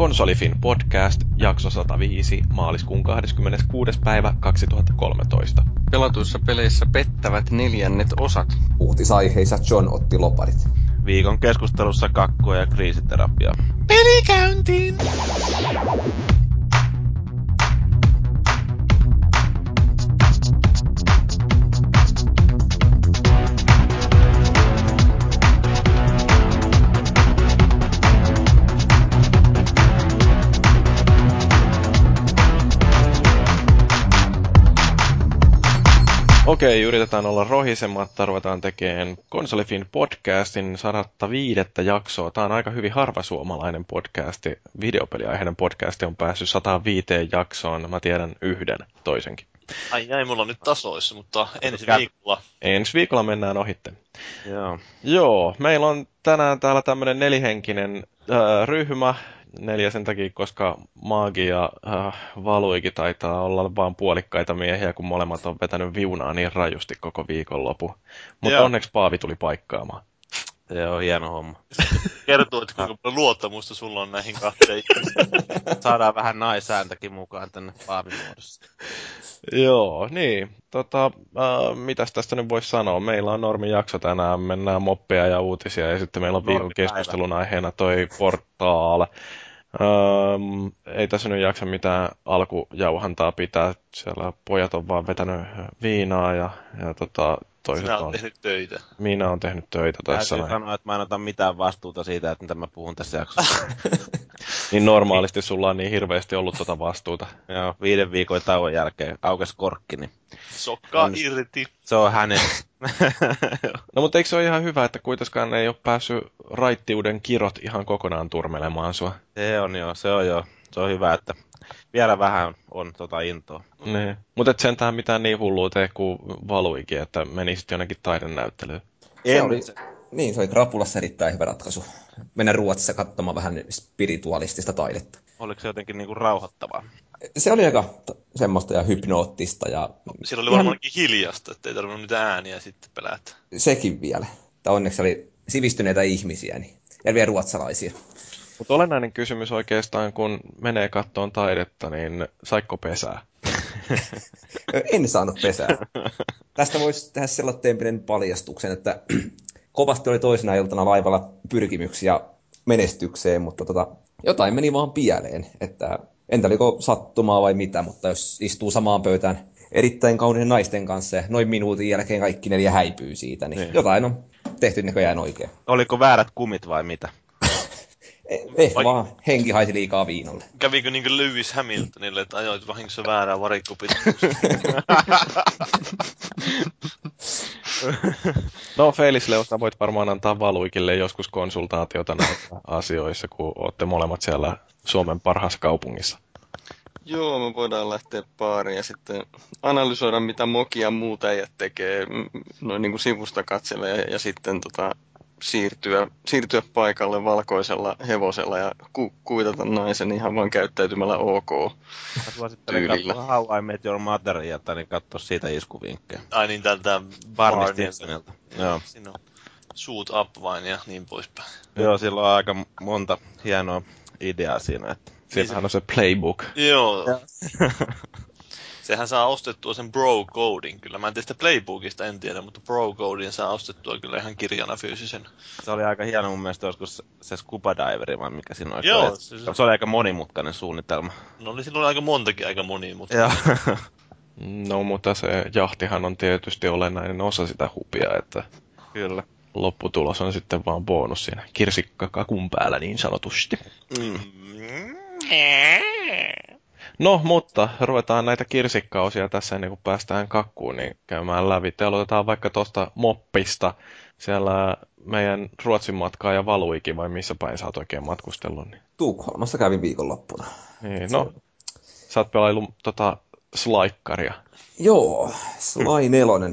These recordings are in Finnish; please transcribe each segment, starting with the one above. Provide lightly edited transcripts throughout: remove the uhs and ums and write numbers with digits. Konsolifin podcast, jakso 105, maaliskuun 26. päivä 2013. Pelatuissa peleissä pettävät neljännet osat. Uutisaiheissa John otti loparit. Viikon keskustelussa kakkoa ja kriisiterapiaa. Pelikäyntiin! Okei, yritetään olla rohisematta, ruvetaan tekemään Konsolifin podcastin 105. jaksoa. Tämä on aika hyvin harva suomalainen podcasti, videopeliaiheinen podcasti on päässyt 105 jaksoon, mä tiedän yhden toisenkin. Ai, mulla on nyt tasoissa, mutta ensi viikolla. Ensi viikolla mennään ohitte. Joo, meillä on tänään täällä tämmöinen nelihenkinen ryhmä. Neljä sen takia, koska Maagia Valuikin taitaa olla vaan puolikkaita miehiä, kun molemmat on vetänyt viunaa niin rajusti koko viikonloppu. Mutta onneksi Paavi tuli paikkaamaan. Joo, hieno homma. Kertoo, että kuinka paljon luottamusta sulla on näihin kahteen. Saadaan vähän naisääntäkin mukaan tänne Paavin muodossa. Joo, niin. Mitäs tästä nyt voisi sanoa? Meillä on normijakso tänään, mennään moppeja ja uutisia, ja sitten meillä on viikon keskustelun aiheena toi Portaal. Ei tässä nyt jaksa mitään alkujauhantaa pitää, siellä pojat on vaan vetänyt viinaa ja toiset on tehnyt töitä. Minä olen tehnyt töitä tässä. Täytyy sanoa, että mä en ota mitään vastuuta siitä, että mitä mä puhun tässä jaksossa. Niin normaalisti sulla on niin hirveästi ollut tuota vastuuta. Joo, 5 viikon tauon jälkeen aukesi korkki, niin... Sokkaa irti. Se on hänen. No mutta eikö se ole ihan hyvä, että kuitenkaan ei ole päässyt raittiuden kirot ihan kokonaan turmelemaan sua? Se on joo. Se on hyvä, että... Vielä vähän on intoa. Niin. Mutta et sentään mitään niin hullua tee kuin Valuikin, että menisit jonnekin taidennäyttelyyn. Se oli Krapulassa erittäin hyvä ratkaisu. Mennä Ruotsissa katsomaan vähän spiritualistista taidetta. Oliko se jotenkin niinku rauhoittavaa? Se oli aika semmoista ja hypnoottista. Ja... Siellä oli varmaankin hiljasta, ettei tarvinnut niitä ääniä sitten pelätä. Sekin vielä. Tai onneksi oli sivistyneitä ihmisiä niin. Ja vielä ruotsalaisia. Mutta olennainen kysymys oikeastaan, kun menee kattoon taidetta, niin saikko pesää? En saanut pesää. Tästä voisi tehdä sellaisen pienen paljastuksen, että kovasti oli toisena iltana laivalla pyrkimyksiä menestykseen, mutta jotain meni vaan pieleen. Että entä oliko sattumaa vai mitä, mutta jos istuu samaan pöytään erittäin kauniiden naisten kanssa ja noin minuutin jälkeen kaikki 4 häipyy siitä, niin jotain on tehty näköjään oikein. Oliko väärät kumit vai mitä? Vaan henki haisi liikaa viinalle. Kävikö niin kuin Lewis Hamiltonille, että ajoit vahingossa väärää varikkopitusta? No, Feilisleusta voit varmaan antaa Valuikille joskus konsultaatiota näissä asioissa, kun olette molemmat siellä Suomen parhaassa kaupungissa. Joo, me voidaan lähteä baariin ja sitten analysoida, mitä mokia muut äijät tekee, noin niin kuin sivusta katselee ja sitten siirtyä paikalle valkoisella hevosella ja kuitata naisen ihan vaan käyttäytymällä OK. Mä suosittelen katsoa How I Met Your Motheria, niin katso siitä iskuvinkkejä. Ai niin, tältä Barnistinsenilta. Joo. Siinä on suit up vain ja niin poispäin. Joo, sillä on aika monta hienoa ideaa siinä. Että... Siinähän on se playbook. Joo. Sehän saa ostettua sen bro-codin kyllä. Mä en tiedä sitä playbookista, en tiedä, mutta bro-codin saa ostettua kyllä ihan kirjana fyysisen. Se oli aika hieno mun mielestä joskus se scuba diveri, vai mikä siinä olisi. Joo. Se oli aika monimutkainen suunnitelma. No oli silloin aika montakin aika monimutkainen. No mutta se jahtihan on tietysti olennainen osa sitä hupia, että kyllä. Lopputulos on sitten vaan bonus siinä. Kirsikka kakun päällä niin sanotusti. No, mutta ruvetaan näitä kirsikkaosia tässä ennen kuin päästään kakkuun, niin käymään läpi. Te aloitetaan vaikka tuosta moppista. Siellä meidän Ruotsin matkaa ja Valuikin, vai missä päin sä oot oikein matkustellut? Niin. Tukholmassa kävin viikonloppuna. Niin, no, sä oot pelaillut slaikkaria. Joo, Sly 4.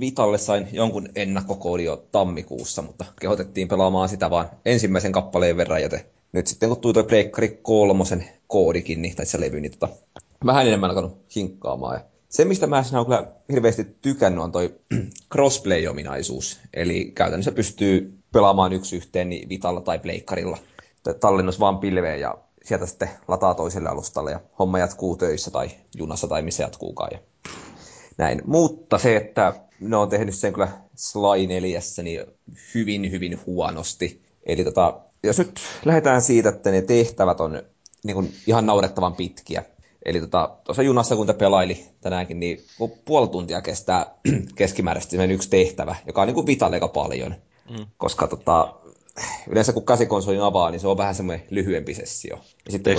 Vitalle sain jonkun ennakkokoodin jo tammikuussa, mutta kehotettiin pelaamaan sitä vaan ensimmäisen kappaleen verran, joten nyt sitten kun tuli toi Pleikkari 3 koodikin, niin, tai se levy, niin vähän enemmän alkanut hinkkaamaan. Ja se, mistä mä sinä olen kyllä hirveästi tykännyt, on toi crossplay-ominaisuus. Eli käytännössä pystyy pelaamaan 1-1 niin Vitalla tai Pleikkarilla tallennus vaan pilveen ja sieltä sitten lataa toiselle alustalle ja homma jatkuu töissä tai junassa tai missä jatkuukaan ja näin. Mutta se, että ne on tehnyt sen kyllä Sly 4:ssä niin hyvin huonosti. Eli jos nyt lähdetään siitä, että ne tehtävät on niin kuin ihan naurettavan pitkiä. Eli tuossa junassa, kun te pelaili tänäänkin, niin puoli tuntia kestää keskimääräisesti yksi tehtävä, joka on niin kuin vitale aika paljon. Mm. Koska yleensä kun käsikonsolin avaa, niin se on vähän semmoinen lyhyempi sessio. Eikö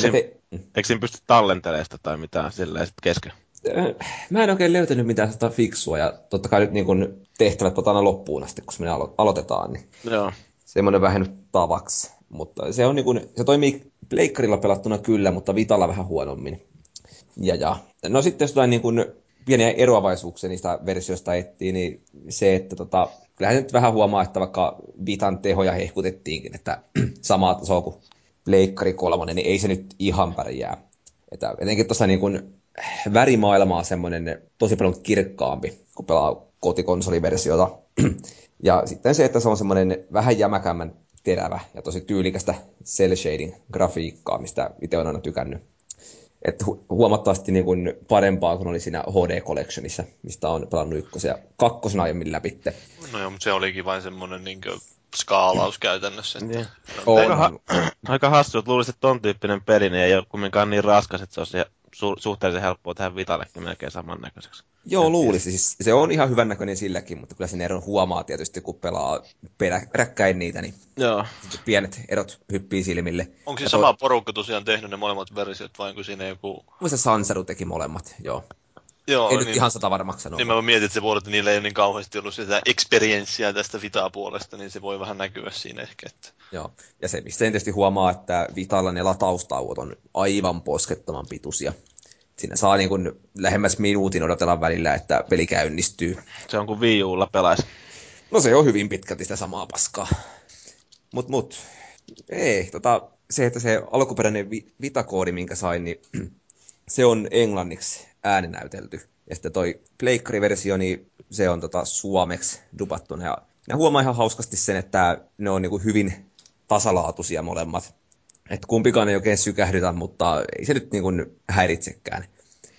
siinä pysty tallentelemaan sitä tai mitään silleen kesken? Mä en oikein löytänyt mitään sitä fiksua, ja totta kai nyt niin kun tehtävät otan loppuun asti, kun me aloitetaan, niin joo. Semmoinen vähän tavaksi. Mutta se on niin kun, se toimii pleikkarilla pelattuna kyllä, mutta vitalla vähän huonommin. Ja. No sitten jos jotain niin kun pieniä eroavaisuuksia niistä versioista etsii, niin se, että kyllähän nyt vähän huomaa, että vaikka vitan tehoja hehkutettiinkin, että samaa tasoa kuin pleikkari 3, niin ei se nyt ihan pärjää. Että etenkin tuossa niin kun värimaailma on semmoinen tosi paljon kirkkaampi, kun pelaa kotikonsoliversiota. Ja sitten se, että se on semmoinen vähän jämäkämmän terävä ja tosi tyylikästä cell shading grafiikkaa, mistä itse olen aina tykännyt. Että huomattavasti niin kuin parempaa kuin oli siinä HD Collectionissa, mistä on pelannut ykkösen ja kakkosen aiemmin läpi. No joo, mutta se olikin vain semmoinen niin kuin skaalaus käytännössä. Että aika hassu, että luulisin, että ton tyyppinen peli niin ei ole kumminkaan niin raskas, että se olisi suhteellisen helppoa tehdä vitallekin melkein samannäköiseksi. Joo, luulisi. Siis se on ihan hyvän näköinen silläkin, mutta kyllä sen eron huomaa tietysti, kun pelaa peräkkäin niitä, niin joo. Pienet erot hyppii silmille. Onko siis sama porukka tosiaan tehnyt ne molemmat versiot, vai onko siinä joku... Se Sansaru teki molemmat, joo. Joo, ei niin, nyt ihan 100% sanoa. Niin mä mietin, että se puolelta niillä ei ole niin kauheasti ollut sitä experienssiä tästä Vita-puolesta, niin se voi vähän näkyä siinä ehkä. Että... Joo, ja se mistä tietysti huomaa, että Vitalla ne lataustauot on aivan poskettoman pituisia. Siinä saa niin kuin lähemmäs minuutin odotella välillä, että peli käynnistyy. Se on kuin Wii U:lla pelaisi. No se on hyvin pitkälti sitä samaa paskaa. Mut. Ei, se, että se alkuperäinen Vita-koodi, minkä sain, niin se on englanniksi ääninäytelty. Ja sitten toi pleikkariversio, niin se on suomeksi dubattuna. Ja huomaa ihan hauskasti sen, että ne on niin kuin hyvin tasalaatuisia molemmat. Että kumpikaan ei oikein sykähdytä, mutta ei se nyt niin kuin häiritsekään.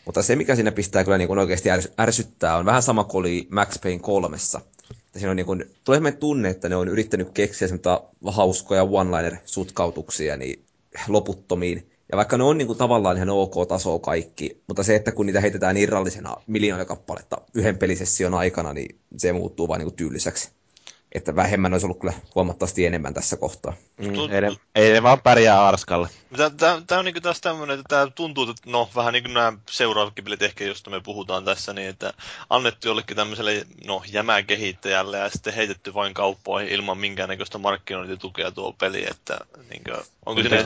Mutta se, mikä siinä pistää kyllä niin kuin oikeasti ärsyttää, on vähän sama kuin oli Max Payne 3:ssa. Että siinä on niin kuin, tulee sellainen tunne, että ne on yrittänyt keksiä semmoista hauskoja one-liner-sutkautuksia niin loputtomiin. Ja vaikka ne on niin kuin tavallaan ihan ok tasoa kaikki, mutta se, että kun niitä heitetään irrallisena miljoona kappaletta yhden pelisession aikana, niin se muuttuu vaan niin kuin tyyliseksi. Että vähemmän olisi ollut kyllä huomattavasti enemmän tässä kohtaa. Ei ne vaan pärjää arskalle. Tämä on niinku taas tämmöinen, että tämä tuntuu, että no vähän niin kuin nämä seuraavatkin pelit ehkä, josta me puhutaan tässä, niin että annettu jollekin tämmöiselle jämäkehittäjälle ja sitten heitetty vain kauppoihin ilman minkäännäköistä markkinointitukea tuo peli, että niinkö...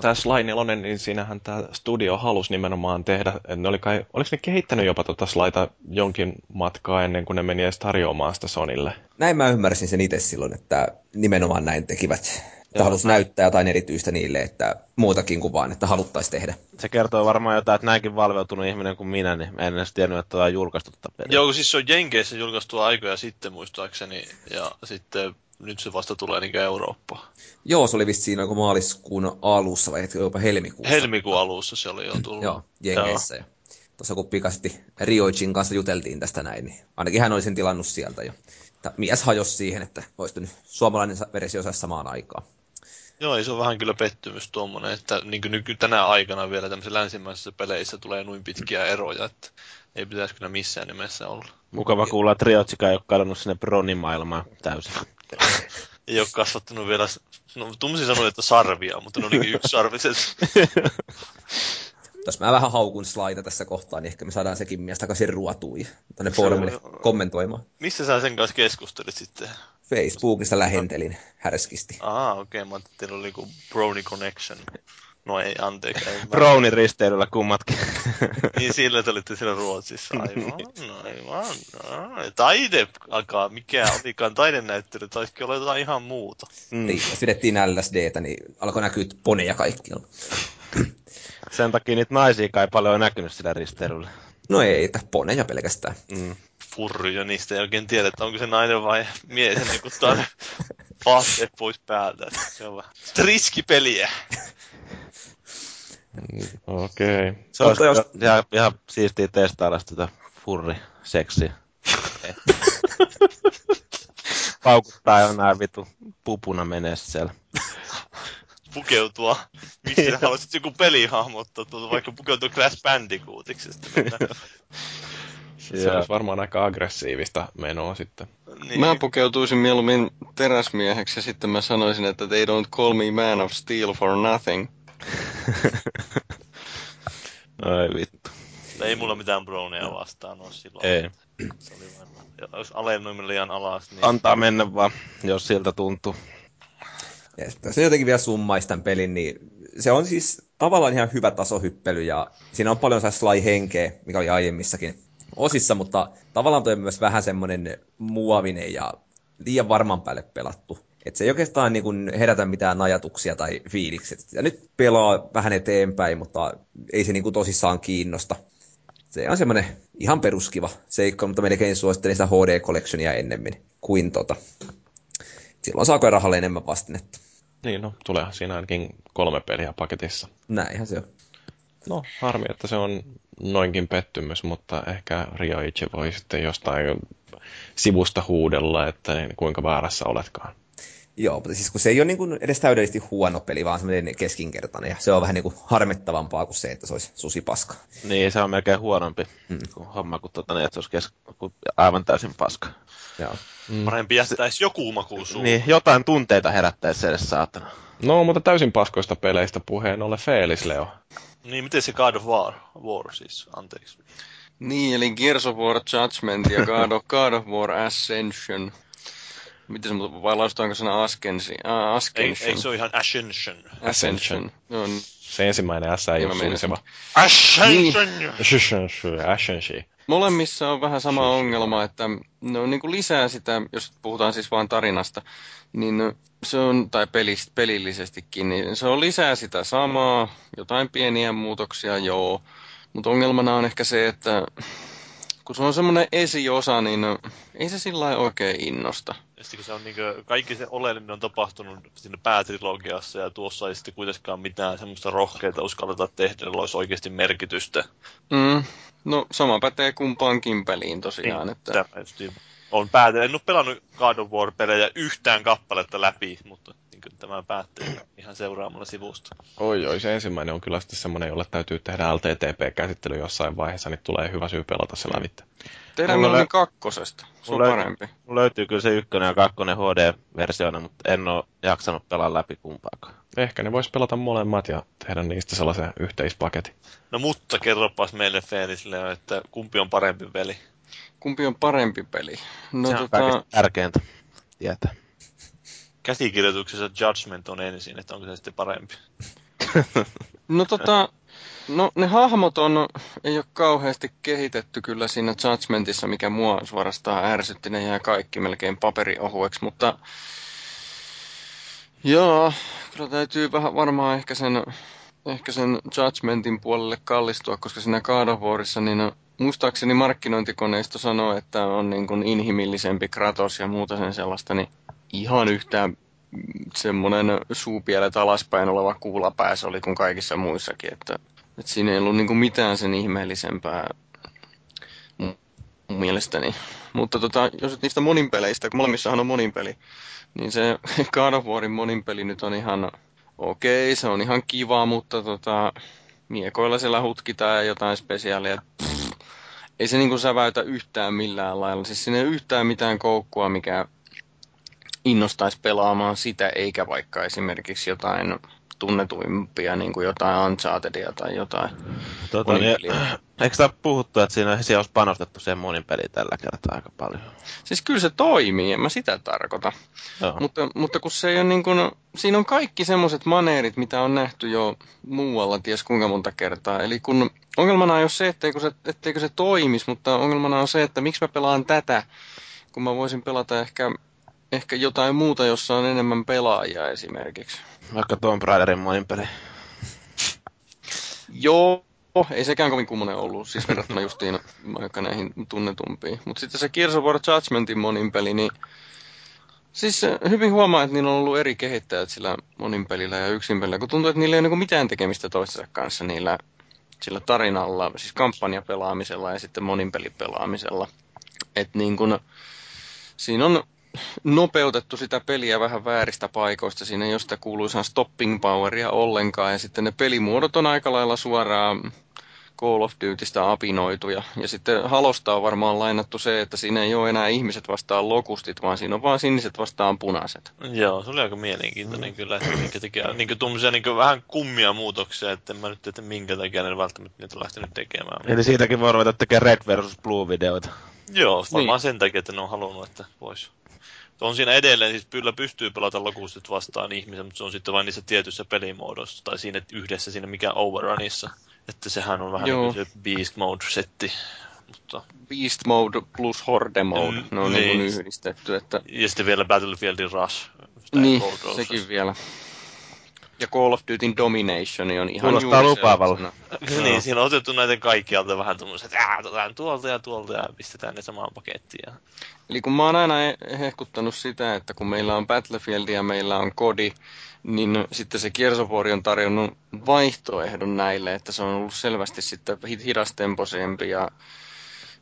Tämä Sly 4, niin siinähän tämä studio halusi nimenomaan tehdä, että ne oliko ne kehittänyt jopa Slyta jonkin matkaa ennen kuin ne meni edes tarjoamaan sitä Sonille? Näin mä ymmärsin sen itse silloin, että nimenomaan näin tekivät. Että halusi näyttää jotain erityistä niille, että muutakin kuin vaan, että haluttaisiin tehdä. Se kertoo varmaan jotain, että näinkin valveutunut ihminen kuin minä, niin en edes tiennyt, että on julkaistu tätä peliä. Joo, siis se on Jenkeissä julkaistu aikoja sitten muistaakseni, ja sitten... Nyt se vasta tulee niin Eurooppaan. Joo, se oli vissiin joku maaliskuun alussa vai jopa helmikuussa. Helmikuun alussa se oli jo tullut. Joo, Jenkeissä. Tuossa kun pikaisesti Rioichin kanssa juteltiin tästä näin, niin ainakin hän oli sen tilannut sieltä jo. Mies hajosi siihen, että olisiko nyt suomalainen versio saisi samaan aikaan. Joo, se on vähän kyllä pettymys tuommoinen, että niin tänä aikana vielä tämmöisissä länsimaisissa peleissä tulee noin pitkiä eroja, että ei pitäisi kyllä missään nimessä olla. Mukava kuulla, että Rioichika ei ole kadonnut sinne bronimaailmaan täysin. Ei ole kasvattanut vielä, no Tumsi sanoi, että sarvia, mutta ne olikin yksisarviset. Jos mä vähän haukun Slyta tässä kohtaa, niin ehkä me saadaan sekin mies takaisin ruotuun tuonne foorumille kommentoimaan. Missä sä sen kanssa keskustelit sitten? Facebookista lähentelin härskisti. Okei, mä ajattelin, että teillä oli joku Brownie Connection. No ei, anteeksi. Brownie risteilyllä kummatkin. Niin sillä te olitte siellä Ruotsissa. Aivan. Taide alkaa, mikä olikaan taidenäyttely, taisikin olla jotain ihan muuta. Niin, jos pidettiin LSDtä, niin alkoi näkyä poneja kaikkialla. Sen takia niitä naisiakaan ei paljon ole näkynyt sillä risteilyllä. No ei, poneja pelkästään. Furjo, niistä ei oikein tiedä, että onko se nainen vai miehen niin kuin tarve. vaatteet pois päältä. Riskipeliä. Okei. Okay. Se on jos... ihan siistii testailla sitä furri-seksiä. Paukuttaa jonain vitu pupuna menee siellä. Pukeutua. Miksi sä haluaisit joku pelihahmo ottaa, vaikka pukeutua Crash Bandicootiksesta? Se olisi varmaan aika aggressiivista menoa sitten. Niin. Mä pukeutuisin mieluummin teräsmieheksi ja sitten mä sanoisin, että they don't call me man of steel for nothing. Ai vittu. Ei mulla mitään brownia vastaan ole silloin. Ei. Se oli vain, jos alennuimme liian alas, niin... Antaa mennä vaan, jos siltä tuntuu. Ja jos jotenkin vielä summaisi tämän pelin, niin se on siis tavallaan ihan hyvä tasohyppely ja siinä on paljon Sly-henkeä, mikä oli aiemmissakin osissa, mutta tavallaan toi on myös vähän semmoinen muovinen ja liian varman päälle pelattu. Että se ei oikeastaan niin kuin herätä mitään ajatuksia tai fiilikset. Ja nyt pelaa vähän eteenpäin, mutta ei se niin kuin tosissaan kiinnosta. Se on semmoinen ihan peruskiva seikka, mutta melkein suosittelen sitä HD-collectionia ennemmin kuin tota. Silloin saako rahalle enemmän vastinetta. Niin, no, tuleehan siinä ainakin 3 peliä paketissa. Näinhän se on. No, harmi, että se on noinkin pettymys, mutta ehkä Ryoichi voi sitten jostain sivusta huudella, että niin, kuinka väärässä oletkaan. Joo, mutta siis kun se ei ole niin kuin edes täydellisesti huono peli, vaan semmoinen keskinkertainen, ja se on vähän niin kuin harmittavampaa kuin se, että se olisi susipaska. Niin, se on melkein huonompi kuin homma, kun, että se olisi aivan täysin paska. Joo. Parempi jättäisi joku makuun suun. Niin, jotain tunteita herättäisi edes saatana. No, mutta täysin paskoista peleistä puheen ole Felis, Leo. Niin, miten se God of War siis, anteeksi. Niin, eli Gears of War Judgment ja God of War Ascension. Miten se, vai lausutaanko sana Ascension? Ei, se on ihan Ascension. Ascension. No, niin. Se ensimmäinen S ei ole suunisema. Ascension! Ascension. Molemmissa on vähän sama ongelma, että no niin kuin lisää sitä, jos puhutaan siis vaan tarinasta, niin se on, tai pelillisestikin, niin se on lisää sitä samaa, jotain pieniä muutoksia, joo. Mutta ongelmana on ehkä se, että kun se on semmoinen esiosa, niin ei se sillä lailla oikein innosta. Ja sitten kun se on niin kuin, kaikki se oleellinen on tapahtunut siinä päätrilogiassa ja tuossa ei sitten kuitenkaan mitään semmoista rohkeita uskalleta tehdä, jolla olisi oikeasti merkitystä. Mm. No sama pätee kumpaankin peliin tosiaan. Niin, että... on päätellyt. En ole pelannut God of War-pelejä yhtään kappaletta läpi, mutta niin kuin tämä päättyy ihan seuraamalla sivusta. Oi, se ensimmäinen on kyllä sitten semmoinen, jolle täytyy tehdä LTTP-käsittely jossain vaiheessa, niin tulee hyvä syy pelata se lävittä. Tehdään noin kakkosesta, se on parempi. Mulla löytyy kyllä se 1 ja 2 HD-versioina, mutta en ole jaksanut pelaa läpi kumpaakaan. Ehkä ne vois pelata molemmat ja tehdä niistä sellaisen yhteispaketin. No mutta kerropas meille Felisille, että kumpi on parempi peli? Kumpi on parempi peli? No, se on kaikista tärkeintä tietää. Käsikirjoituksessa Judgment on ensin, että onko se sitten parempi? No ne hahmot ei ole kauheasti kehitetty kyllä siinä Judgmentissa, mikä mua suorastaan ärsytti. Ne jää kaikki melkein paperiohueksi, mutta joo, kyllä täytyy vähän varmaan ehkä sen Judgmentin puolelle kallistua, koska siinä God of Warissa niin muistaakseni markkinointikoneisto sanoo, että on niin kuin inhimillisempi Kratos ja muuta sen sellaista, niin ihan yhtään semmoinen suupielet alaspäin oleva kuulapää se oli kuin kaikissa muissakin, että siinä ei ollut niin kuin mitään sen ihmeellisempää mielestäni. Mutta jos niistä moninpeleistä, kun molemmissahan on moninpeli, niin se God of Warin moninpeli nyt on ihan okei, se on ihan kiva, mutta miekoilla siellä hutkitaan ja jotain spesiaalia. Ei se niinku säväytä yhtään millään lailla. Siis siinä ei yhtään mitään koukkua, mikä innostaisi pelaamaan sitä, eikä vaikka esimerkiksi jotain tunnetuimpia, niin kuin jotain Unchartedia tai jotain monipeliä. Eikö tämä puhuttu, että siinä olisi panostettu siihen monipeliin tällä kertaa aika paljon? Siis kyllä se toimii, en mä sitä tarkoita. Mutta kun se ei ole niin kuin, siinä on kaikki semmoiset maneerit, mitä on nähty jo muualla ties kuinka monta kertaa. Eli kun ongelmana ei ole se, etteikö se toimisi, mutta ongelmana on se, että miksi mä pelaan tätä, kun mä voisin pelata ehkä jotain muuta, jossa on enemmän pelaajia esimerkiksi. Vaikka Tomb Raiderin moninpeli. Joo, ei sekään kovin kummonen ollut, siis verrattuna justiin aika näihin tunnetumpiin. Mutta sitten se Gears of War Judgmentin moninpeli, niin Siis hyvin huomaa, että niillä on ollut eri kehittäjät sillä monin pelillä ja yksin pelillä, kun tuntuu, että niillä ei ole mitään tekemistä toistensa kanssa niillä sillä tarinalla, siis kampanjapelaamisella ja sitten monin pelipelaamisella. Että niin kun, siinä on nopeutettu sitä peliä vähän vääristä paikoista, siinä ei ole sitä kuuluisaa stopping poweria ollenkaan, ja sitten ne pelimuodot on aika lailla suoraan Call of Dutystä apinoituja. Ja sitten Halosta on varmaan lainattu se, että siinä ei ole enää ihmiset vastaan lokustit, vaan siinä on vaan siniset vastaan punaiset. Joo, se oli aika mielenkiintoinen kyllä, että minkä takia, tuommoisia vähän kummia muutoksia, että en mä nyt tiedä, minkä takia ne välttämättä niitä on lähtenyt tekemään. Eli siitäkin voi ruveta tekemään Red vs. Blue-videoita. Joo, varmaan niin. Sen takia, että ne on halunnut, että voisi. On siinä edelleen, siis kyllä pystyy pelata lokustit vastaan ihmisiä, mutta se on sitten vain niissä tietyissä pelimuodoissa, tai siinä yhdessä, siinä mikä Overrunissa. Että sehän on vähän niin kuin se Beast Mode-setti. Mutta Beast Mode plus Horde Mode, ne on niin yhdistetty. Että ja sitten vielä Battlefieldin Rush. Niin, sekin vielä. Ja Call of Dutyn Domination on ihan juuri se. Lupaavalla. Niin, siinä on otettu näiden kaikkialta vähän tuommoiset, että tuolta ja pistetään ne samaan pakettiin. Eli kun mä oon aina hehkuttanut sitä, että kun meillä on Battlefield ja meillä on Kodi, niin sitten se Kiersopori on tarjonnut vaihtoehdon näille, että se on ollut selvästi sitten hidastempoisempi ja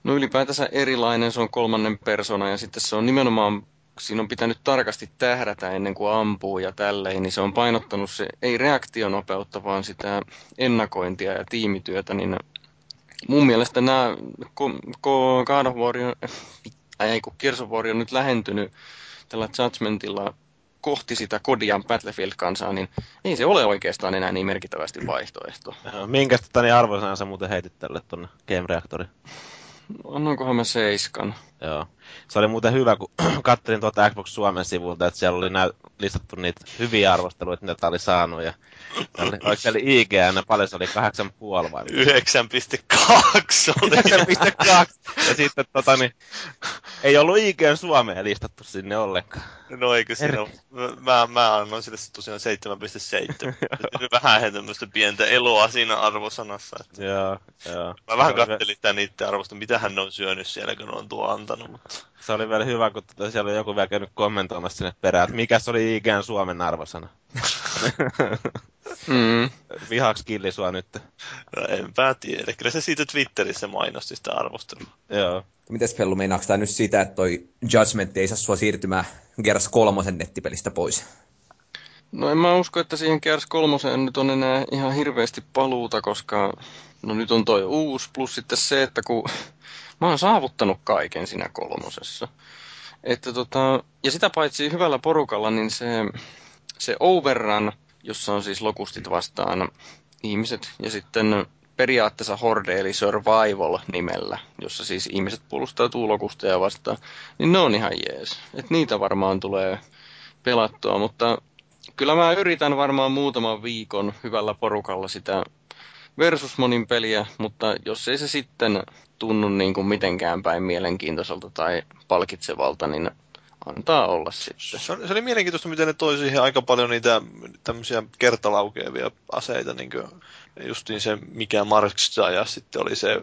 no ylipäätänsä erilainen, se on kolmannen persona ja sitten se on nimenomaan, siinä on pitänyt tarkasti tähdätä ennen kuin ampuu ja tälleen, niin se on painottanut se, ei reaktionopeutta, vaan sitä ennakointia ja tiimityötä, niin mun mielestä nämä God of War, kun Kiersopori on nyt lähentynyt tällä Judgmentilla kohti sitä Kodian Battlefield-kansaa, niin ei se ole oikeastaan enää niin merkittävästi vaihtoehto. Minkäs arvosanaa sä muuten heitit tälle tuonne Game Reactorin? Annankohan mä 7. Joo. Se oli muuten hyvä, kun katselin tuolta Xbox Suomen sivulta, että siellä oli listattu niitä hyviä arvosteluita, mitä tää oli saanut. Ja oliko siellä IGN, paljon se oli 8,5 vai? 9,2 Ja sitten ei ollut IGN Suomeen listattu sinne ollenkaan. No eikö siinä mä annoin sille tosiaan 7,7. Vähän ihan tämmöistä pientä eloa siinä arvosanassa. Että joo. Mä vähän katselin sitä niiden arvosta, mitähän ne on syönyt siellä, kun ne on tuo antanut. Se oli vielä hyvä, kun siellä oli joku vielä käynyt kommentoimassa sinne perään, että mikä se oli IGN Suomen arvosana. Vihaks killi sua nyt. No enpä tiedä. Kyllä se siitä Twitterissä mainosti sitä arvostelua. Joo. Mites Pellu, meinaaks tää nyt sitä, että toi Judgment ei saa sua siirtymään Gears 3:n nettipelistä pois? No en mä usko, että siihen Gears 3:een nyt on enää ihan hirveästi paluuta, koska no nyt on toi uusi, plus sitten se, että kun mä oon saavuttanut kaiken siinä 3:ssa. Että ja sitä paitsi hyvällä porukalla, niin se Overrun, jossa on siis lokustit vastaan ihmiset, ja sitten periaatteessa Horde, eli Survival nimellä, jossa siis ihmiset puolustautuu lokusteja vastaan, niin ne on ihan jees. Että niitä varmaan tulee pelattua, mutta kyllä mä yritän varmaan muutaman viikon hyvällä porukalla sitä versus monin peliä, mutta jos ei se sitten tunnu niin kuin mitenkään päin mielenkiintoiselta tai palkitsevalta, niin antaa olla sitten. Se oli mielenkiintoista, miten ne toi siihen aika paljon niitä tämmöisiä kertalaukeavia aseita, niin kuin justiin se, mikä Marksta ja sitten oli se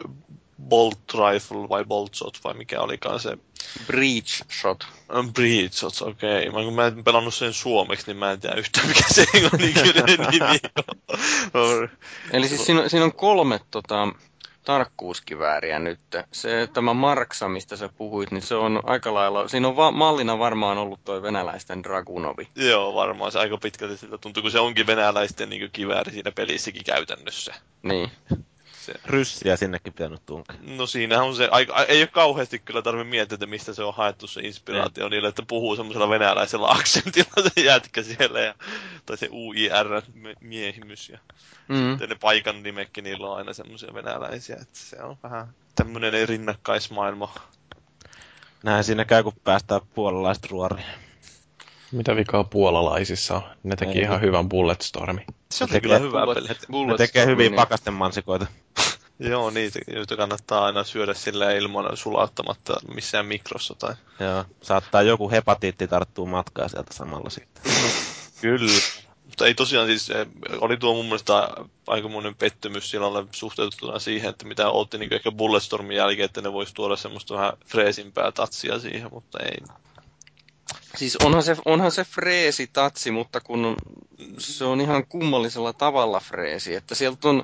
Bolt Rifle vai Bolt Shot vai mikä olikaan se. Breach Shot. Breach Shot, okei. Okay. Kun mä en pelannut sen suomeksi, niin mä en tiedä yhtään mikä se on nimi on. Eli siis siinä on 3 tarkkuuskivääriä nyt. Se tämä Marksa, mistä sä puhuit, niin se on aika lailla, siinä on mallina varmaan ollut toi venäläisten Dragunovi. Joo, varmaan se aika pitkälti siltä tuntuu, kun se onkin venäläisten niin kivääri siinä pelissäkin käytännössä. Niin. Ryssiä sinnekin pitänyt tunkea. No siinähän on se, ei ole kauheasti kyllä tarve miettiä, että mistä se on haettu se inspiraatio niille, että puhuu semmoisella venäläisellä aksentilla se jätkä siellä, tai se UIR-miehimys. Ja sitten ne paikan nimekin, niillä on aina semmoisia venäläisiä, että se on vähän tämmöinen rinnakkaismaailma. Näin siinä käy, kun päästään puolalaista ruoriin. Mitä vikaa puolalaisissa on? Ne teki ihan hyvän Bulletstormin. Se oli kyllä hyvä peli. Ne tekee hyviä pakastemannsikoita. Joo, niitä joita kannattaa aina syödä sillä ilman sulauttamatta missään mikrossa tai. Joo, saattaa joku hepatiitti tarttua matkaa sieltä samalla sitten. Kyllä. Mutta ei tosiaan siis, oli tuo mun mielestä aikamoinen pettymys silloin suhteutettuna siihen, että mitä otti niin ehkä Bulletstormin jälkeen, että ne vois tuoda semmoista vähän freesimpää tatsia siihen, mutta ei. Siis onhan se freesi tatsi, mutta kun se on ihan kummallisella tavalla freesi, että sieltä on,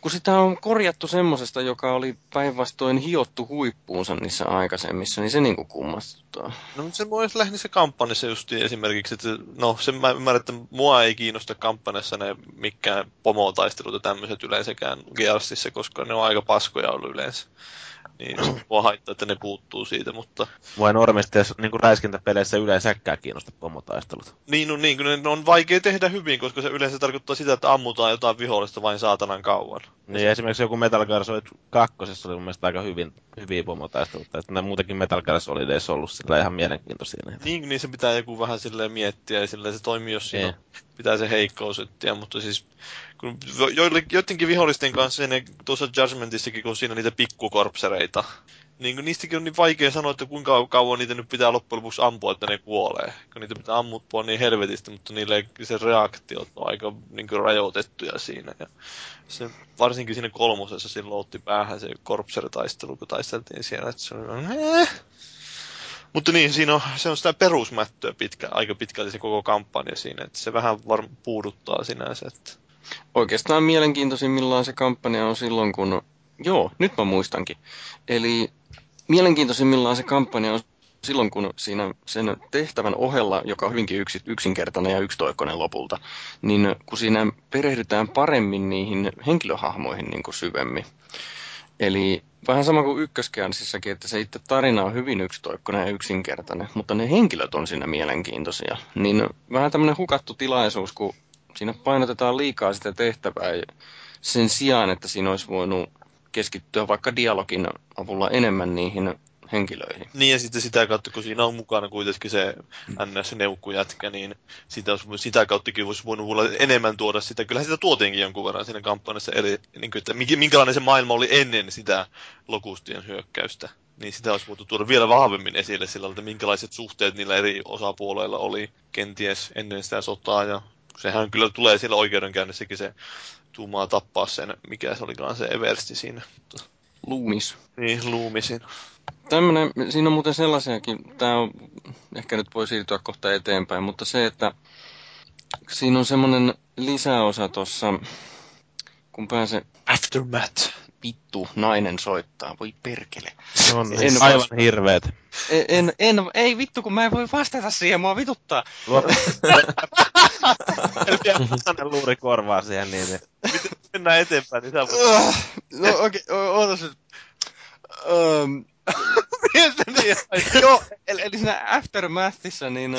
kun sitä on korjattu semmosesta, joka oli päinvastoin hiottu huippuunsa niissä aikaisemmissa, niin se niinku kummastuttaa. No mutta se mua olisi lähinnä se kampanjassa justiin esimerkiksi, että no sen mä ymmärrän, että mua ei kiinnosta kampanjassa ne mikään pomotaistelut ja tämmöiset yleensäkään Gearsissa, koska ne on aika paskoja ollut yleensä. Niin se voi haittaa, että ne puuttuu siitä, mutta... Vai normisti, jos niin räiskintäpeleissä yleensäkään kiinnostaa pomotaistelut? Niin, no niin, kyllä ne on vaikea tehdä hyvin, koska se yleensä tarkoittaa sitä, että ammutaan jotain vihollista vain saatanan kauan. Niin, esimerkiksi joku Metal Gear Solid 2 oli mun mielestä aika hyviä pomotaisteluita. Että muutenkin Metal Gear Solideissa on ollut sillä ihan mielenkiintoisia. Niin, se pitää joku vähän silleen miettiä ja silleen se toimii, jos siinä pitää se heikkous ettiä, mutta siis... Kun joidenkin vihollisten kanssa, ne tuossa Judgmentissakin, kun siinä niitä pikkukorpsereita, niin niistäkin on niin vaikea sanoa, että kuinka kauan niitä nyt pitää loppujen lopuksi ampua, että ne kuolee. Kun niitä pitää ampua niin helvetistä, mutta niille se reaktiot on aika niin kuin rajoitettuja siinä. Ja se, varsinkin siinä kolmosessa silloin otti päähän se korpseritaistelu, kun taisteltiin siellä, että se oli... Mutta niin, se on sitä perusmättöä aika pitkälti se koko kampanja siinä, että se vähän puuduttaa sinänsä, että... Oikeastaan mielenkiintoisimmillaan se kampanja on silloin, kun... Joo, nyt mä muistankin. Eli mielenkiintoisimmillaan se kampanja on silloin, kun siinä sen tehtävän ohella, joka on hyvinkin yksinkertainen ja yksitoikkoinen lopulta, niin kun siinä perehdytään paremmin niihin henkilöhahmoihin niin kuin syvemmin. Eli vähän sama kuin ykköskäänsissäkin, että se itse tarina on hyvin yksitoikkoinen ja yksinkertainen, mutta ne henkilöt on siinä mielenkiintoisia. Niin vähän tämmöinen hukattu tilaisuus, kun... Siinä painotetaan liikaa sitä tehtävää sen sijaan, että siinä olisi voinut keskittyä vaikka dialogin avulla enemmän niihin henkilöihin. Niin ja sitten sitä kautta, kun siinä on mukana kuitenkin se NS-neukkujätkä, niin sitä kauttakin olisi voinut enemmän tuoda sitä. Kyllähän sitä tuotiinkin jonkun verran siinä kampanjassa, eli niin kuin, että minkälainen se maailma oli ennen sitä lokustien hyökkäystä. Niin sitä olisi voitu tuoda vielä vahvemmin esille sillä, että minkälaiset suhteet niillä eri osapuolella oli kenties ennen sitä sotaa ja... Sehän kyllä tulee siellä oikeudenkäynnissäkin se tuumaa tappaa sen, mikä se olikaan se Eversti siinä. Loomis. Niin, Loomisin. Tämmönen, siinä on muuten sellaisiakin, tää on, ehkä nyt voi siirtyä kohta eteenpäin, mutta se, että siinä on semmoinen lisäosa tossa, kun pääsee... Aftermath. Vittu, nainen soittaa, voi perkele. Se on aivan hirveet. Ei vittu, kun mä en voi vastata siihen, mua vituttaa. Anna luuri korvaa siihen niin. Miten mennään eteenpäin, niin sä voit... No okei, ootas nyt. Joo, eli siinä Aftermathissa, niin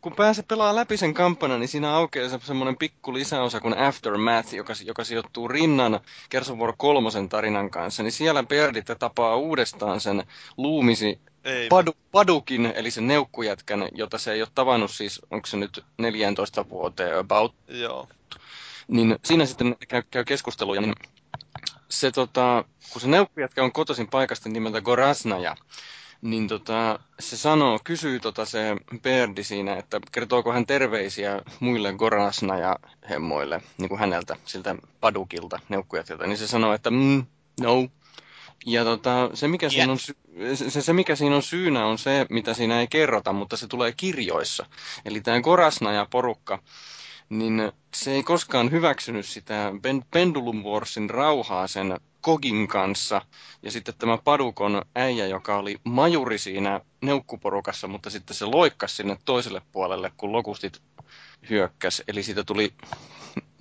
kun pääsee pelaamaan läpi sen kampanja, niin siinä aukeaa semmoinen pikku lisäosa kuin Aftermath, joka sijoittuu rinnan Gears of War 3 tarinan kanssa, niin siellä Berditte tapaa uudestaan sen Loomisi Padukin, eli sen neukkujätkän, jota se ei ole tavannut siis, onko se nyt 14 vuoteen about. Joo. Niin siinä sitten käy keskusteluja, niin se kun se neukkujätkä on kotoisin paikasta nimeltä Goraznaja, niin se sanoo, kysyy se Berdi siinä, että kertooko hän terveisiä muille Goraznaja-hemmoille, niin kuin häneltä, siltä Padukilta, neukkujätkältä, niin se sanoo, että no. Ja se, mikä siinä on syynä, on se, mitä siinä ei kerrota, mutta se tulee kirjoissa. Eli tämä Goraznaja-porukka, niin se ei koskaan hyväksynyt sitä Pendulum Warsin rauhaa sen Kogin kanssa. Ja sitten tämä Padukon äijä, joka oli majuri siinä neukkuporukassa, mutta sitten se loikkasi sinne toiselle puolelle, kun lokustit hyökkäsi. Eli siitä tuli...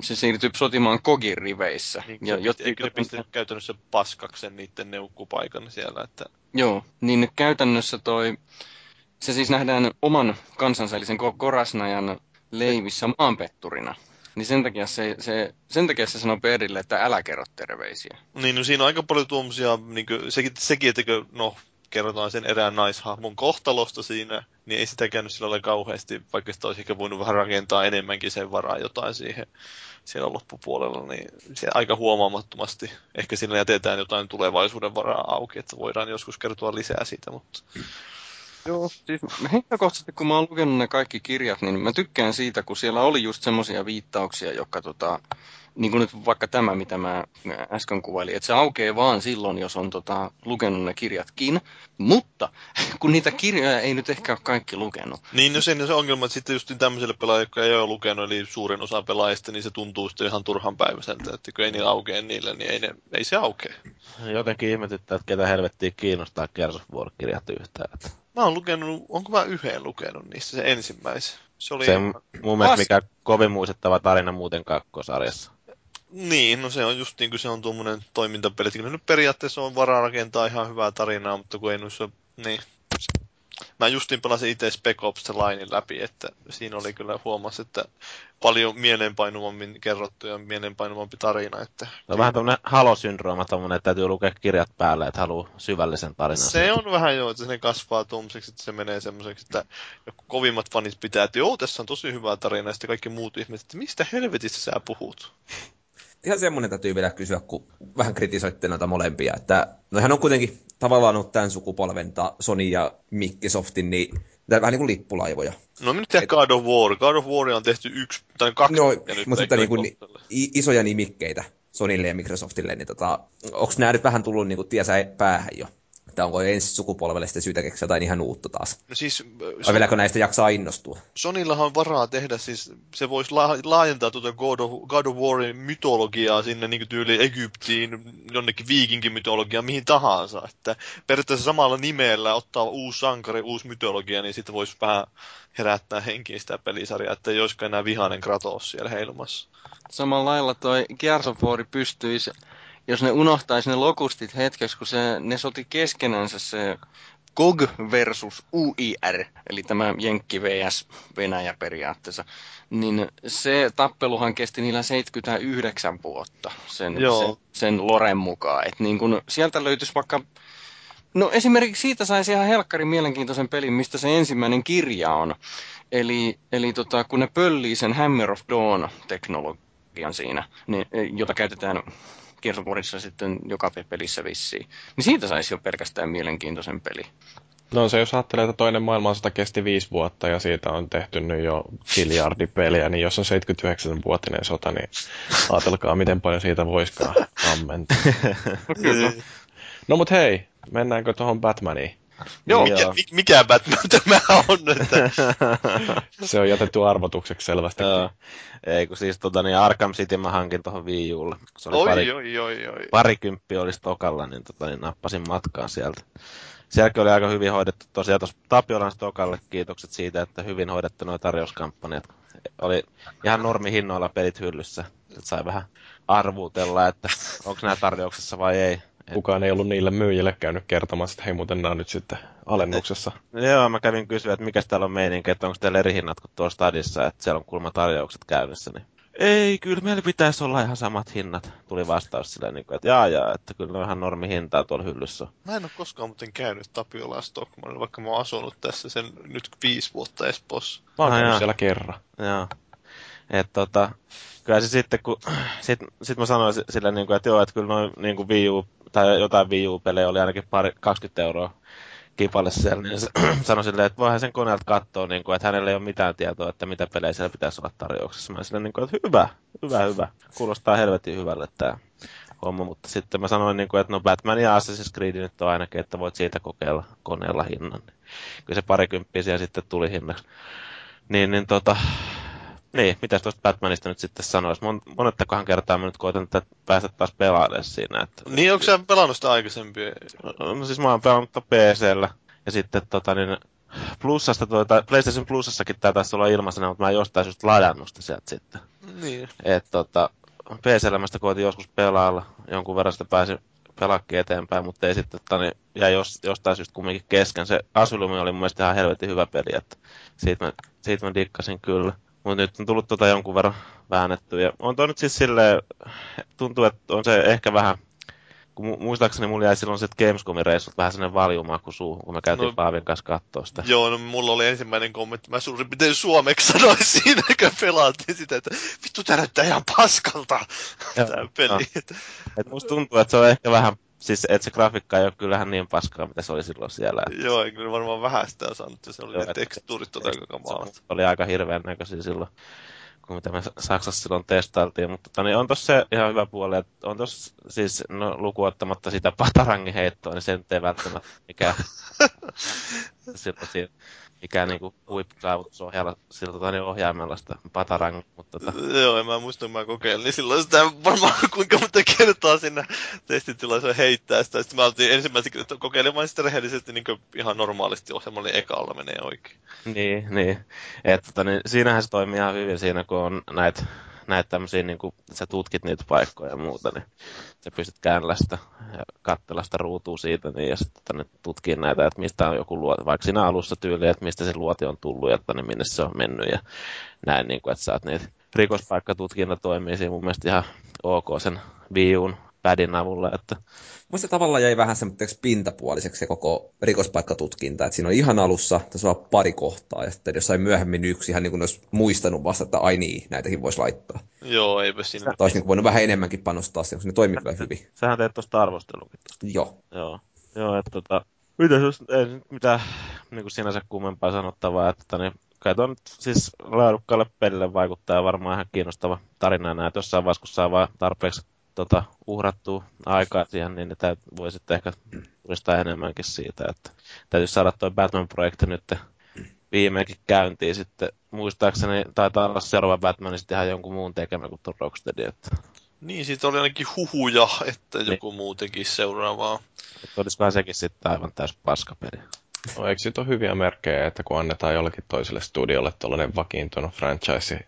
Se siirtyy sotimaan Kogin riveissä. Niin, eikö ne pistänyt käytännössä paskaksen niiden neukkupaikan siellä? Että... Joo, niin käytännössä se siis nähdään oman kansansa, eli sen Goraznajan leivissä maanpetturina. Niin sen takia se sanoo Berille, että älä kerro terveisiä. Niin, no siinä on aika paljon tuommoisia, niin sekin, että kerrotaan sen erään naishahmon kohtalosta siinä, niin ei sitä käynyt sillä ole kauheasti, vaikka sitä olisi ehkä voinut vähän rakentaa enemmänkin sen varaan jotain siihen siellä loppupuolella, niin se aika huomaamattomasti. Ehkä sillä jätetään jotain tulevaisuuden varaa auki, että voidaan joskus kertoa lisää siitä, mutta... Joo, siis henkilökohtaisesti kun mä oon lukenut ne kaikki kirjat, niin mä tykkään siitä, kun siellä oli just semmoisia viittauksia, jotka niin kuin nyt vaikka tämä, mitä mä äsken kuvailin, että se aukeaa vaan silloin, jos on lukenut ne kirjatkin, mutta kun niitä kirjoja ei nyt ehkä ole kaikki lukenut. Niin, no sen se ongelma, että sitten just tämmöiselle pelaajalle, joka ei ole lukenut, eli suurin osa pelaajista, niin se tuntuu sitten ihan turhan päiväiseltä, että kun ei niillä aukea niillä, niin ei se aukea. Jotenkin ihmetyttää, että ketä helvettiä kiinnostaa Gears of War-kirjat yhtään. Mä oon lukenut, onko mä yhden lukenut niistä se ensimmäisen? Se oli mun mielestä mikä kovin muistettava tarina muuten kakkosarjassa. Niin, no se on just niin kuin se on tuommoinen toimintapeli. Kyllä nyt periaatteessa on varaa rakentaa ihan hyvää tarinaa, mutta kun ei noissa... Niin. Mä justiin pelasin itse Spec Ops The Linein läpi, että siinä oli kyllä huomasi, että paljon mieleenpainuvammin kerrottu ja mieleenpainuvampi tarina. Että... Se on vähän tommonen halosyndrooma, tommonen, että täytyy lukea kirjat päälle, että haluaa syvällisen tarinan. Se on vähän joo, että se kasvaa tommoseksi, että se menee semmoiseksi, että joku kovimmat fanit pitää, että joo, tässä on tosi hyvää tarinaa, ja sitten kaikki muut ihmiset, että mistä helvetistä sä puhut? Ihan semmoinen täytyy vielä kysyä, kun vähän kritisoitte noita molempia, että noihän on kuitenkin tavallaan ollut tämän sukupolventa Sony ja Microsoftin, niin vähän niin kuin lippulaivoja. No me nyt tehdään God of War. God of War on tehty yksi tai kaksi. No, mutta sitten niin isoja nimikkeitä Sonylle ja Microsoftille, niin onko nämä nyt vähän tullut niin tiesä päähän jo? Että onko ensi sukupolvelle sitten syytä keksiä jotain ihan uutta taas? No siis, vai vieläkö näistä jaksaa innostua? Sonyllahan on varaa tehdä, siis se voisi laajentaa tuota God of Warin mytologiaa sinne niin tyyliin Egyptiin, jonnekin viikinkimytologiaan, mihin tahansa. Että periaatteessa samalla nimellä ottaa uusi sankari, uusi mytologia, niin sitten voisi vähän herättää henkiin sitä pelisarjaa, että ei olisikaan enää vihainen Kratos siellä heilumassa. Samalla lailla toi Gears of War pystyisi... Jos ne unohtaisi ne lokustit hetkeksi, kun ne soti keskenänsä se GOG versus UIR, eli tämä Jenkki vs. Venäjä periaatteessa, niin se tappeluhan kesti niillä 79 vuotta sen loren mukaan. Et niin kun sieltä löytyisi vaikka... No esimerkiksi siitä saisi ihan helkkarin mielenkiintoisen pelin, mistä se ensimmäinen kirja on. Eli kun ne pöllii sen Hammer of Dawn-teknologian siinä, niin, jota käytetään... Kiertoporissa sitten joka pelissä vissiin. Niin siitä saisi jo pelkästään mielenkiintoisen peli. No se, jos ajattelee, että toinen maailmansota kesti 5 vuotta ja siitä on tehty nyt jo biljardipeliä, niin jos on 79-vuotinen sota, niin ajatelkaa, miten paljon siitä voisikaan ammentaa. No mut hei, mennäänkö tuohon Batmaniin? Joo. Mikä Batman tämä on? Että... Se on jätetty arvotukseksi selvästi. Ei kun siis Arkham City mä hankin tuohon Wii U:lle. Se oli parikymppiä olisi tokalla, niin, niin nappasin matkaan sieltä. Sielläkin oli aika hyvin hoidettu tosiaan tuossa Tapiolan tokalle. Kiitokset siitä, että hyvin hoidettu nuo tarjouskampanjat. Oli ihan normihinnoilla pelit hyllyssä. Et sai vähän arvuutella, että onko nämä tarjouksessa vai ei. Kukaan ei ollut niille myyjille käynyt kertomaan, että hei muuten nämä on nyt sitten alennuksessa. Joo, mä kävin kysyä, että mikäs täällä on meininki, että onko teillä eri hinnat kuin tuolla stadissa, että siellä on kulma tarjoukset käynnissä. Niin. Ei, kyllä meillä pitäisi olla ihan samat hinnat. Tuli vastaus silleen, että jaa, että kyllä on ihan normihintaa tuolla hyllyssä. Mä en ole koskaan muuten käynyt Tapiolaan Stockmanilla, vaikka mä oon asunut tässä sen nyt 5 vuotta Espoossa. Mä oon käynyt siellä kerran. Joo. Että kyllä se sitten, kun... Sit mä sanoin silleen, että joo, että kyllä noin niin Wii U tai jotain Wii U-pelejä oli ainakin 20 € kipalle siellä, niin sanoi silleen, että voihan sen koneelta katsoa, niin kuin, että hänellä ei ole mitään tietoa, että mitä pelejä siellä pitäisi olla tarjouksessa. Mä silleen, että hyvä, kuulostaa helvetin hyvälle tämä homma, mutta sitten mä sanoin, että no Batman ja Assassin's Creed nyt on ainakin, että voit siitä kokeilla koneella hinnan. Kyllä se 20 € siellä sitten tuli hinnaksi. Niin, mitäs tuosta Batmanista nyt sitten sanois? Monettakohan kertaa mä nyt koitan päästä taas pelaamaan siinä. Että... Niin, onko sä pelannut sitä aikaisemmin? No siis mä oon pelannut PC:llä. Ja sitten plussasta, PlayStation Plusassakin tää taisi olla ilmaisena, mutta mä en jostain syystä ladannut sitä sieltä sitten. Niin. Että PC:llä mä sitä koitin joskus pelailla. Jonkun verran sitä pääsin pelaakin eteenpäin, mutta ei sitten jäi jostain syystä kumminkin kesken. Se Asylum oli mun mielestä ihan helvetin hyvä peli, että siitä mä dikkasin kyllä. Mutta nyt on tullut jonkun verran väännettyä. Ja on toi nyt siis silleen, tuntuu, että on se ehkä vähän, kun muistaakseni mulla jäi silloin sit Gamescomin reissut vähän sellainen valjumaa kuin suuhun, kun me käytiin Paavin kanssa kattoo sitä. Joo, no mulla oli ensimmäinen kommentti, mä suurin piirtein suomeksi sanoin siinä, kun pelaattiin sitä, että vittu tää näyttää ihan paskalta, tää peli. No. Et musta tuntuu, että se on ehkä vähän Siis et se grafiikka ei ole kyllähän niin paskaa, mitä se oli silloin siellä. Että... Joo, ei kyllä varmaan vähän sitä saanut, se oli joo, ne tekstuurit koko maailman. Se oli aika hirveän näköisiä silloin, kun mitä me Saksassa silloin testailtiin. Mutta niin on tossa se ihan hyvä puoli, että on tossa siis, no lukuottamatta sitä patarangin heittoa, niin se nyt ei välttämättä mikään niinku huippusaavutusohjailla sillä niin ohjaimella sitä patarang. Mutta joo, en mä muista, kun mä kokeilin, niin silloin sitä varmaan kuinka monta kertaa siinä testitilaisuuden heittää sitä. Sitten mä oltiin ensimmäisen kokeilemaan sitä rehellisesti niin ihan normaalisti ohjelmalla, niin ekalla menee oikein. Niin. Niin siinähän se toimii ihan hyvin siinä, kun on näitä tämmöisiä, niin kun sä tutkit niitä paikkoja ja muuta, niin sä pystyt käännellä sitä ja katsella sitä ruutua siitä, niin, ja sitten tutkii näitä, että mistä on joku luoti, vaikka siinä alussa tyyliä, että mistä se luoti on tullut ja minne se on mennyt ja näin, niin kun, että sä oot niitä rikospaikkatutkinta toimii siinä mun mielestä ihan ok sen viun pädin avulla, että... Musta tavallaan jäi vähän semmoitteeksi pintapuoliseksi se koko rikospaikkatutkinta, että siinä on ihan alussa, tässä on pari kohtaa, ja sitten jossain myöhemmin yksi ihan niin kuin olisi muistanut vasta, että ai niin, näitäkin voisi laittaa. Joo, eipä siinä. Tai olisi voinut vähän enemmänkin panostaa siihen, koska ne toimii kyllä hyvin. Sähän teet tuosta arvostelukin. Joo, että mitäs jos ei nyt mitään niin kuin sinänsä kummempaa sanottavaa, että niin kai tuo nyt siis laadukkaalle pelille vaikuttaa varmaan ihan kiinnostava tarina näin, että jossain vaiheessa kun saa vaan tarpeeksi uhrattua aikaa siihen, niin ne voi sitten ehkä turistaa enemmänkin siitä, että täytyy saada toi Batman-projekti nyt viimeinkin käyntiin sitten. Muistaakseni taitaa olla seuraava Batman, niin sitten ihan jonkun muun tekemä kuin tuon Rocksteadin. Niin, siitä oli ainakin huhuja, että joku muu tekisi seuraavaa. Olisikohan sekin sitten aivan täys paskapeli. No, eikö siitä ole hyviä merkkejä, että kun annetaan jollekin toiselle studiolle tuollainen vakiintunut franchise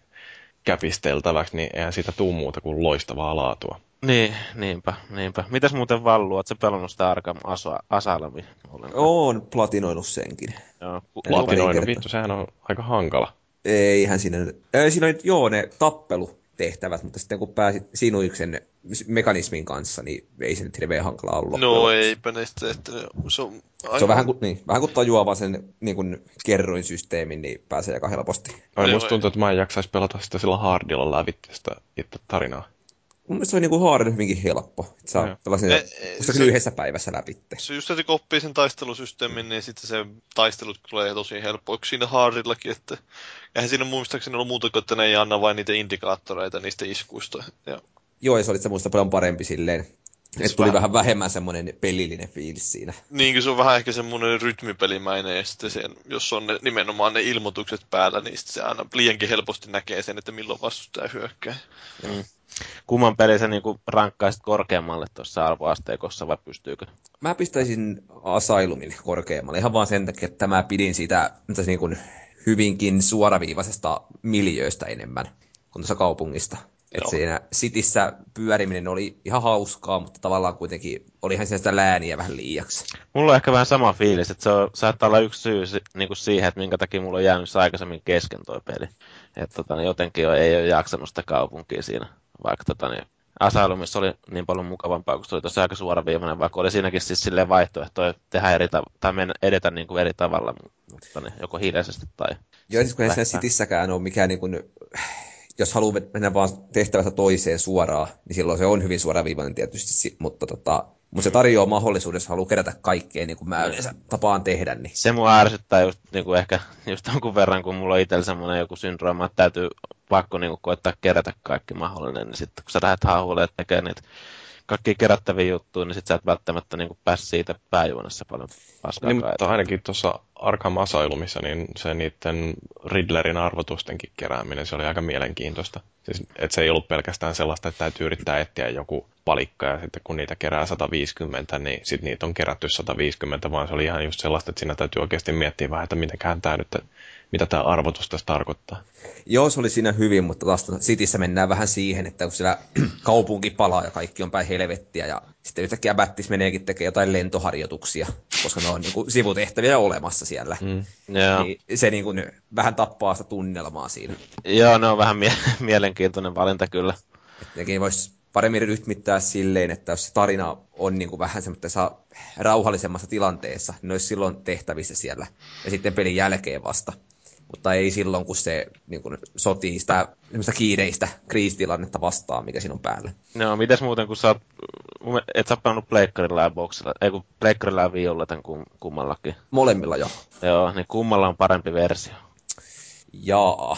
käpisteltäväksi, niin eihän siitä tule muuta kuin loistavaa laatua. Niin, niinpä. Mitäs muuten Vallu, ootko sä pelannut sitä Arkham Asylumia? Oon platinoinut senkin. Joo, platinoinut, vittu, sehän on aika hankala. Eihän siinä nyt, siinä on joo ne tappelutehtävät, mutta sitten kun pääsit sinuiksen mekanismin kanssa, niin ei se nyt hirveän hankalaa ollut. No eipä näistä, että se on... Se on vähän kuin tajuaa vaan sen niin kuin kerroinsysteemin, niin pääsee aika helposti. Musta tuntuu, että mä en jaksaisi pelata sitä sillä hardilla lävittä sitä itse tarinaa. Mun mielestä se on niinku haarin hyvinkin helppo. Saa tällaisen yhdessä päivässä läpitte. Se just, että kun oppii sen taistelusysteemin, niin sitten se taistelut tulee tosi helppoiksi siinä haarillakin. Että... Eihän siinä muistaakseni ollut muuta, että ne ei anna vain niitä indikaattoreita niistä iskuista. Ja... Joo, ja se oli muista paljon parempi silleen. Että tuli vähän vähemmän semmoinen pelillinen fiilis siinä. Niin, se on vähän ehkä semmoinen rytmipelimäinen, ja sitten sen, jos on ne, nimenomaan ne ilmoitukset päällä, niin sitten se aina liiankin helposti näkee sen, että milloin vastustaja hyökkää. Mm. Kumman peli sä niinku rankkaisit korkeammalle tuossa arvoasteikossa, vai pystyykö? Mä pistäisin Asylumin korkeammalle, ihan vaan sen takia, että mä pidin siitä niin kuin hyvinkin suoraviivaisesta miljööstä enemmän kuin tuossa kaupungista. Että siinä Cityssä pyöriminen oli ihan hauskaa, mutta tavallaan kuitenkin olihan siinä sitä lääniä vähän liiaksi. Mulla on ehkä vähän sama fiilis, että se on, saattaa olla yksi syy niin siihen, että minkä takia mulla on jäänyt aikaisemmin kesken toi peli. Että jotenkin ei ole jaksanut sitä kaupunkia siinä, vaikka Asylumissa oli niin paljon mukavampaa, kun se oli tosi aika suoraviivainen, vaikka oli siinäkin siis silleen vaihtoehtoja tehdä tai edetä niin kuin eri tavalla, mutta niin, joko hiljaisesti tai... Joo, siis kun ei siinä Cityssäkään ole mikään... Niin kuin... Jos haluaa mennä vaan tehtävästä toiseen suoraan, niin silloin se on hyvin suoraviivainen tietysti, mutta se tarjoaa mahdollisuuden, jos haluaa kerätä kaikkea, niin kuin mä yleensä tapaan tehdä. Niin. Se mua ärsyttää just, niin kuin ehkä just jonkun verran, kun mulla on itsellä semmoinen joku syndrooma, että täytyy pakko niin kuin koettaa kerätä kaikki mahdollinen, niin sitten kun sä lähdet haahuilemaan tekemään niitä kaikkia kerättäviä juttuja, niin sit sä et välttämättä niin kuin pääse siitä pääjuonessa paljon paskaa. Niin, mutta ainakin tuossa Arkham Asylumissa, niin se niiden Riddlerin arvotustenkin kerääminen, se oli aika mielenkiintoista. Siis, että se ei ollut pelkästään sellaista, että täytyy yrittää etsiä joku palikka, ja sitten kun niitä kerää 150, niin sit niitä on kerätty 150, vaan se oli ihan just sellaista, että siinä täytyy oikeasti miettiä vähän, että mitenköhän tämä nyt, mitä tämä arvotus tässä tarkoittaa. Joo, se oli siinä hyvin, mutta taas Cityssä mennään vähän siihen, että kun siellä kaupunki palaa ja kaikki on päin helvettiä, ja sitten yhtäkkiä Battis meneekin tekemään jotain lentoharjoituksia, koska ne on niin kuin sivutehtäviä olemassa siellä. Niin se niin kuin vähän tappaa sitä tunnelmaa siinä. Joo, ne on vähän mielenkiintoinen valinta kyllä. Nekin voisi paremmin rytmittää silleen, että jos se tarina on niin kuin vähän semmoisessa rauhallisemmassa tilanteessa, niin ne olisi silloin tehtävissä siellä ja sitten pelin jälkeen vasta. Mutta ei silloin, kun se niin kun sotii sitä kiireistä kriisitilannetta vastaan, mikä siinä on päällä. No, mites muuten, kun sä oot et sä pelannut pleikkarilla ja boksilla, ei kun pleikkarilla ja viiolla tämän kummallakin. Molemmilla jo. Joo, niin kummalla on parempi versio. Jaa.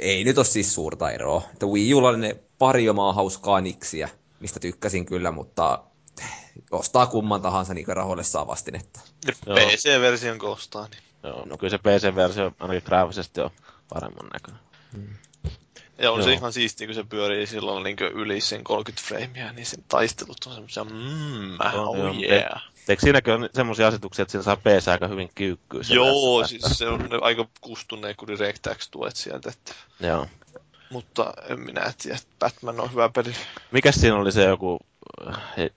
Ei nyt ole siis suurta eroa. Wii Ulla oli ne pari omaa hauskaa niksiä, mistä tykkäsin kyllä, mutta ostaa kumman tahansa, niin rahoille saa vastinetta. PC-version kun ostaa, niin. Joo, no kyllä se PC-versio ainakin graafisesti on paremman näköinen. Mm. Ja on se ihan siistiä, kun se pyörii silloin niin yli sen 30 freimiä, niin sen taistelut on semmoisia oh yeah. Eikö siinäkin ole semmoisia asetuksia, että siinä saa PC aika hyvin kyykkyä? Joo, tässä, siis se on aika kustuneet, kun DirectX tuet sieltä. Että. Joo. Mutta en minä tiedä, että Batman on hyvä peli. Mikäs siinä oli se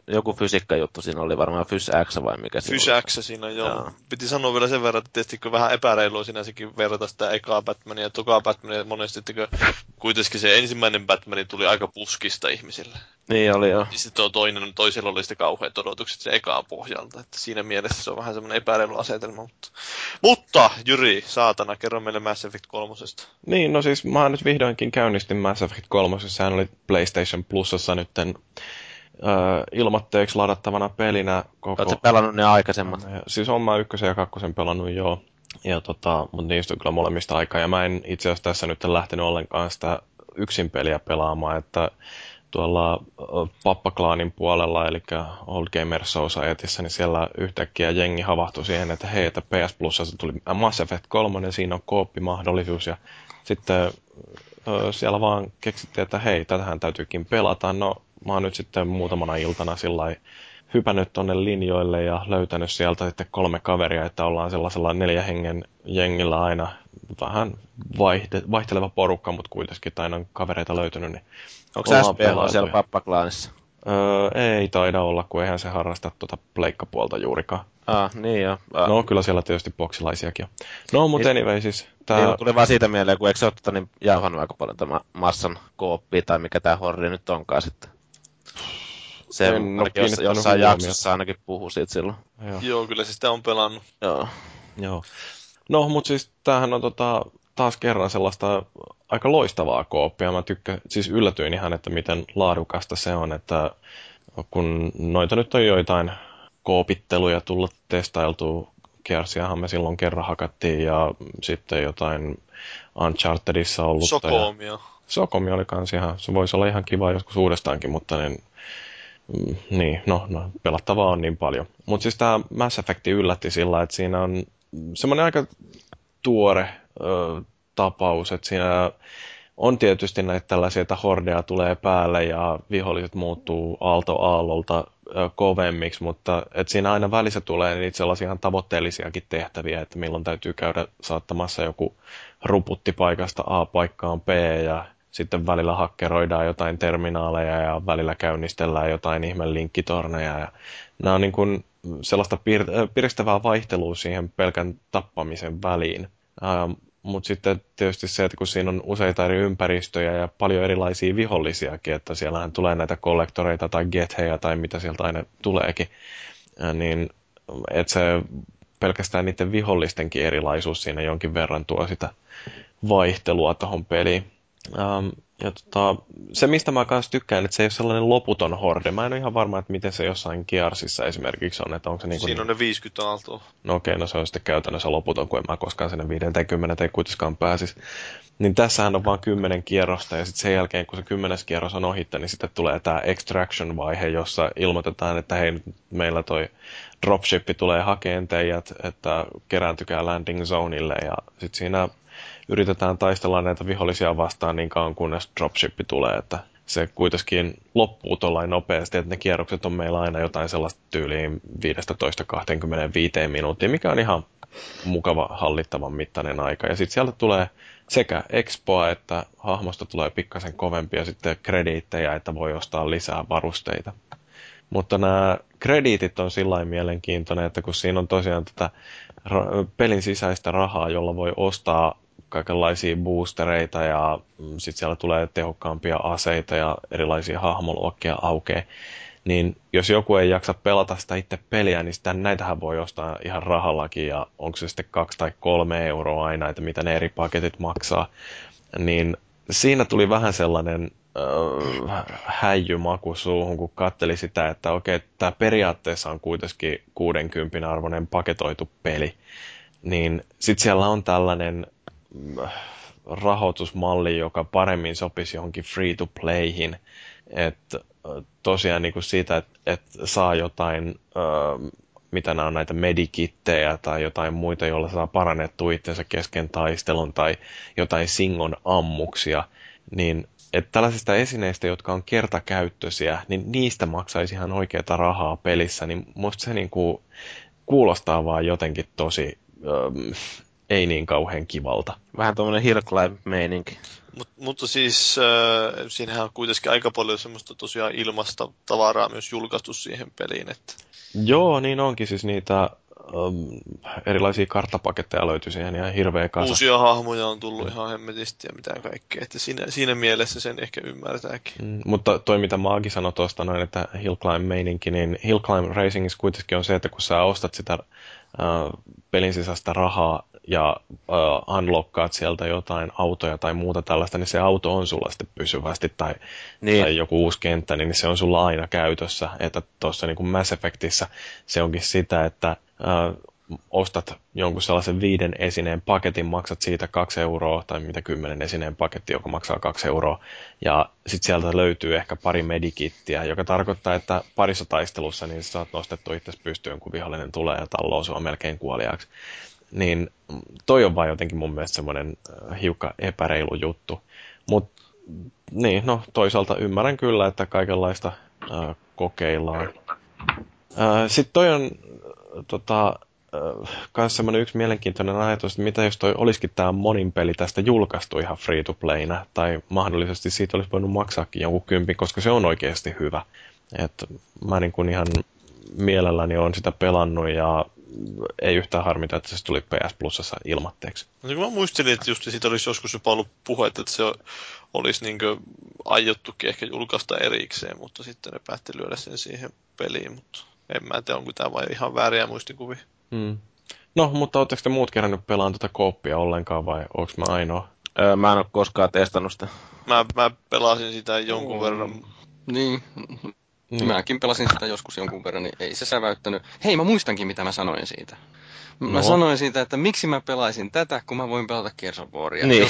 joku fysiikkajuttu? Siinä oli varmaan PhysX vai mikä se oli? PhysX siinä, joo. Piti sanoa vielä sen verran, että tietysti vähän epäreilua sinänsäkin verrata sitä ekaa Batmania ja tokaa Batmania. Monesti kuitenkin se ensimmäinen Batmani tuli aika puskista ihmisille. Niin oli, joo. Ja sitten toisella oli sitten kauheat odotukset sen ekaan pohjalta. Että siinä mielessä se on vähän semmoinen epäreilu asetelma. Mutta Jyri, saatana, kerro meille Mass Effect 3. Niin, no siis mä nyt vihdoinkin käynnistin Mass Effect 3. Sehän oli PlayStation Plusassa nytten ilmatteeksi ladattavana pelinä koko... Oletko pelannut ne aikaisemmat? Siis on mä ykkösen ja kakkosen pelannut, joo. Ja mutta niistä on kyllä molemmista aikaa. Ja mä en itse asiassa tässä nyt lähtenyt ollenkaan sitä yksin peliä pelaamaan, että tuolla Pappaklaanin puolella, eli Old Gamer Societyssä, niin siellä yhtäkkiä jengi havahtui siihen, että hei, että PS Plusassa tuli Mass Effect 3, siinä on kooppimahdollisuus, ja sitten siellä vaan keksittiin, että hei, tätähän täytyykin pelata. No, mä oon nyt sitten muutamana iltana sillai hypännyt tonne linjoille ja löytänyt sieltä sitten 3 kaveria, että ollaan sellaisella 4 hengen jengillä aina vähän vaihteleva porukka, mutta kuitenkin aina on kavereita löytynyt. Niin onko sä SPH siellä Pappaklaanissa? Ei taida olla, kun eihän se harrasta tuota pleikkapuolta juurikaan. Niin joo. No, kyllä siellä tietysti boksilaisiakin. No, mutta anyway siis... Niin, tuli vaan siitä mieleen, kun eikö se ole niin jauhannut aika paljon tämä massan kooppia tai mikä tämä horri nyt onkaan sitten. Se jossain jaksossa ainakin puhuu siitä silloin. Joo, kyllä se sitä on pelannut. Joo. No, mutta siis tämähän on taas kerran sellaista aika loistavaa kooppia. Mä siis yllätyin ihan, että miten laadukasta se on, että kun noita nyt on joitain koopitteluja tullut testailtua. Gearsiahan me silloin kerran hakattiin ja sitten jotain Unchartedissa ollut. Sokomia oli kans ihan, se voisi olla ihan kiva joskus uudestaankin, mutta niin, no, pelattavaa on niin paljon. Mutta siis tämä Mass Effect yllätti sillä, että siinä on semmoinen aika tuore tapaus, että siinä on tietysti näitä tällaisia, että hordeja tulee päälle ja viholliset muuttuu aalto aallolta kovemmiksi, mutta et siinä aina välissä tulee niitä sellaisia ihan tavoitteellisiakin tehtäviä, että milloin täytyy käydä saattamassa joku ruputti paikasta A paikkaan B ja sitten välillä hakkeroidaan jotain terminaaleja ja välillä käynnistellään jotain ihme linkkitorneja. Ja nämä on niin kuin sellaista piristävää vaihtelua siihen pelkän tappamisen väliin. Mutta sitten tietysti se, että kun siinä on useita eri ympäristöjä ja paljon erilaisia vihollisiakin, että siellähän tulee näitä kollektoreita tai gethejä tai mitä sieltä aina tuleekin, niin että se pelkästään niiden vihollistenkin erilaisuus siinä jonkin verran tuo sitä vaihtelua tuohon peliin. Ja se, mistä mä kanssa tykkään, että se ei ole sellainen loputon horde. Mä en ole ihan varma, että miten se jossain Gearsissa esimerkiksi on. Että onko se niin kuin... Siinä on ne 50 aaltoa. No okei, no se on sitten käytännössä loputon, kun en mä koskaan sinne 50 ei kuitenkaan pääsisi. Niin tässähän on vaan 10 kierrosta ja sitten sen jälkeen, kun se 10. kierros on ohittanut, niin sitten tulee tämä extraction-vaihe, jossa ilmoitetaan, että hei, meillä toi dropshippi tulee hakeen teijät, että kerääntykää landing zoneille ja sitten siinä... Yritetään taistella näitä vihollisia vastaan niin kauan, kunnes dropshippi tulee, että se kuitenkin loppuu tuollain nopeasti, että ne kierrokset on meillä aina jotain sellaista tyyliin 15-25 minuuttia, mikä on ihan mukava hallittavan mittainen aika. Ja sitten sieltä tulee sekä expoa, että hahmosta tulee pikkasen kovempia sitten krediittejä, että voi ostaa lisää varusteita. Mutta nämä krediitit on sillain mielenkiintoinen, että kun siinä on tosiaan tätä pelin sisäistä rahaa, jolla voi ostaa kaikenlaisia boostereita ja sitten siellä tulee tehokkaampia aseita ja erilaisia hahmoluokkia aukeaa. Niin jos joku ei jaksa pelata sitä itse peliä, niin sitä, näitähän voi ostaa ihan rahallakin ja onko se sitten 2 tai 3 euroa aina, että mitä ne eri paketit maksaa. Niin siinä tuli vähän sellainen häijymaku suuhun, kun katseli sitä, että okei, tämä periaatteessa on kuitenkin 60 arvoinen paketoitu peli. Niin sitten siellä on tällainen rahoitusmalli, joka paremmin sopisi johonkin free-to-playhin. Että tosiaan niin kuin siitä, että saa jotain, mitä nämä on näitä medikittejä tai jotain muita, joilla saa parannettua itsensä kesken taistelun tai jotain singon ammuksia, niin että tällaisista esineistä, jotka on kertakäyttöisiä, niin niistä maksaisi ihan oikeata rahaa pelissä, niin musta se niin kuin kuulostaa vaan jotenkin tosi ei niin kauhean kivalta. Vähän tommonen Hill Climb-meininki. Mutta siis siinähän on kuitenkin aika paljon semmoista tosiaan ilmasta tavaraa myös julkaistu siihen peliin. Että... Joo, niin onkin siis niitä erilaisia karttapaketteja löytyy siihen ihan hirveä kasa. Uusia hahmoja on tullut ihan hemmetisti ja mitään kaikkea, että siinä mielessä sen ehkä ymmärtääkin. Mutta toi mitä Maagi sanoi tuosta noin, että Hill Climb-meininki, niin Hill Climb Racingissa kuitenkin on se, että kun sä ostat sitä pelin sisäistä rahaa, ja unlockkaat sieltä jotain autoja tai muuta tällaista, niin se auto on sulla sitten pysyvästi tai, niin. Tai joku uusi kenttä, niin se on sulla aina käytössä. Että tuossa niin kuin Mass Effectissä se onkin sitä, että ostat jonkun sellaisen 5 esineen paketin, maksat siitä 2 euroa tai mitä 10 esineen paketti, joka maksaa 2 euroa. Ja sitten sieltä löytyy ehkä pari medikittiä, joka tarkoittaa, että parissa taistelussa niin sä saat nostettu itse pystyyn, kun vihollinen tulee ja talloo sua melkein kuoliaaksi. Niin toi on vaan jotenkin mun mielestä semmoinen hiukan epäreilu juttu. Mutta niin, no toisaalta ymmärrän kyllä, että kaikenlaista kokeillaan. Sitten toi on kans semmoinen yksi mielenkiintoinen ajatus, että mitä jos toi olisikin tää monin peli tästä julkaistu ihan free-to-playna, tai mahdollisesti siitä olisi voinut maksaakin jonkun 10, koska se on oikeasti hyvä. Et mä niin kun ihan mielelläni on sitä pelannut ja ei yhtään harmita, että se tuli PS Plusassa ilmatteeksi. No, niin mä muistelin, että just siitä olisi joskus jopa ollut puhetta, että se olisi niin kuin aiottukin ehkä julkaista erikseen, mutta sitten ne päätti lyödä sen siihen peliin, mutta en mä tiedä, onko tämä vain ihan vääriä muistikuvia. No, mutta ootteko te muut kerännyt pelaan tuota kooppia ollenkaan vai onko mä ainoa? Mä en ole koskaan testannut sitä. Mä pelasin sitä jonkun verran. Niin. Mäkin pelasin sitä joskus jonkun verran, niin ei se säväyttänyt. Hei, mä muistankin, mitä mä sanoin siitä. Mä sanoin siitä, että miksi mä pelaisin tätä, kun mä voin pelata Kersoboria, niin.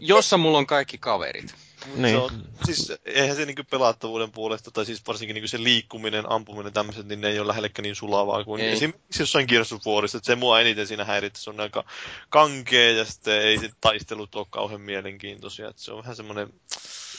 jossa mulla on kaikki kaverit. Niin. Siis eihän se niinku pelattavuuden puolesta, tai siis varsinkin niinku se liikkuminen, ampuminen, tämmöiset, niin ne ei ole lähellekään niin sulavaa kuin ei. Esimerkiksi jossain Kersoborissa. Se mua eniten siinä häirittää, se on aika kankea ja sitten ei se taistelut ole kauhean mielenkiintoisia. Et se on vähän semmoinen...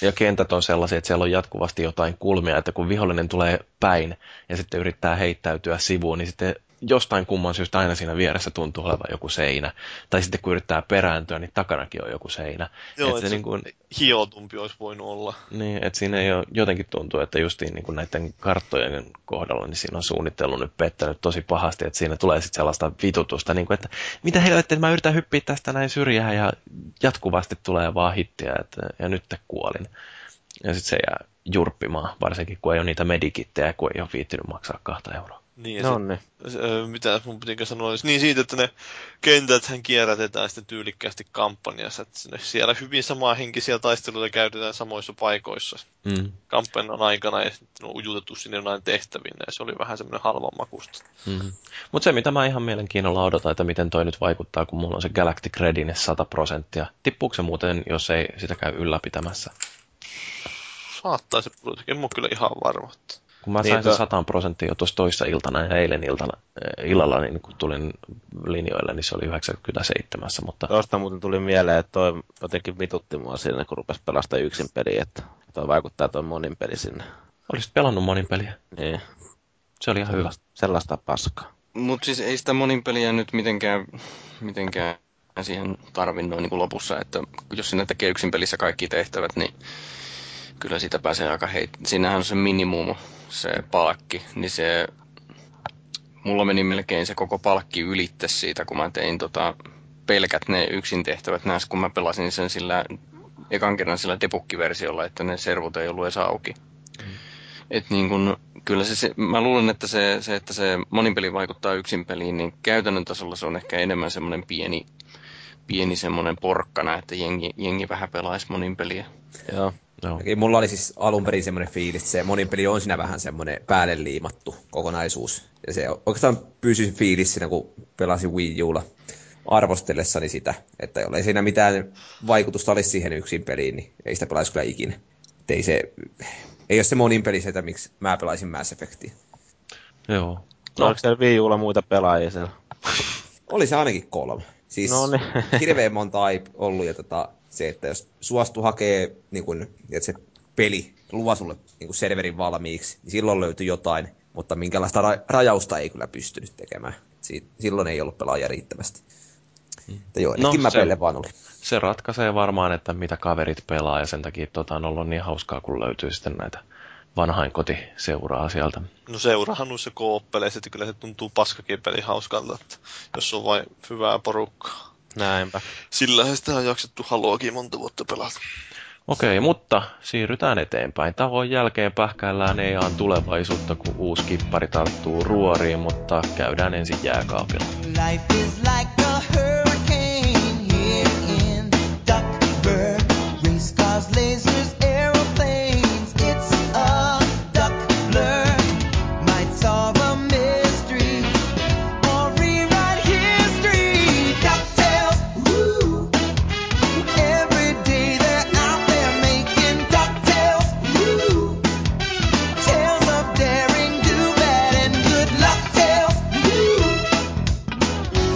Ja kentät on sellaisia, että siellä on jatkuvasti jotain kulmia, että kun vihollinen tulee päin ja sitten yrittää heittäytyä sivuun, niin sitten jostain kumman syystä aina siinä vieressä tuntuu olevan joku seinä. Tai sitten kun yrittää perääntyä, niin takanakin on joku seinä. Joo, että se niin kuin... hiotumpi olisi voinut olla. Niin, että siinä ei ole, jotenkin tuntuu, että justiin niin kuin näiden karttojen kohdalla, niin siinä on suunnittelu nyt pettänyt tosi pahasti, että siinä tulee sitten sellaista vitutusta, niin kuin, että mitä helvettiä, mä yritän hyppiä tästä näin syrjään ja jatkuvasti tulee vaan hittiä, että, ja nyt kuolin. Ja sitten se jää jurppimaan, varsinkin kun ei ole niitä medikittejä, kun ei ole viittynyt maksaa 2 euroa. Niin, mitä mun pitikö sanoa, niin siitä, että ne kentäthän kierrätetään sitten tyylikkäästi kampanjassa, että siellä hyvin samaa henkisiä taisteluja käytetään samoissa paikoissa. Kampanjan aikana ja sitten on ujutettu sinne jonain tehtäviin, ja se oli vähän semmoinen halvan makusta. Mutta se, mitä mä ihan mielenkiinnolla odotan, että miten toi nyt vaikuttaa, kun mulla on se Galactic Readiness 100%. Tippuuko se muuten, jos ei sitä käy ylläpitämässä? Saattaa se puhuta, en ole kyllä ihan varma. Kun mä sain sen 100% jo tuossa toissa iltana ja eilen illalla, niin kun tulin linjoille, niin se oli 97. Mutta... Tuosta muuten tuli mieleen, että toi jotenkin vitutti mua siinä, kun rupesi pelastamaan yksin peliä, että toi vaikuttaa toi monin peli sinne. Olisit pelannut monin peliä? Niin. Se oli ihan hyvä. Sellaista paskaa. Mutta siis ei sitä monin peliä nyt mitenkään siihen tarvinnut niin kuin lopussa, että jos sinä tekee yksin pelissä kaikki tehtävät, niin... Kyllä siitä pääsee aika heittämään. Siinähän on se minimum, se palkki. Niin se, mulla meni melkein se koko palkki ylitte siitä, kun mä tein pelkät ne yksin tehtävät näissä, kun mä pelasin sen ekan kerran sillä debuggiversiolla, että ne servut ei ollut edes auki. Et niin kun, kyllä mä luulen, että se monin peli vaikuttaa yksin peliin, niin käytännön tasolla se on ehkä enemmän semmoinen pieni semmoinen porkkana, että jengi vähän pelaisi monin peliä. Joo. No. Mulla oli siis alun perin semmoinen fiilis, että se monin peli on siinä vähän semmoinen päälle liimattu kokonaisuus. Ja se oikeastaan pyysin fiilis siinä, kun pelasin Wii Ulla arvostellessani sitä, että jollei siinä mitään vaikutusta olisi siihen yksin peliin, niin ei sitä pelaisi kyllä ikinä. Ei, se, ei ole se monin peli se, että miksi mä pelaisin Mass Effectia. Joo. No. Oliko siellä Wii Ulla muita pelaajia siellä? Oli se ainakin 3. Siis hirveän monta ei ollut ja se, että jos suostu hakee, niin kun, että se peli luva sulle niin serverin valmiiksi, niin silloin löytyi jotain, mutta minkälaista rajausta ei kyllä pystynyt tekemään. Silloin ei ollut pelaajia riittävästi. Joo, no, mä se, vaan oli. Se ratkaisee varmaan, että mitä kaverit pelaa, ja sen takia on ollut niin hauskaa, kun löytyy sitten näitä vanhainkoti-seuraa sieltä. No seurahan noissa kooppeleissä, että kyllä se tuntuu paskakin peli hauskalta, että jos on vain hyvää porukkaa. Näinpä. Sillähän sitä on jaksettu haluakin monta vuotta pelata. Okei, mutta siirrytään eteenpäin. Tavoin jälkeen pähkäillään ei ihan tulevaisuutta, kun uusi kippari tarttuu ruoriin, mutta käydään ensin jääkaapilla. Life is like a hurricane here in Duckburg. Race cars, lasers, aeroplanes. It's a duck blur. Might solve a mystery or rewrite history. DuckTales, woo. Every day they're out there making DuckTales, woo. Tales of daring, do bad and good luck tales, woo.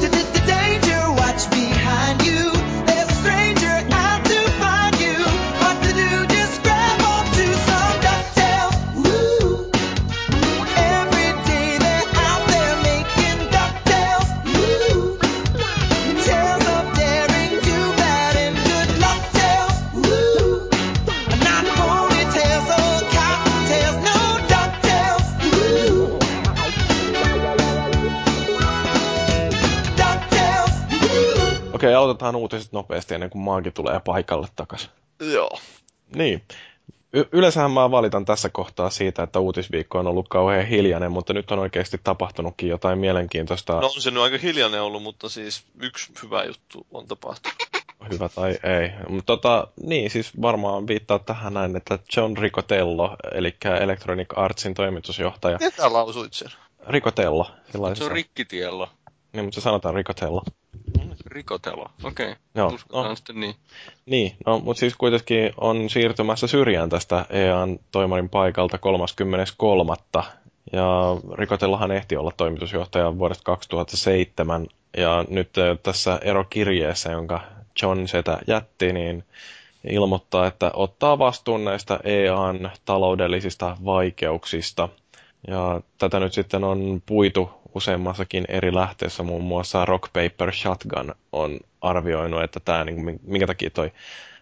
The danger watch behind you. There's a stranger out to find you. What to do? Just grab onto some DuckTales, woo. Every day they're out there making DuckTales, woo. Tales of daring, do bad and good luck tales, woo. Not ponytails or cottontails, no DuckTales, woo. DuckTales, woo. Okei, aloitetaan uutiset nopeasti ennen kuin maankin tulee paikalle takaisin. Joo. Niin. Yleensähän mä valitan tässä kohtaa siitä, että uutisviikko on ollut kauhean hiljainen, mutta nyt on oikeasti tapahtunutkin jotain mielenkiintoista. No on se nyt aika hiljainen ollut, mutta siis yksi hyvä juttu on tapahtunut. Hyvä tai ei. Mutta niin, siis varmaan viittaa tähän näin, että John Riccatello, eli Electronic Artsin toimitusjohtaja. Mitä lausuit sen? Riccatello. Se on Riccitiello. Niin, mutta se sanotaan Riccatello. Riccatello, okei. Okay. Uskotaan sitten niin. Niin, no, mutta siis kuitenkin on siirtymässä syrjään tästä EA:n toimarin paikalta 33. Ja Riccatellohan ehti olla toimitusjohtaja vuodesta 2007. Ja nyt tässä erokirjeessä, jonka John Setä jätti, niin ilmoittaa, että ottaa vastuun näistä EA:n taloudellisista vaikeuksista. Ja tätä nyt sitten on puitu useammassakin eri lähteessä, muun muassa Rock Paper Shotgun on arvioinut, että tämä, minkä takia toi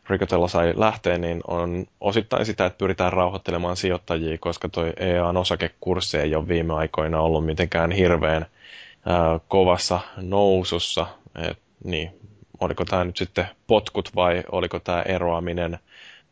Riccatello sai lähteä, niin on osittain sitä, että pyritään rauhoittelemaan sijoittajia, koska toi EA:n osakekurssi ei ole viime aikoina ollut mitenkään hirveän kovassa nousussa. Et, niin, oliko tämä nyt sitten potkut vai oliko tämä eroaminen?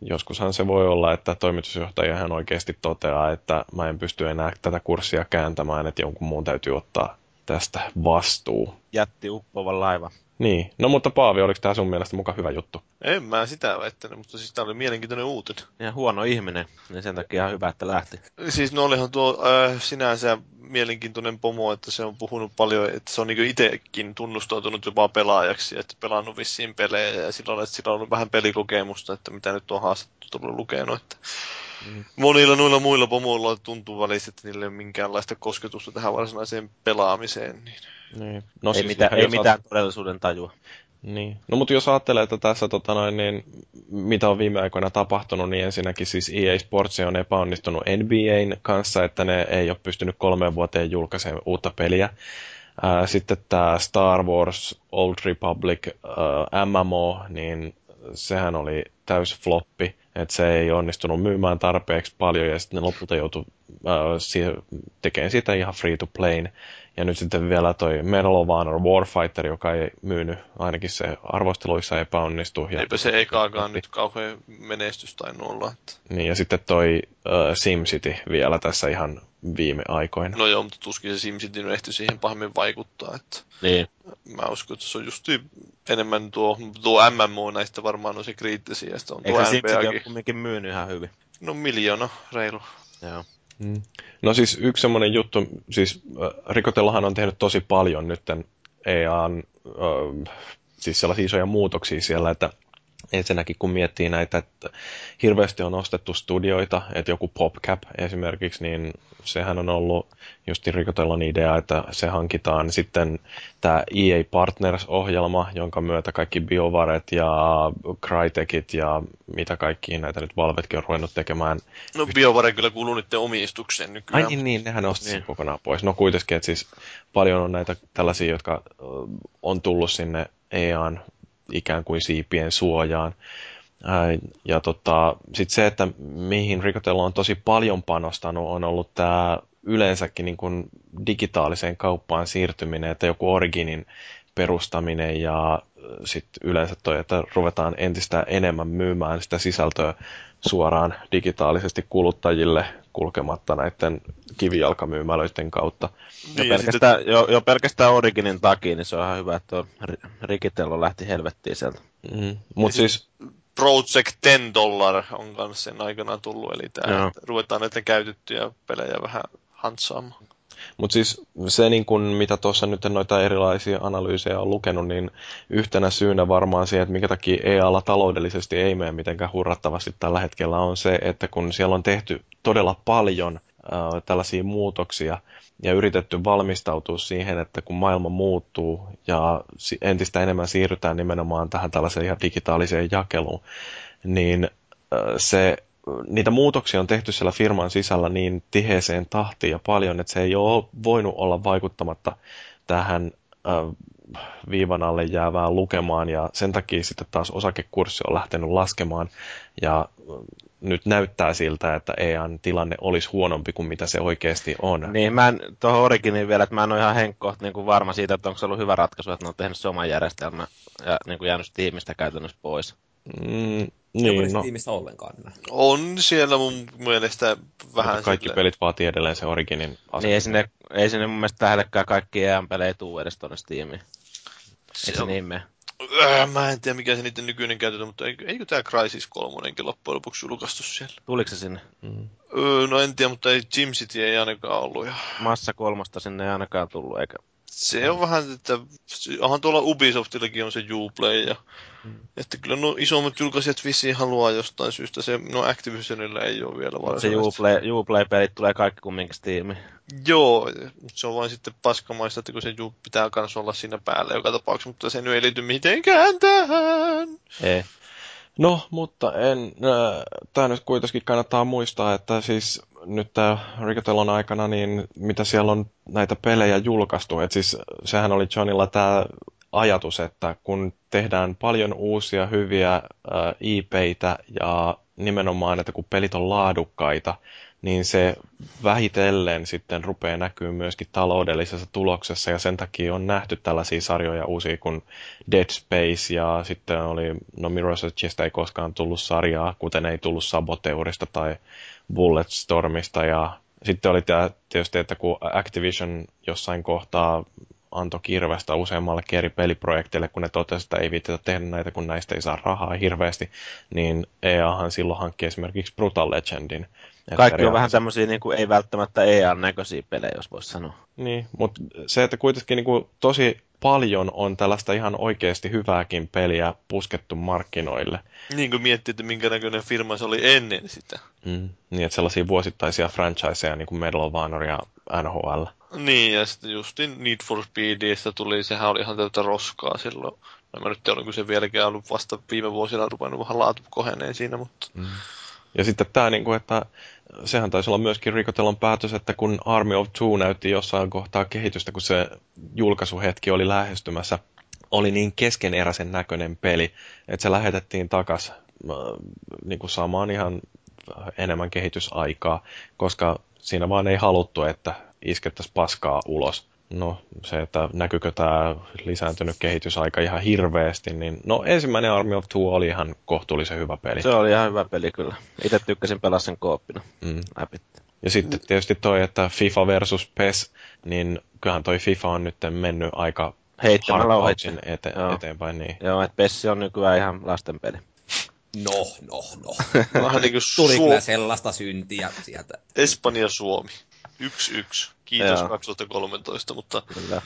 Joskushan se voi olla, että toimitusjohtajahan oikeasti toteaa, että mä en pysty enää tätä kurssia kääntämään, että jonkun muun täytyy ottaa tästä vastuu. Jätti uppovan laiva. Niin. No mutta Paavi, oliko tämä sun mielestä muka hyvä juttu? En mä sitä väittänyt, mutta siis tää oli mielenkiintoinen uutinen. Ja huono ihminen, niin sen takia hyvä, että lähti. Siis no olihan tuo sinänsä mielenkiintoinen pomo, että se on puhunut paljon, että se on niin itsekin tunnustautunut jopa pelaajaksi, että pelannut vissiin pelejä ja sillä on ollut vähän pelikokemusta, että mitä nyt on haastattelulla lukenut. Että monilla noilla muilla pomoilla tuntuu välissä, että niille ei ole minkäänlaista kosketusta tähän varsinaiseen pelaamiseen. Niin. No, siis ei mitään todellisuuden tajua. Niin. No mutta jos ajattelee, että tässä niin, mitä on viime aikoina tapahtunut, niin ensinnäkin siis EA Sports on epäonnistunut NBA:n kanssa, että ne ei ole pystynyt 3 vuoteen julkaisemaan uutta peliä. Sitten tämä Star Wars Old Republic MMO, niin sehän oli täys floppi, että se ei onnistunut myymään tarpeeksi paljon ja sitten ne lopulta joutui tekee sitä ihan free to playin. Ja nyt sitten vielä toi Medal of Honor Warfighter, joka ei myynyt, ainakin se arvosteluissa epäonnistui. Eipä se ekaakaan nyt kauhean menestys tai nolla. Että... Niin, ja sitten toi SimCity vielä tässä ihan viime aikoina. No joo, mutta tuskin se SimCity ehti siihen pahemmin vaikuttaa. Että... Niin. Mä uskon, että se on just enemmän tuo MMO näistä varmaan on se kriittisiä. On eikö SimCity ole kumminkin myynyt ihan hyvin? No 1 miljoona, reilu. Joo. No siis yksi semmoinen juttu, siis Ricotellahan on tehnyt tosi paljon nyt EA:n siis sellaisia isoja muutoksia siellä, että ensinnäkin kun miettii näitä, että hirveästi on ostettu studioita, että joku PopCap esimerkiksi, niin sehän on ollut just Ricotellan idea, että se hankitaan sitten tämä EA Partners-ohjelma, jonka myötä kaikki BioVaret ja Crytekit ja mitä kaikkia näitä nyt Valvetkin on ruvennut tekemään. No BioVare kyllä kuuluu niiden omistukseen nykyään. Ai niin, nehän osti sen kokonaan pois. No kuitenkin, että siis paljon on näitä tällaisia, jotka on tullut sinne EA:n ikään kuin siipien suojaan. Ja sitten se, että mihin Ricotello on tosi paljon panostanut, on ollut tämä yleensäkin niin kuin digitaaliseen kauppaan siirtyminen, että joku Originin perustaminen ja sitten yleensä toi, että ruvetaan entistä enemmän myymään sitä sisältöä suoraan digitaalisesti kuluttajille kulkematta näiden kivijalkamyymälöiden kautta. Niin, ja pelkästään, sitten... jo pelkästään Originin takia, niin se on ihan hyvä, että Ricotello lähti helvettiin sieltä. Mm. Mut siis... Project $10 on kanssa sen aikanaan tullut, eli tää, no. Ruvetaan näitä käytettyjä pelejä vähän hantsaamaan. Mutta siis se, niin kun, mitä tuossa nyt noita erilaisia analyysejä on lukenut, niin yhtenä syynä varmaan siihen, että minkä takia EA:lla taloudellisesti ei mene mitenkään hurrattavasti tällä hetkellä, on se, että kun siellä on tehty todella paljon tällaisia muutoksia ja yritetty valmistautua siihen, että kun maailma muuttuu ja entistä enemmän siirrytään nimenomaan tähän tällaiseen ihan digitaaliseen jakeluun, niin niitä muutoksia on tehty siellä firman sisällä niin tiheeseen tahtiin ja paljon, että se ei ole voinut olla vaikuttamatta tähän viivan alle jäävään lukemaan, ja sen takia sitten taas osakekurssi on lähtenyt laskemaan, ja nyt näyttää siltä, että EA:n tilanne olisi huonompi kuin mitä se oikeasti on. Niin, mä en tuohon Originiin vielä, että mä en ole ihan henkkohti niin kuin varma siitä, että onko se ollut hyvä ratkaisu, että ne on tehnyt se oman järjestelmän ja niin kuin jäänyt tiimistä käytännössä pois. Niin, tiimistä ollenkaan. On siellä mun mielestä vähän... Mutta kaikki pelit vaatii edelleen se Originin asetus. Niin, ei sinne mun mielestä lähellekään kaikki EAN-pelejä tuu edes tuonne Steamiin. Ei se niin mene. Mä en tiedä mikä se niiden nykyinen käytetään, mutta eikö tää Crysis 3:nkin loppujen lopuksi julkaistu siellä? Tuliko se sinne? No en tiedä, mutta ei SimCity ei ainakaan ollut. Ja... Massa 3:sta sinne ei ainakaan tullut, eikä... Se on vähän, että onhan tuolla Ubisoftillakin on se Uplay, ja että kyllä no isommat julkaisijat vissiin haluaa jostain syystä, se, no Activisionilla ei ole vielä varsinaisesti. Se Uplay-pelit tulee kaikki kumminkin Steamiin. Joo, mutta se on vain sitten paskamaista, että kun se pitää kanssa olla siinä päällä joka tapauksessa, mutta se nyt ei liity mitenkään tähän. Ei. No, mutta tämä nyt kuitenkin kannattaa muistaa, että siis nyt tämä Ricotellon aikana, niin mitä siellä on näitä pelejä julkaistu. Et siis sehän oli Johnilla tämä ajatus, että kun tehdään paljon uusia hyviä IP:itä ja nimenomaan, että kun pelit on laadukkaita, niin se vähitellen sitten rupeaa näkyy myöskin taloudellisessa tuloksessa, ja sen takia on nähty tällaisia sarjoja uusia kuin Dead Space, ja sitten oli, no Mirror's Edgestä ei koskaan tullut sarjaa, kuten ei tullut Saboteurista tai Bulletstormista, ja sitten oli tietysti, että kun Activision jossain kohtaa antoi kirvestä useammalle eri peliprojekteille, kun ne totesivat, että ei viittetä tehdä näitä, kun näistä ei saa rahaa hirveästi, niin EA:han silloin hankki esimerkiksi Brutal Legendin. Kaikki on vähän tämmöisiä, niin kuin ei välttämättä EA-näköisiä pelejä, jos voisi sanoa. Niin, mutta se, että kuitenkin niin kuin, tosi paljon on tällaista ihan oikeasti hyvääkin peliä puskettu markkinoille. Niin kuin miettii, että minkä näköinen firma se oli ennen sitä. Niin, että sellaisia vuosittaisia franchiseja, niin kuin Medal of Honor ja NHL. Niin, ja sitten justin Need for Speedistä tuli, sehän oli ihan täyttä roskaa silloin. No mä nyt olen kyse vieläkin ollut vasta viime vuosina ruvennut vähän laatu koheneen siinä, mutta... Ja sitten tämä, että sehän taisi olla myöskin Ricotellon päätös, että kun Army of Two näytti jossain kohtaa kehitystä, kun se julkaisuhetki oli lähestymässä, oli niin keskeneräisen näköinen peli, että se lähetettiin takaisin niin kuin saamaan ihan enemmän kehitysaikaa, koska siinä vaan ei haluttu, että iskettäisiin paskaa ulos. No se, että näkyykö tämä lisääntynyt kehitysaika ihan hirveästi, niin no ensimmäinen Army of Two oli ihan kohtuullisen hyvä peli. Se oli ihan hyvä peli kyllä. Itse tykkäsin pelaa sen kooppina läpi. Ja sitten tietysti toi, että FIFA versus PES, niin kyllähän toi FIFA on nyt mennyt aika harvauksin eteenpäin. Niin. Joo, että PES on nykyään ihan lasten peli. No. Niin tuli kyllä sellaista syntiä sieltä. Espanja-Suomi. 1-1. Kiitos 2013, mutta... Kyllä.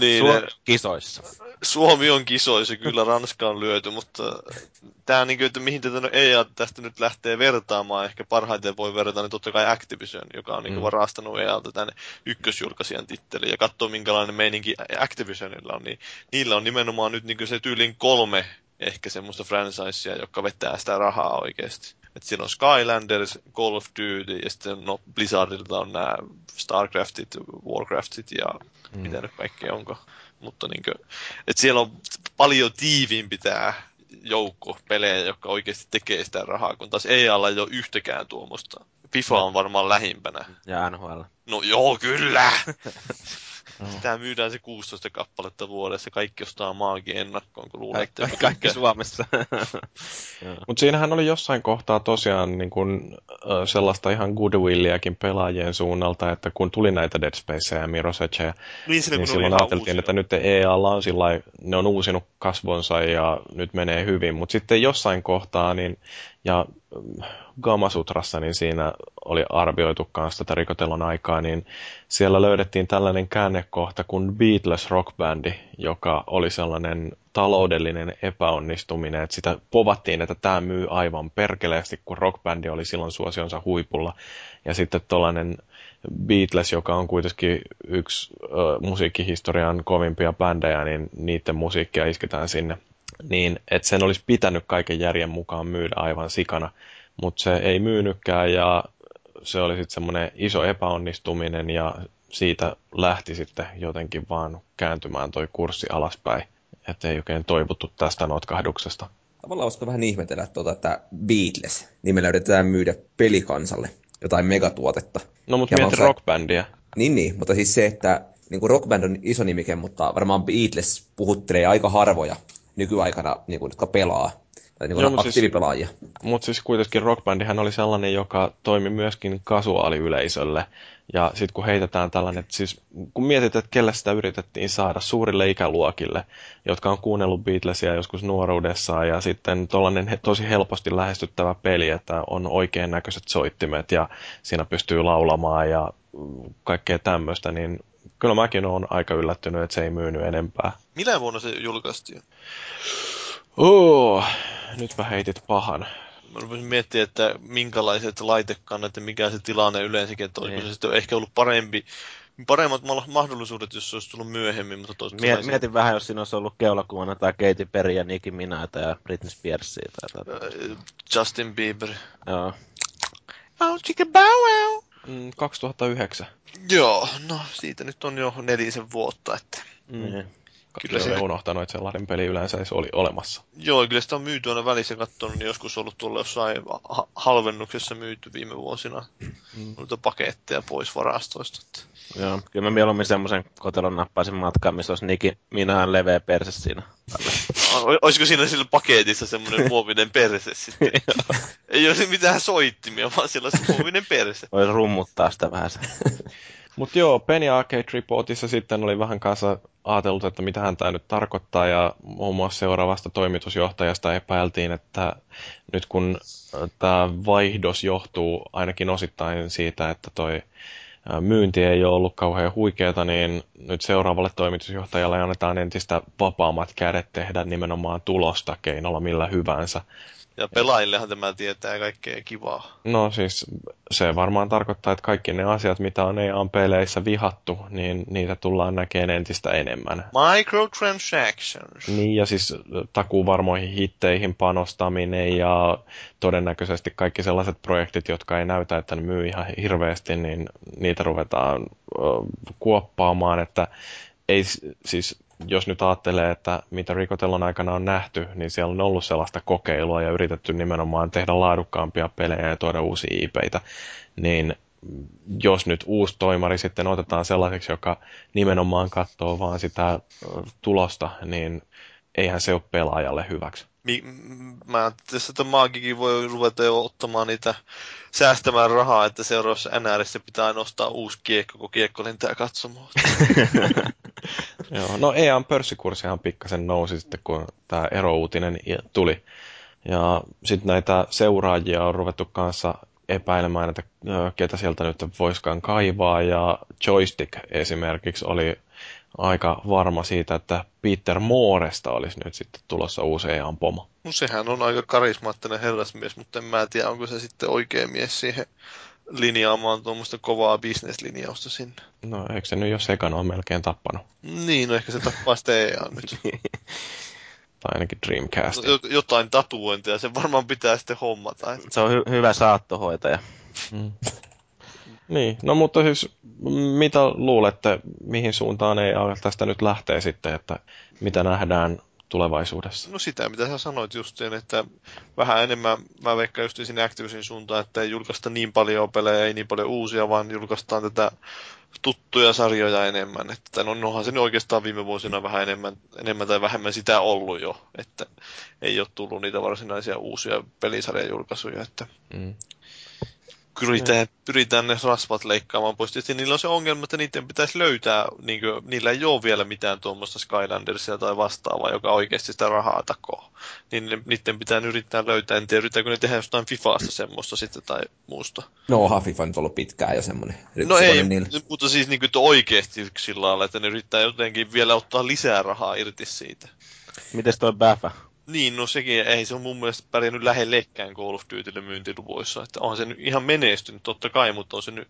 Niin, kisoissa. Suomi on kisoissa, kyllä Ranska on lyöty, mutta tämä on niin kuin, että mihin tätä EA tästä nyt lähtee vertaamaan, ehkä parhaiten voi verrata, niin totta kai Activision, joka on niin kuin varastanut EAlta tänne ykkösjulkaisijan titteliin, ja katsoo minkälainen meininki Activisionilla on, niin niillä on nimenomaan nyt niin kuin se tyylin 3 ehkä semmoista franchisea, joka vetää sitä rahaa oikeasti. Että siinä on Skylanders, Call of Duty, ja sitten no, Blizzardilta on nämä Starcraftit, Warcraftit ja mitä nyt kaikkea onko. Mutta niin kuin, että siellä on paljon tiiviimpi tämä joukko pelejä, jotka oikeasti tekee sitä rahaa, kun taas EA:lla ei ole yhtäkään tuommoista. FIFA on varmaan lähimpänä. Ja NHL. No joo, kyllä! Sitä myydään se 16 kappaletta vuodessa, kaikki ostaa maankin ennakkoon, kun luulee, että... Kaikki Suomessa. Mutta siinähän oli jossain kohtaa tosiaan niin kun, sellaista ihan goodwilliäkin pelaajien suunnalta, että kun tuli näitä Dead Spaceja ja Mirror's Edgeä, niin silloin ajateltiin, että nyt EA:lla on sillai, ne on uusinut kasvonsa ja nyt menee hyvin, mutta sitten jossain kohtaa, niin, ja Gamasutrassa, niin siinä oli arvioitu myös tätä rikotelon aikaa, niin siellä löydettiin tällainen käännekohta kuin Beatles rockbändi, joka oli sellainen taloudellinen epäonnistuminen, että sitä povattiin, että tämä myy aivan perkeleesti, kun rockbändi oli silloin suosionsa huipulla. Ja sitten tuollainen Beatles, joka on kuitenkin yksi musiikkihistorian kovimpia bändejä, niin niiden musiikkia isketään sinne. Niin, että sen olisi pitänyt kaiken järjen mukaan myydä aivan sikana, mutta se ei myynytkään ja se oli sitten semmoinen iso epäonnistuminen ja siitä lähti sitten jotenkin vaan kääntymään toi kurssi alaspäin, että ei oikein toivottu tästä notkahduksesta. Tavallaan olisiko vähän ihmetellä tuota, että Beatles, niin me löydetään myydä pelikansalle jotain megatuotetta. No mutta mieti rockbändiä. Niin, mutta siis se, että niin kuin rockband on iso nimike, mutta varmaan Beatles puhuttelee aika harvoja nykyaikana, niin kuin, jotka pelaa. Tai niin kuin aktiivipelaajia. Mutta siis kuitenkin rockbändihän oli sellainen, joka toimi myöskin kasuaaliyleisölle. Ja sitten kun heitetään tällainen, siis kun mietit, että kelle sitä yritettiin saada suurille ikäluokille, jotka on kuunnellut Beatlesia joskus nuoruudessaan, ja sitten tuollainen tosi helposti lähestyttävä peli, että on oikein näköiset soittimet, ja siinä pystyy laulamaan ja kaikkea tämmöistä, niin kyllä mäkin olen aika yllättynyt, että se ei myynyt enempää. Millä vuonna se julkaistiin? Nyt mä heitit pahan. Mä rupesin miettimään, että minkälaiset laitekannat ja mikä se tilanne yleensäkin, että olisiko se sitten ehkä ollut paremmat mahdollisuudet, jos se olisi tullut myöhemmin. Mutta mietin vähän, jos siinä olisi ollut keulakuvana tai Katy Perry ja Nicki Minaj tai Britney Spears tai Justin Bieber. Joo. Oh, chicka bow wow. 2009. Joo, no siitä nyt on jo 4 vuotta, että... Kyllä se unohtanut, että sellainen peli yleensä oli olemassa. Joo, kyllä sitä on myyty aina välissä katsonut, niin joskus ollut tuolla jossain halvennuksessa myyty viime vuosina noita paketteja pois varastoista. Joo, kyllä mä mieluummin semmoisen kotelon nappaisin matkaan, missä olisi Nicki Minajin leveä perse siinä. Olisiko siinä sillä paketissa semmoinen muovinen perse sitten? Ei olisi mitään soittimia, vaan siellä olisi muovinen perse. Voisi rummuttaa sitä vähän sen. Mutta joo, Penny Arcade Reportissa sitten oli vähän kanssa ajatellut, että mitähän tämä nyt tarkoittaa, ja muun muassa seuraavasta toimitusjohtajasta epäiltiin, että nyt kun tämä vaihdos johtuu ainakin osittain siitä, että toi myynti ei ole ollut kauhean huikeata, niin nyt seuraavalle toimitusjohtajalle annetaan entistä vapaammat kädet tehdä nimenomaan tulosta keinolla millä hyvänsä. Ja pelaajillehan tämä tietää kaikkea kivaa. No siis se varmaan tarkoittaa, että kaikki ne asiat, mitä on EA-peleissä vihattu, niin niitä tullaan näkemään entistä enemmän. Microtransactions. Niin ja siis takuuvarmoihin hitteihin panostaminen ja todennäköisesti kaikki sellaiset projektit, jotka ei näytä, että ne myy ihan hirveästi, niin niitä ruvetaan kuoppaamaan, että ei siis... Jos nyt ajattelee, että mitä rikotelon aikana on nähty, niin siellä on ollut sellaista kokeilua ja yritetty nimenomaan tehdä laadukkaampia pelejä ja tuoda uusia IP:itä, niin jos nyt uusi toimari sitten otetaan sellaiseksi, joka nimenomaan katsoo vaan sitä tulosta, niin eihän se ole pelaajalle hyväksi. Mä ajattelin, että Maagikin voi ruveta jo ottamaan niitä säästämään rahaa, että seuraavassa NR:ssä pitää nostaa uusi kiekko, kun kiekko lentää katsomaan. Joo, no EA:n pörssikurssihan pikkasen nousi sitten, kun tämä erouutinen tuli. Ja sitten näitä seuraajia on ruvettu kanssa epäilemään, että ketä sieltä nyt voisikaan kaivaa. Ja Joystick esimerkiksi oli aika varma siitä, että Peter Mooresta olisi nyt sitten tulossa uusi EA:n pomo. No sehän on aika karismaattinen herrasmies, mutta en mä tiedä, onko se sitten oikea mies siihen linjaamaan tuommoista kovaa bisneslinjausta sinne. No eikö se nyt jo sekana on melkein tappanut? Niin, no ehkä se tappaa sitä EA:n nyt. Tai ainakin Dreamcast. Jotain tatuointia, se varmaan pitää sitten hommata. Se on hyvä saattohoitaja. Niin, no mutta siis mitä luulette, mihin suuntaan ei tästä nyt lähtee sitten, että mitä nähdään tulevaisuudessa? No sitä, mitä sä sanoit justiin, että vähän enemmän, mä veikkaan justiin sinne Activisionin suuntaan, että ei julkaista niin paljon pelejä, ei niin paljon uusia, vaan julkaistaan tätä tuttuja sarjoja enemmän. Että no, onhan se nyt oikeastaan viime vuosina vähän enemmän tai vähemmän sitä ollut jo, että ei ole tullut niitä varsinaisia uusia pelisarjan julkaisuja, että... Pyritään ne rasvat leikkaamaan pois. Tietysti niillä on se ongelma, että niiden pitäisi löytää, niin kuin, niillä ei ole vielä mitään tuommoista Skylandersia tai vastaavaa, joka oikeasti sitä rahaa takoo. Niin niiden pitää yrittää löytää. En tiedä, yrittääkö ne tehdä jostain FIFAsta semmoista sitten tai muusta. No onhan FIFA nyt ollut pitkään jo semmoinen. No ei, mutta siis niin kuin oikeasti sillä lailla, että ne yrittää jotenkin vielä ottaa lisää rahaa irti siitä. Mites toi Bäfä? Niin, no sekin ei se on mun mielestä pärjännyt lähellekään Call of Dutylle myyntiluvuissa. Että onhan se nyt ihan menestynyt totta kai, mutta on se nyt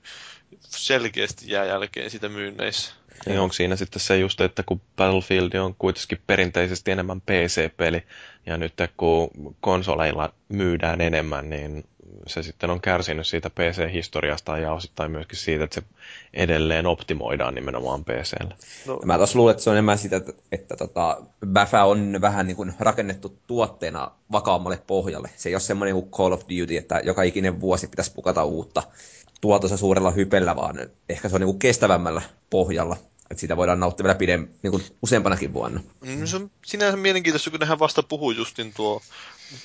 selkeästi jää jälkeen sitä myynneissä. Niin onko siinä sitten se just, että kun Battlefield on kuitenkin perinteisesti enemmän PC-peli, ja nyt kun konsoleilla myydään enemmän, niin se sitten on kärsinyt siitä PC-historiasta ja osittain myöskin siitä, että se edelleen optimoidaan nimenomaan PC:llä. No. Mä taas luulen, että se on enemmän sitä, että Bäfä on vähän niin kuin rakennettu tuotteena vakaammalle pohjalle. Se ei ole semmoinen kuin Call of Duty, että joka ikinen vuosi pitäisi pukata uutta tuotossa suurella hypellä, vaan ehkä se on niin kuin kestävämmällä pohjalla. Että siitä voidaan nauttia vielä niin kuin useampanakin vuonna. Se on sinänsä mielenkiintoista, kun hän vasta puhuu justin tuo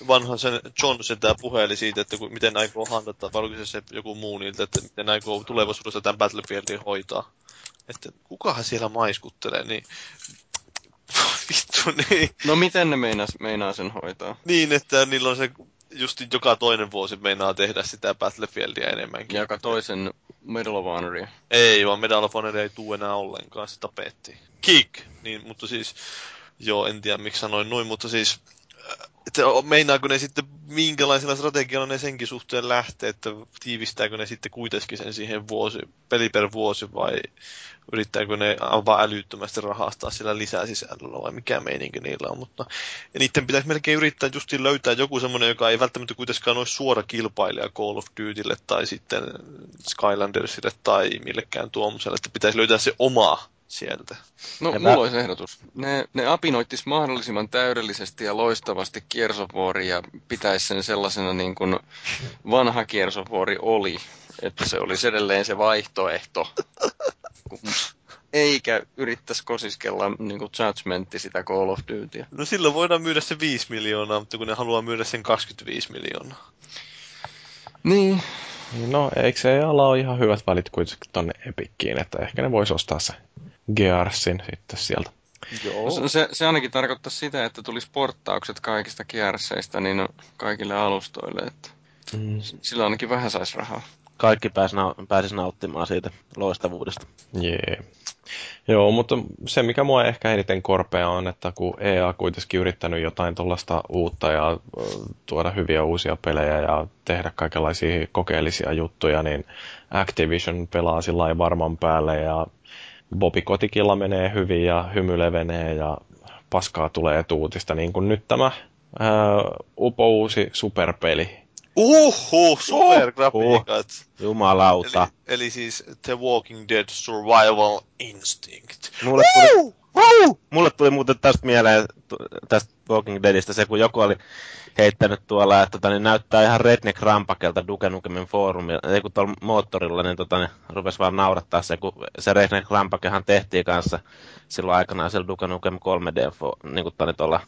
vanhan sen Johnson tämä puheli siitä, että miten aikoo handata, vai oliko se joku muu niiltä, että miten aikoo tulevaisuudessa tämän Battlefieldin hoitaa. Että kukahan siellä maiskuttelee, niin vittu niin. No miten ne meinaa sen hoitaa? Niin, että niillä on se justin joka toinen vuosi meinaa tehdä sitä Battlefieldia enemmänkin. Joka toisen Medal of Honoria. Ei, vaan Medal of Honoria ei tule enää ollenkaan, se tapettiin. Kick! Niin, mutta siis, joo, en tiedä miksi sanoin noin, mutta siis, että meinaako ne sitten, minkälaisella strategialla ne senkin suhteen lähtee, että tiivistääkö ne sitten kuitenkin sen siihen vuosi, peli per vuosi, vai yrittääkö ne vaan älyttömästi rahastaa sillä lisää sisällöllä, vai mikä meininki niillä on, mutta ja niiden pitäisi melkein yrittää justiin löytää joku semmoinen, joka ei välttämättä kuitenkaan ole suora kilpailija Call of Dutylle, tai sitten Skylandersille, tai millekään tuommoiselle, että pitäisi löytää se oma sieltä. No, mulla olisi ehdotus. Ne apinoittis mahdollisimman täydellisesti ja loistavasti Gears of Waria ja pitäisi sen sellaisena niin kuin vanha Gears of War oli, että se olisi edelleen se vaihtoehto. Eikä yrittäisi kosiskella niin kuin judgmentti sitä Call of Dutyä. No silloin voidaan myydä se 5 miljoonaa, mutta kun ne haluaa myydä sen 25 miljoonaa. Niin. No, eikö se ala ole ihan hyvät välit kuitenkin tonne Epickiin, että ehkä ne vois ostaa se Gearsin sitten sieltä. Joo. Se ainakin tarkoittaa sitä, että tulisi porttaukset kaikista Gearseista niin kaikille alustoille, että sillä ainakin vähän saisi rahaa. Kaikki pääsisi nauttimaan siitä loistavuudesta. Yeah. Joo, mutta se mikä mua ehkä eniten korpea on, että kun EA kuitenkin yrittänyt jotain tuollaista uutta ja tuoda hyviä uusia pelejä ja tehdä kaikenlaisia kokeellisia juttuja, niin Activision pelaa sillä lailla varman päälle ja Bobi Kotikilla menee hyvin ja hymy levenee ja paskaa tulee tuutista, niin kuin nyt tämä upouusi superpeli. Supergrafiikat. Jumalauta. Eli siis The Walking Dead Survival Instinct. Mulle tuli muuten tästä mieleen, tästä Walking Deadistä se, kun joku oli heittänyt tuolla, että niin näyttää ihan Redneck-rampakelta Duke Nukemin foorumilla. Ei kun tuolla moottorilla, niin, niin rupesi vaan naurattaa se, kun se Redneck-rampakehan tehtiin kanssa silloin aikanaan siellä Duke Nukem 3D, niin kuin tuolla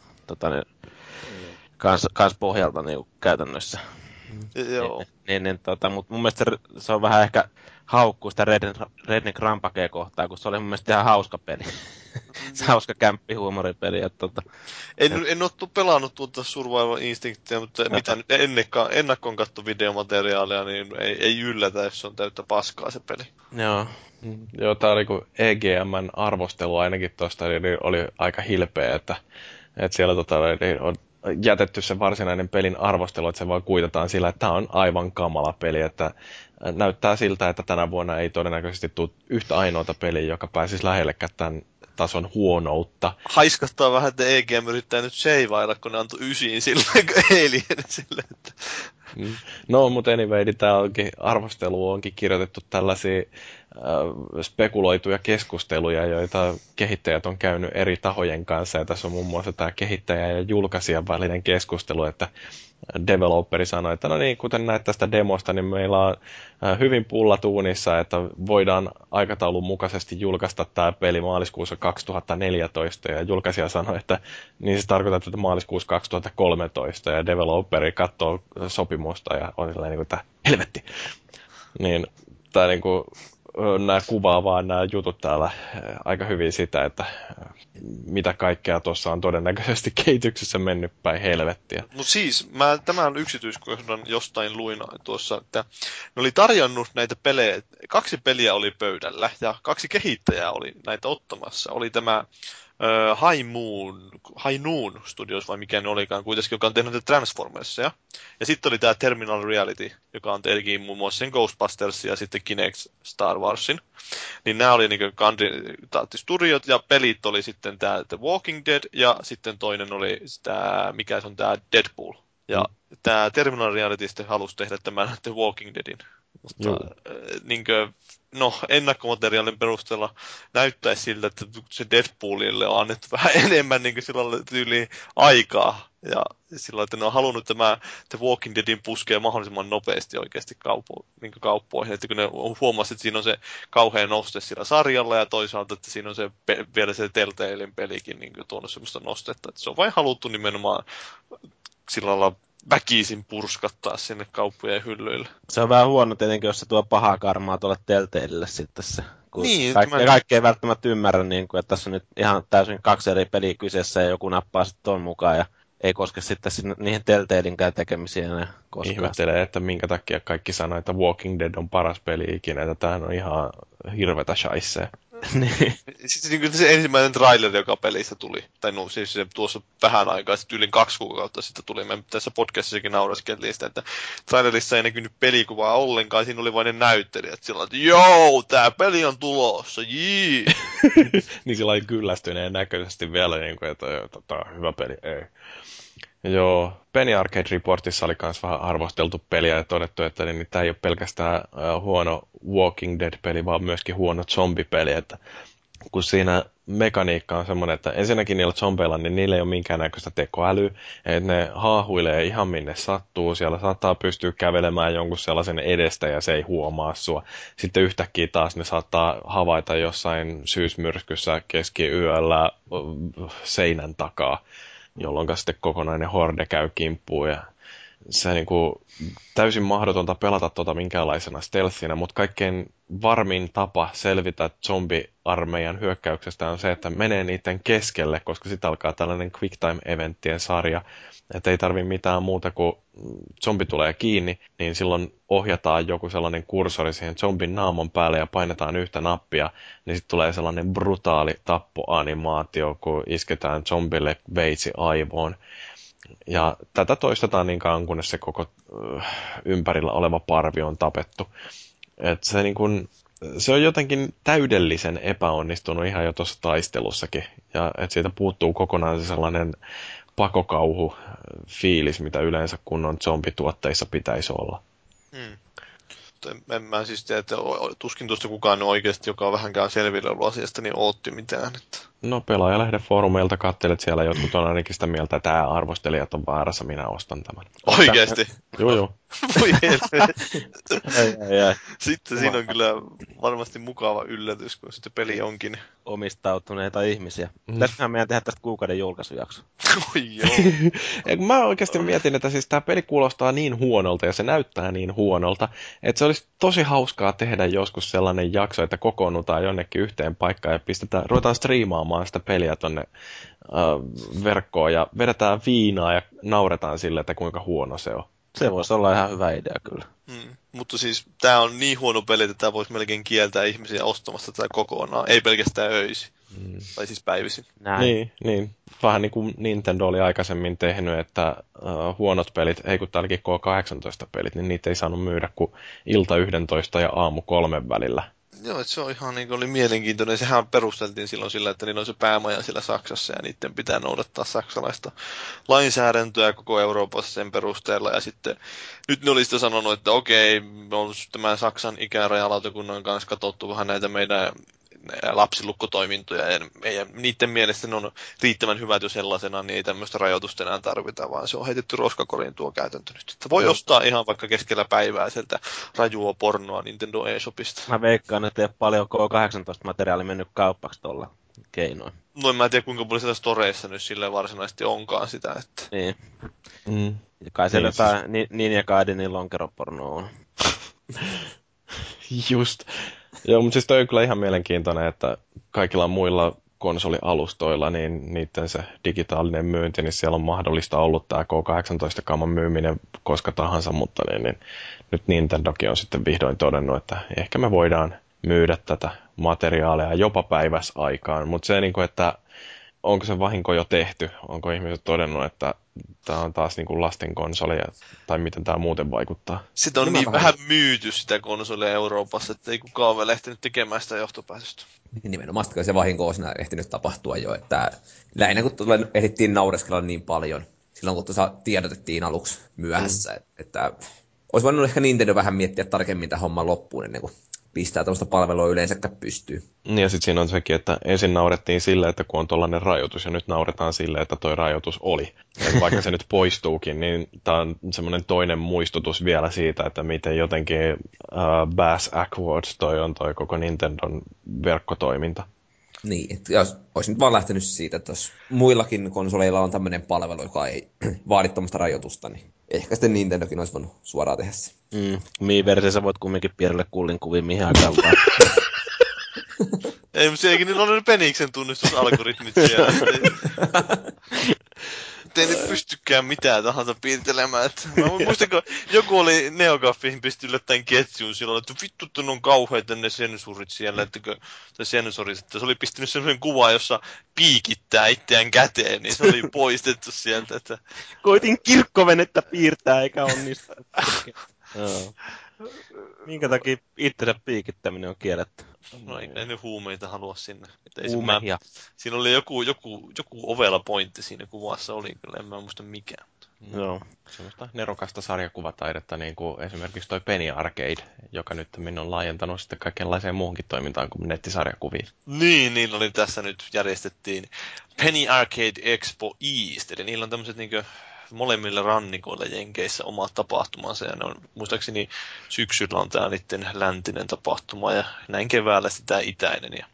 kans pohjalta niin käytännössä. Joo. Mutta mun mielestä se on vähän ehkä haukkuu sitä Redneck Rampagea kohtaan, kun se oli mun mielestä ihan hauska peli. Se hauska kämppihuumoripeli. En ole pelannut tuota Survival Instinctia, mutta mitä nyt ennakkoon katso videomateriaalia, niin ei yllätä, jos se on täyttä paskaa se peli. Joo. Joo, tää oli kun EGM:n arvostelu ainakin tuosta, niin oli aika hilpeä, että siellä niin on jätetty se varsinainen pelin arvostelu, että se vaan kuitataan sillä, että tämä on aivan kamala peli, että näyttää siltä, että tänä vuonna ei todennäköisesti tule yhtä ainoata peliä, joka pääsisi lähellekään tämän tason huonoutta. Haiskahtaa vähän, että EGM yrittää nyt seivailla, kun ne antoi ysiin silleen, kun eilien silleen, että... No, mutta anyway, niin tämä arvostelu onkin kirjoitettu tällaisia spekuloituja keskusteluja, joita kehittäjät on käynyt eri tahojen kanssa. Ja tässä on muun muassa tämä kehittäjä ja julkaisijan välinen keskustelu, että developeri sanoi, että no niin, kuten näet tästä demosta, niin meillä on hyvin pullat uunissa, että voidaan aikataulun mukaisesti julkaista tämä peli maaliskuussa 2014. Ja julkaisija sanoi, että niin se tarkoittaa, että maaliskuussa 2013. Ja developeri katsoo sopimusta ja on sellainen, että helvetti. Niin tämä niin kuin... Nämä kuvaa vaan nämä jutut täällä aika hyvin sitä, että mitä kaikkea tuossa on todennäköisesti kehityksessä mennyt päin helvettiä. No siis, mä tämän yksityiskohdan jostain luin tuossa, että ne oli tarjonnut näitä pelejä, 2 peliä oli pöydällä ja 2 kehittäjää oli näitä ottamassa. Oli tämä High Noon Studios vai mikä ne olikaan kuitenkin, joka on tehnyt Transformersia. Ja sitten oli tämä Terminal Reality, joka on tehnyt muun muassa sen Ghostbustersin ja sitten Kinect Star Warsin. Niin nämä oli niinku studiot ja pelit oli sitten tämä The Walking Dead ja sitten toinen oli tämä, mikä se on tämä Deadpool. Ja tämä Terminal Reality sitten halusi tehdä tämän The Walking Deadin. Mutta niinkö... No, ennakkomateriaalin perusteella näyttäisi siltä, että se Deadpoolille on annettu vähän enemmän niin sillä tyyliin aikaa. Ja sillä että ne on halunnut tämä The Walking Deadin puskea mahdollisimman nopeasti oikeasti kauppoihin. Että kun ne huomasivat, että siinä on se kauhean noste sillä sarjalla ja toisaalta, että siinä on se vielä se Telltalen pelikin niin tuonut sellaista nostetta. Että se on vain haluttu nimenomaan sillä lailla väkisin purskattaa sinne kauppojen hyllyille. Se on vähän huono tietenkin, jos se tuo pahaa karmaa tuolle Telltalelle sitten se. Niin, kaikki ei välttämättä ymmärrä, niin kuin, että tässä on nyt ihan täysin 2 eri peliä kyseessä ja joku nappaa sitten tuon mukaan ja ei koske sitten niihin Telltalenkään tekemisiä enää koskaan. Ihmettelee, että minkä takia kaikki sanoo, että Walking Dead on paras peli ikinä, että tämähän on ihan hirvetä shaisee. Niin. Sitten se ensimmäinen traileri, joka pelistä tuli, tai no siis se tuossa vähän aikaa, sitten yli 2 kuukautta sitten tuli, me tässä podcastissakin nauraskeltiin sitä, että trailerissa ei näkynyt pelikuvaa ollenkaan, siinä oli vain ne näyttelijät sillä lailla, että joo, tää peli on tulossa, jii! Niin sillä lailla kyllästyneen näköisesti vielä, niin kuin, että tää on hyvä peli, ei. Joo, Penny Arcade Reportissa oli myös vähän arvosteltu peliä ja todettu, että niin, tämä ei ole pelkästään huono Walking Dead-peli, vaan myöskin huono zombipeli. Että kun siinä mekaniikka on semmoinen, että ensinnäkin niillä zombeilla, niin niillä ei ole minkäännäköistä tekoälyä, että ne haahuilee ihan minne sattuu, siellä saattaa pystyä kävelemään jonkun sellaisen edestä ja se ei huomaa sua. Sitten yhtäkkiä taas ne saattaa havaita jossain syysmyrskyssä keskiyöllä seinän takaa, jolloin sitten kokonainen horde käy kimppuun. Ja se on niin kuin täysin mahdotonta pelata tuota minkäänlaisena stealthina, mutta kaikkein varmin tapa selvitä zombiarmeijan hyökkäyksestä on se, että menee niiden keskelle, koska sitten alkaa tällainen quick time-eventtien sarja, että ei tarvitse mitään muuta kuin zombi tulee kiinni, niin silloin ohjataan joku sellainen kursori siihen zombin naamon päälle ja painetaan yhtä nappia, niin sitten tulee sellainen brutaali tappoanimaatio, kun isketään zombille veitsi aivoon. Ja tätä toistetaan niin kauan, kunnes se koko ympärillä oleva parvi on tapettu. Et se, niin kun, se on jotenkin täydellisen epäonnistunut ihan jo tuossa taistelussakin. Ja et siitä puuttuu kokonaan se sellainen pakokauhu fiilis, mitä yleensä kunnon zombituotteissa pitäisi olla. Hmm. En mä siis tiedä, että tuskin tuosta kukaan oikeasti, joka on vähänkään selvillä ollut asiasta, niin ootti mitään. Että. No Pelaajalehden foorumeilta katselet, siellä jotkut on ainakin sitä mieltä, että tää arvostelijat on väärässä, minä ostan tämän. Oikeesti? Joo. Sitten siinä on kyllä varmasti mukava yllätys, kun sitten peli onkin. Omistautuneita ihmisiä. Pitäisiköhän meidän tehdä tästä kuukauden julkaisujakso. Oi joo. Mä oikeasti mietin, että siis tää peli kuulostaa niin huonolta ja se näyttää niin huonolta, että se olisi tosi hauskaa tehdä joskus sellainen jakso, että kokoonnutaan jonnekin yhteen paikkaan ja pistetään, ruvetaan striimaamaan sitä peliä tonne verkkoon ja vedetään viinaa ja nauretaan sille, että kuinka huono se on. Se voisi olla ihan hyvä idea kyllä. Mutta siis tää on niin huono peli, että tää voisi melkein kieltää ihmisiä ostamasta tätä kokonaan, ei pelkästään öisin. Tai siis päivisin. Niin. Vähän niin kuin Nintendo oli aikaisemmin tehnyt, että huonot pelit, ei kun täälläkin K18-pelit, niin niitä ei saanut myydä kuin ilta 11 ja aamu 3 välillä. Joo, että se on ihan niin kuin oli mielenkiintoinen. Sehän perusteltiin silloin sillä, että niillä on se päämaja siellä Saksassa ja niiden pitää noudattaa saksalaista lainsäädäntöä koko Euroopassa sen perusteella. Ja sitten nyt ne oli sitä sanonut, että okei, me on tämän Saksan ikärajalautakunnan kanssa katsottu vähän näitä meidän lapsilukkotoimintoja ja niiden mielestä ne on riittävän hyvät jo sellaisena, niin ei tämmöistä rajoitusta enää tarvita, vaan se on heitetty roskakoriin tuo käytäntö nyt. Että voi ostaa ihan vaikka keskellä päivää sieltä rajua pornoa Nintendo eShopista. Mä veikkaan, että ei ole paljon K18-materiaali mennyt kauppaksi tuolla keinoin. No en mä tiedä, kuinka paljon siellä storeissa nyt silleen varsinaisesti onkaan sitä, että. Niin. Ja kai siellä jotain Ninja Gaidenin lonkeropornoa on. Just. Joo, mutta siis toi on kyllä ihan mielenkiintoinen, että kaikilla muilla konsolialustoilla, niin niiden se digitaalinen myynti, niin siellä on mahdollista ollut tämä K18-kaaman myyminen koska tahansa, mutta niin, nyt Nintendokin on sitten vihdoin todennut, että ehkä me voidaan myydä tätä materiaalia jopa päiväsaikaan, mutta se, että onko se vahinko jo tehty, onko ihmiset todennut, että tämä on taas niin kuin lasten konsoli, tai miten tämä muuten vaikuttaa. Sitä on niin vähän myyty sitä konsolia Euroopassa, että ei kukaan ole lähtenyt tekemään sitä johtopäätöstä. Nimenomaan sitä, kun se vahinko on ehtinyt tapahtua jo. Että lähinnä kun ehdittiin naureskella niin paljon, silloin kun tuossa tiedotettiin aluksi myöhässä, että olisi voinut ehkä Nintendo vähän miettiä tarkemmin tämän homman loppuun ennen kuin pistää tämmöistä palvelua yleensäkään pystyy. Ja sitten siinä on sekin, että ensin naurettiin sille, että kun on tollainen rajoitus, ja nyt nauretaan sille, että toi rajoitus oli. Ja vaikka se nyt poistuukin, niin tämä on semmoinen toinen muistutus vielä siitä, että miten jotenkin Bass Ackwards toi on toi koko Nintendon verkkotoiminta. Niin, olisin nyt vaan lähtenyt siitä, että jos muillakin konsoleilla on tämmöinen palvelu, joka ei vaadi tämmöistä rajoitusta, niin ehkä sitten Nintendokin olisi voinut suoraan tehdä se. Miiverse sä voit kumminkin piirrelle kullin kuviin mihin aikaan vaan. Ei, mutta sielläkin nyt on ne peniksen tunnistusalgoritmit siellä. Ei nyt pystykään mitään tahansa piirtelemään. Mä muistanko, joku oli Neogaffeihin pisti yllättäen ketjun silloin, että vittu, että on kauheita ne sensorit siellä, että se oli pistänyt sellaisen kuvan, jossa piikittää itseään käteen, niin se oli poistettu sieltä. Että koitin kirkkovenettä piirtää eikä onnistu. Minkä takia itsensä piikittäminen on kielletty? No ei ne huumeita halua sinne. Siinä oli joku ovela pointti siinä kuvassa, oli kyllä, en mä muista mikään. Joo, semmoista nerokasta sarjakuvataidetta, niin kuin esimerkiksi toi Penny Arcade, joka nyt on laajentanut sitten kaikenlaiseen muuhunkin toimintaan kuin nettisarjakuviin. Niin oli tässä nyt järjestettiin Penny Arcade Expo East, eli niillä on tämmöiset niinkö molemmilla rannikoilla Jenkeissä omaa tapahtumansa, ja ne on, muistaakseni syksyllä on tämä niiden läntinen tapahtuma, ja näin keväällä sitä itäinen. Ja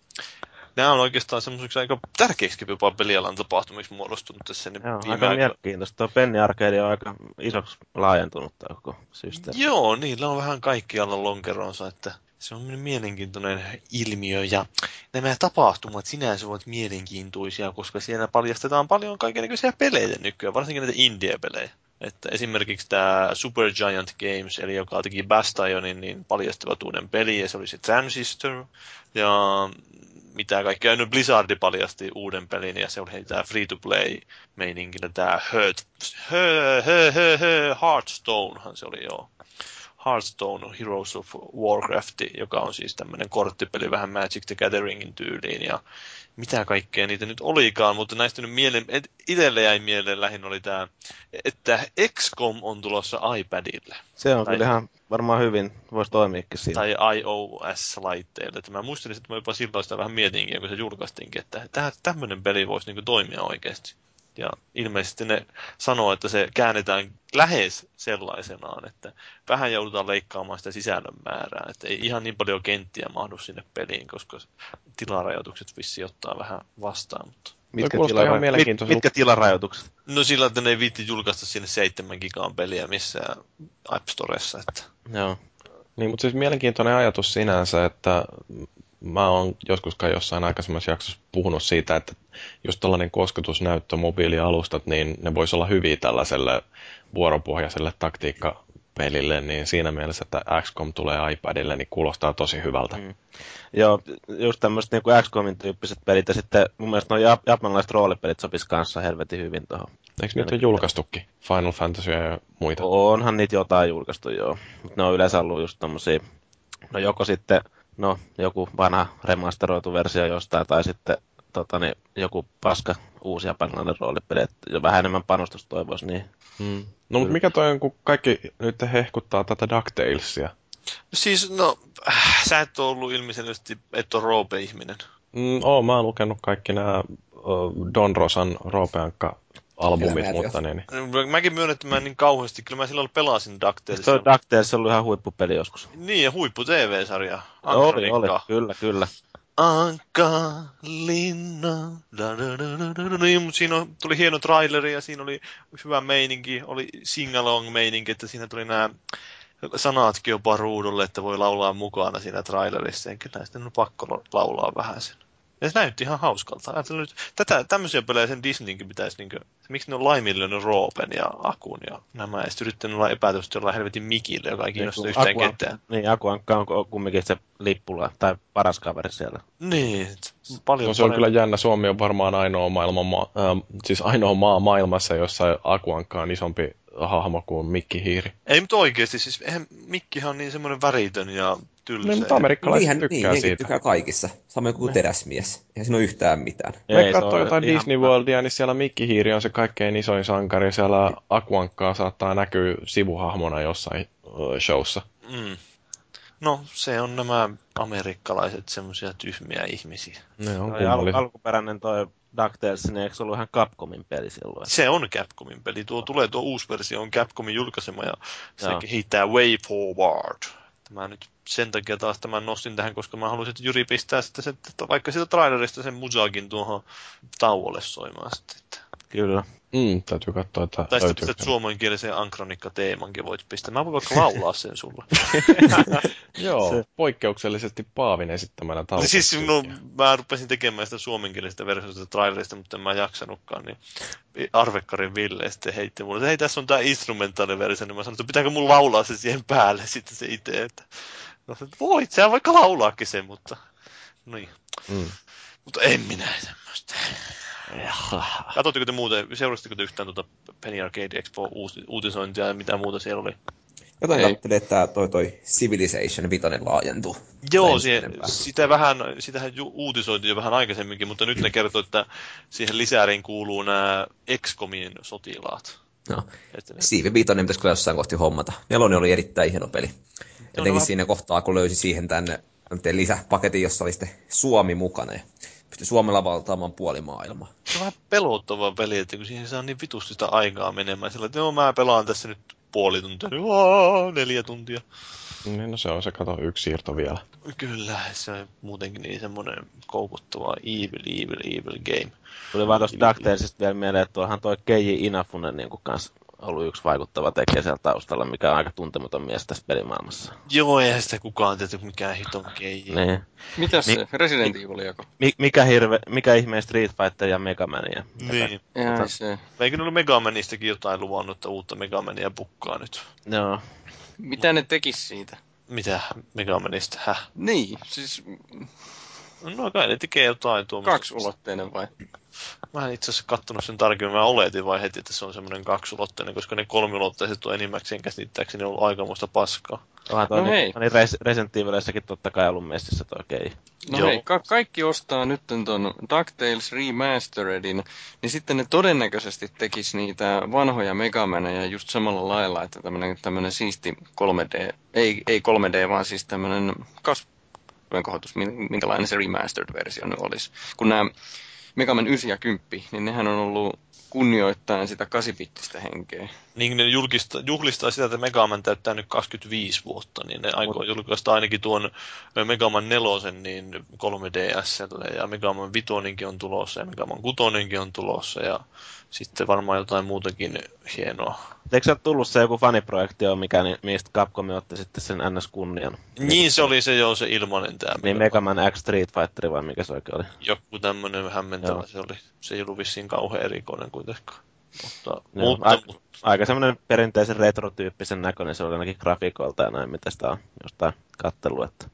nämä on oikeastaan semmoiseksi aika tärkeiksi jopa pelialan tapahtumiksi muodostunut tässä. Niin joo, aika mielenkiintoista. Tuo Penny Arcade on aika isoksi laajentunut tämä koko systeemi. Joo, niillä on vähän kaikkialla lonkeronsa, että se on mielenkiintoinen ilmiö, ja nämä tapahtumat sinänsä ovat mielenkiintoisia, koska siellä paljastetaan paljon kaikennäköisiä pelejä nykyään, varsinkin näitä indie-pelejä. Että esimerkiksi tämä Supergiant Games, eli joka teki Bastionin, niin paljastivat uuden pelin, ja se oli se Transistor, ja mitä kaikkea. Nyt Blizzard paljasti uuden pelin, ja se oli tämä free-to-play-meininki, tämä Hearthstonehan se oli, joo. Hearthstone Heroes of Warcraft, joka on siis tämmöinen korttipeli vähän Magic the Gatheringin tyyliin ja mitä kaikkea niitä nyt olikaan, mutta näistä nyt itselle jäi mieleen lähinnä oli tämä, että XCOM on tulossa iPadille. Se on kyllä ihan varmaan hyvin, voisi toimiikin siinä. Tai iOS-laitteille. Mä muistelin, että mä jopa silloin sitä vähän mietinkin, kun se julkaistiinkin, että tämmöinen peli voisi niinku toimia oikeasti. Ja ilmeisesti ne sanoo, että se käännetään lähes sellaisenaan, että vähän joudutaan leikkaamaan sitä sisällön määrää. Että ei ihan niin paljon kenttiä mahdu sinne peliin, koska tilarajoitukset vissiin ottaa vähän vastaan. Mutta... Mitkä tilarajoitukset? No sillä, että ne ei viitti julkaista sinne 7 gigan peliä missään App Storessa. Että... Joo. Niin, mutta siis mielenkiintoinen ajatus sinänsä, että... Mä oon joskuskaan jossain aikaisemmassa jaksossa puhunut siitä, että just tällainen kosketusnäyttö, mobiilialustat, niin ne voisi olla hyviä tällaiselle vuoropohjaiselle taktiikkapelille, niin siinä mielessä, että XCOM tulee iPadille, niin kuulostaa tosi hyvältä. Mm. Joo, just tämmöiset niin XCOMin tyyppiset pelit, ja sitten mun mielestä nuo japanilaiset roolipelit sopisi kanssa helvetin hyvin tuohon. Eikö niitä ole julkaistukin? Final Fantasy ja muita? Onhan niitä jotain julkaistu, joo. Ne on yleensä ollut just tommosia, no joko sitten... No, joku vanha remasteroitu versio jostain, tai sitten joku paska uusi japanilainen roolipeli, että vähän enemmän panostusta toivoisi niin. Mm. No, mutta mikä toi on, kun kaikki nyt hehkuttaa tätä DuckTalesia? Siis, no, sä et ole ollut ilmeisesti, et ole roope-ihminen. Mä oon lukenut kaikki nämä Donrosan roopeankka albumit, mutta niin. Mäkin myönnän, että mä en niin kauheasti. Kyllä mä silloin pelasin DuckTales. Tuo DuckTales on ollut ihan huippupeli joskus. Niin, ja huippu TV-sarja. Oli, kyllä. Anka, Linna, niin, mutta siinä tuli hieno traileri ja siinä oli hyvä meininki. Oli sing-along meininki, että siinä tuli nämä sanatkin jopa ruudulle, että voi laulaa mukana siinä trailerissa. Kyllä sitten on pakko laulaa vähän sen. Ja se näytti ihan hauskalta. Tämmöisiä pelejä sen Disneykin pitäisi, niin kuin, miksi ne on laiminlyönyt Roopen ja Akun ja nämä, ja sitten yrittänyt olla epätöisesti jollain helvetin Mikille, joka ei kiinnosta yhtään ketään. Niin, Akuankka on kumminkin se lippula, tai paras kaveri siellä. Niin, paljon. Se on kyllä jännä. Suomi on varmaan ainoa maa maailmassa, jossa Akuankka on isompi hahmo kuin Mikki Hiiri. Ei, mutta oikeasti, siis Mikkihan on niin semmoinen väritön ja tylsä. Mutta amerikkalaiset tykkää siitä. Tykkää kaikissa, samoin kuin teräsmies. Eihän siinä ole yhtään mitään. Me katsoo jotain Disney Worldia, niin siellä Mikki Hiiri on se kaikkein isoin sankari. Siellä Akuankkaa saattaa näkyä sivuhahmona jossain showssa. Mm. No, se on nämä amerikkalaiset semmoisia tyhmiä ihmisiä. Ne on kummallisia. Alkuperäinen toi DuckTales, niin eikö se ollut ihan Capcomin peli silloin? Se on Capcomin peli. Tuo uusi versio on Capcomin julkaisema ja se hiittää Way Forward. Mä nyt sen takia taas tämän nostin tähän, koska mä haluaisin, että Jyri pistää sitten vaikka siitä trailerista sen musakin tuohon tauolle soimaan sitten. Kyllä. Täytyy katsoa, että... Tai sitten pistät suomenkieliseen Ankronikka-teemankin voit pistää. Mä voin vaikka laulaa sen sulla. Joo, poikkeuksellisesti Paavin esittämänä taulta. Siis mä rupesin tekemään sitä suomenkielistä versiosta trailerista, mutta en mä jaksanutkaan, niin Arvekkarin Ville sitten heitti mulle, että hei, tässä on tää instrumentaaliversio, niin mä sanoin, että pitääkö mun laulaa se siihen päälle sitten se itse, että... No, voit, sä vaikka laulaakin sen, mutta... Niin. Mutta en minä semmoista... Katsotteko te muuten, seurasitteko te yhtään tuota Penny Arcade Expo uutisointia ja mitä muuta siellä oli? Jotain katselin, että toi Civilization 5 laajentuu. Joo, sitähän uutisoitiin jo vähän aikaisemminkin, mutta nyt ne kertoo, että siihen lisäriin kuuluu nämä XCOMin sotilaat. No, Civi 5 pitäisi kyllä jossain kohti hommata. 4 oli erittäin hieno peli. Jotenkin siinä kohtaa, kun löysi siihen tänne lisäpaketin, jossa oli sitten Suomi mukana. Pystyi Suomella valtaamaan puoli maailmaa. Se on vähän pelottava peli, että kun siihen saa niin vitusti sitä aikaa menemään. Sillä, että joo, mä pelaan tässä nyt puoli tuntia. Joo, 4 tuntia. Niin, no se on se, kato, yksi siirto vielä. Kyllä, se on muutenkin niin semmoinen koukuttava evil game. Tuli vaan tuosta DuckTalesista vielä mieleen, että tuohan toi Keiji Inafunen niin kanssa ollut yksi vaikuttava tekijä siellä taustalla, mikä on aika tuntematon mies tässä pelimaailmassa. Joo, eihän sitä kukaan tiedä, mikään hiton Keiji. Niin. Mitäs se? Resident Eviljako? Mikä ihmeen Street Fighter ja Mega Mania? Niin. Eikö ne ollut Mega Manistakin jotain luvannut, että uutta Mega Mania bukkaa nyt? Joo. No. Mitä ne tekis siitä? Mitä Mega Manista? Häh? Niin, siis... No kai ne tekee jotain tuommoista. 2-ulotteinen vai? Mä en itse asiassa kattonut sen tarkemmin, mä oletin vai heti, että se on semmoinen kaksulotteinen, koska ne kolmiulotteiset on enimmäkseen käsittääkseni ollut aikamoista paskaa. Onhan toi Resident Evilissäkin totta kai ollut messissä toi kei. No joo. Hei, kaikki ostaa nyt ton DuckTales Remasteredin, niin sitten ne todennäköisesti tekis niitä vanhoja Megamanejä just samalla lailla, että tämmönen siisti 3D, ei 3D, vaan siis tämmönen kasvojenkohotus, minkälainen se remastered-versio nyt olisi. Kun nämä Mega Man 9 ja 10, niin nehän on ollut kunnioittain sitä 8-bittistä henkeä. Niin, ne juhlistaa sitä, että Mega Man täyttää nyt 25 vuotta, niin ne aikoo julkaista ainakin tuon Mega Man 4 niin 3DS:lle, ja Mega Man 5 on tulossa, ja Mega Man 6 on tulossa, ja sitten varmaan jotain muutakin hienoa. Eikö se ole tullut se joku faniprojekti, mikä, niin mistä Capcom otti sitten sen NS-kunnian? Niin, se oli se joo, se ilmanen tämä. Niin Mega Man X Street Fighter vai mikä se oikein oli? Joku tämmönen hämmentävä se oli. Se ei ollut vissiin kauhean erikoinen kuitenkaan. Mutta aika semmoinen perinteisen retro-tyyppisen näköinen, se oli ainakin grafiikolta ja näin, mitä sitä on jostain katsellut, että...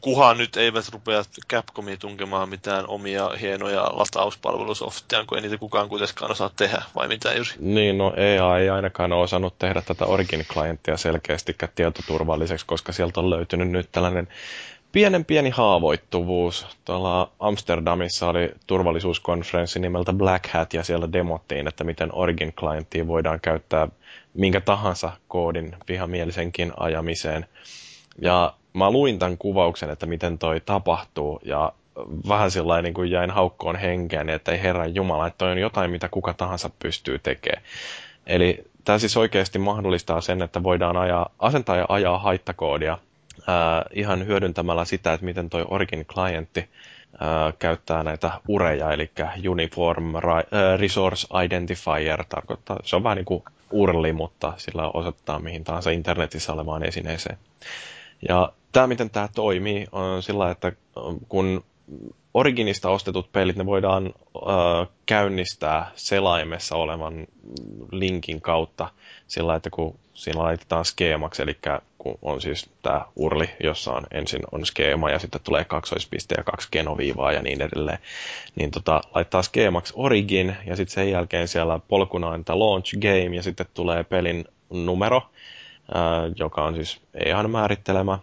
Kuhan nyt eivät rupea Capcomiin tunkemaan mitään omia hienoja latauspalvelusoftia, kun ei niitä kukaan kuitenkaan osaa tehdä, vai mitä Jyri? Niin, no ei ainakaan ole osannut tehdä tätä Origin-klienttia selkeästikään tietoturvalliseksi, koska sieltä on löytynyt nyt tällainen pieni haavoittuvuus. Tuolla Amsterdamissa oli turvallisuuskonferenssi nimeltä Black Hat, ja siellä demottiin, että miten Origin-klienttia voidaan käyttää minkä tahansa koodin vihamielisenkin ajamiseen. Ja mä luin tämän kuvauksen, että miten toi tapahtuu, ja vähän sillain niin kuin jäin haukkoon henkeäni, niin että ei herran jumala, että toi on jotain, mitä kuka tahansa pystyy tekemään. Eli tämä siis oikeasti mahdollistaa sen, että voidaan asentaa ja ajaa haittakoodia ihan hyödyntämällä sitä, että miten toi Origin-klientti käyttää näitä ureja, eli Uniform Resource Identifier tarkoittaa, se on vähän niin kuin URLi, mutta sillä osoittaa mihin tahansa internetissä olevaan esineeseen. Ja tämä, miten tämä toimii, on sillä, että kun Originista ostetut pelit, ne voidaan käynnistää selaimessa olevan linkin kautta sillä, että kun siinä laitetaan skeemaksi, eli kun on siis tämä urli, jossa on ensin on skeema ja sitten tulee kaksoispiste ja 2 genoviivaa ja niin edelleen, niin laittaa skeemaksi Origin ja sitten sen jälkeen siellä polkuna on tämä launch game ja sitten tulee pelin numero, joka on siis ihan määrittelemä.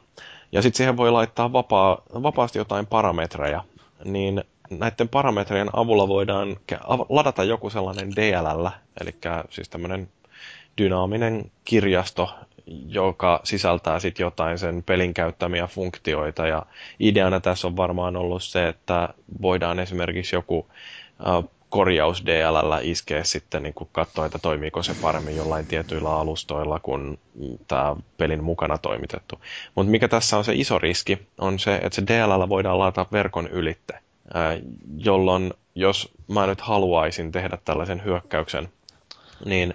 Ja sitten siihen voi laittaa vapaasti jotain parametreja. Niin näiden parametrien avulla voidaan ladata joku sellainen DLL, eli siis tämmöinen dynaaminen kirjasto, joka sisältää sitten jotain sen pelin käyttämiä funktioita. Ja ideana tässä on varmaan ollut se, että voidaan esimerkiksi joku korjaus DLL iskee sitten niin katsoa, että toimiiko se paremmin jollain tietyillä alustoilla kuin tämä pelin mukana toimitettu. Mutta mikä tässä on se iso riski, on se, että se DLL voidaan laittaa verkon ylitte, jolloin jos mä nyt haluaisin tehdä tällaisen hyökkäyksen, niin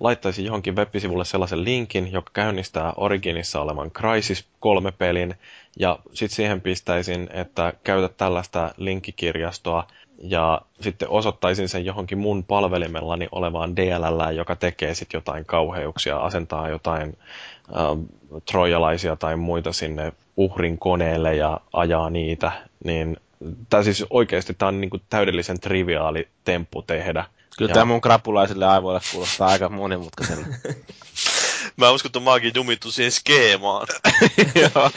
laittaisin johonkin web-sivulle sellaisen linkin, joka käynnistää Originissa olevan Crysis 3-pelin, ja sitten siihen pistäisin, että käytä tällaista linkkikirjastoa, ja sitten osoittaisin sen johonkin mun palvelimellani olevaan DLL, joka tekee sitten jotain kauheuksia, asentaa jotain trojalaisia tai muita sinne uhrin koneelle ja ajaa niitä. Niin, tää siis oikeasti tää on niinku täydellisen triviaali temppu tehdä. Kyllä tämä mun krapulaisille aivoille kuulostaa aika monimutkaiselle. Mä uskon, että mä oonkin jumittu siihen skeemaan. Joo,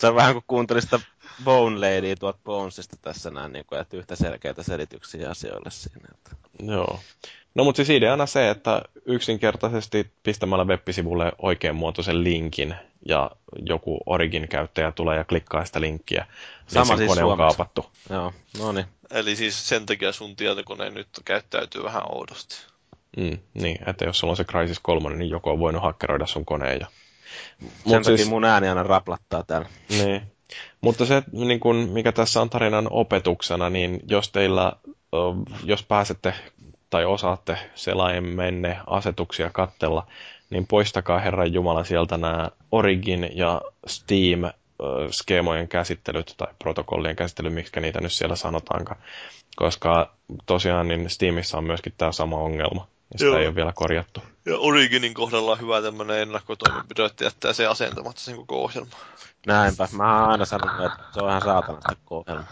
se on vähän kuin kuuntelin sitä Bone Lady tuot Bonesista tässä näin, niin kuin, että yhtä selkeitä selityksiä asioille siinä. Joo. No mutta siis ideana se, että yksinkertaisesti pistämällä web-sivulle oikean muotoisen linkin ja joku Origin-käyttäjä tulee ja klikkaa sitä linkkiä. Sama niin siis kone on kaapattu. Joo, no niin. Eli siis sen takia sun tietokone nyt käyttäytyy vähän oudosti. Niin, että jos sulla on se Crysis 3, niin joku on voinut hakkeroida sun koneen. Ja... Sen takia siis... mun ääni aina raplattaa täällä. Niin. Mutta se, niin kun, mikä tässä on tarinan opetuksena, niin jos teillä, jos pääsette tai osaatte selaimenne asetuksia katsella, niin poistakaa Herran Jumala sieltä nämä Origin ja Steam-skeemojen käsittelyt tai protokollien käsittely, miksi niitä nyt siellä sanotaankaan. Koska tosiaan niin Steamissa on myöskin tämä sama ongelma. Ja sitä ei ole vielä korjattu. Ja Originin kohdalla on hyvä tämmöinen ennakkotoimenpide, että jättää se asentamatta sen koko ohjelma. Näinpä. Mä oon aina sanonut, että se on ihan saatanasta koko ohjelma.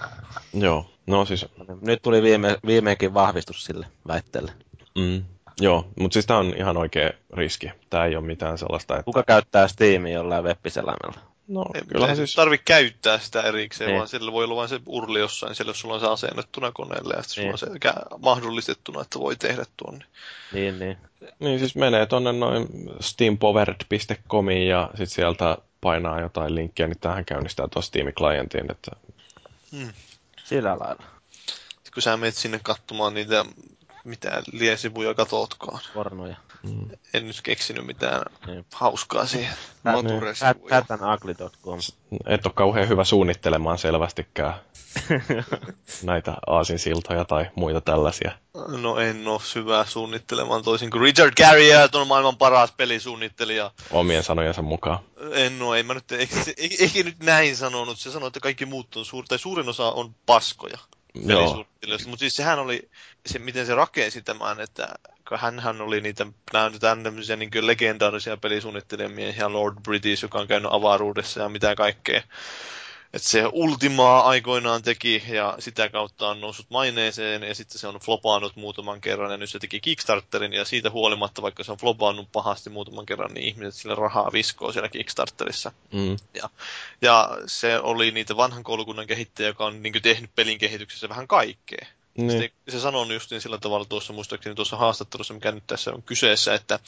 Joo. No siis... Nyt tuli viimeinkin vahvistus sille väitteelle. Mm. Joo, mutta siis tää on ihan oikea riski. Tää ei ole mitään sellaista, että... Kuka käyttää Steamia jollain web-seläimellä? No, ei siis... tarvitse käyttää sitä erikseen, niin. Vaan sillä voi olla vain se urli jossain, siellä jos sulla on se asennettuna koneelle, ja sitten niin. Sulla on se mahdollistettuna, että voi tehdä tuon. Niin. Niin siis menee tonne noin steampowered.comiin, ja sitten sieltä painaa jotain linkkiä, niin tämähän käynnistää tuon Steam-klientin, että... Sillä lailla. Sitten kun sä menet sinne katsomaan niitä... Mitä liesivuja katootkaan. Pornoja. En nyt keksinyt mitään hauskaa siihen. Maturesivuja. Et ole kauhean hyvä suunnittelemaan selvästikään näitä aasinsiltoja tai muita tällaisia. No en ole hyvä suunnittelemaan toisin kuin Richard Garriott on maailman paras pelisuunnittelija. Omien sanojensa mukaan. En mä nyt näin sanonut. Se sanoi, että kaikki muut on suurin osa on paskoja. Mutta siis sehän oli, se, miten se rakensi tämän, että hänhän oli niitä, näytetään tämmöisiä niin kuin legendaarisia pelisuunnittelijamiehiä, Lord British, joka on käynyt avaruudessa ja mitä kaikkea. Että se Ultimaa aikoinaan teki ja sitä kautta on noussut maineeseen ja sitten se on flopaannut muutaman kerran ja nyt se teki Kickstarterin ja siitä huolimatta, vaikka se on flopaannut pahasti muutaman kerran, niin ihmiset sille rahaa viskoo siellä Kickstarterissa. Mm. Ja se oli niitä vanhan koulukunnan kehittäjä, joka on niin kuin tehnyt pelin kehityksessä vähän kaikkea. Niin. Se sanoi just niin sillä tavalla tuossa muistaakseni tuossa haastattelussa, mikä nyt tässä on kyseessä, että,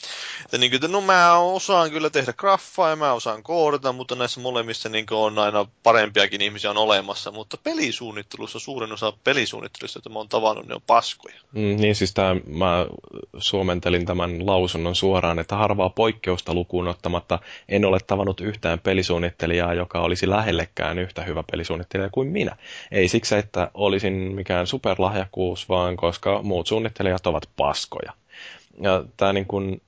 niin kuin, että no mä osaan kyllä tehdä graffaa ja mä osaan koodata, mutta näissä molemmissa niin kuin on aina parempiakin ihmisiä on olemassa, mutta pelisuunnittelussa, suurin osa pelisuunnittelusta, jota mä oon tavannut, ne on paskoja. Niin siis mä suomentelin tämän lausunnon suoraan, että harvaa poikkeusta lukuun ottamatta en ole tavannut yhtään pelisuunnittelijaa, joka olisi lähellekään yhtä hyvä pelisuunnittelija kuin minä. Ei siksi, että olisin mikään superlahja, vaan koska muut suunnittelijat ovat paskoja. Ja tää niin kun,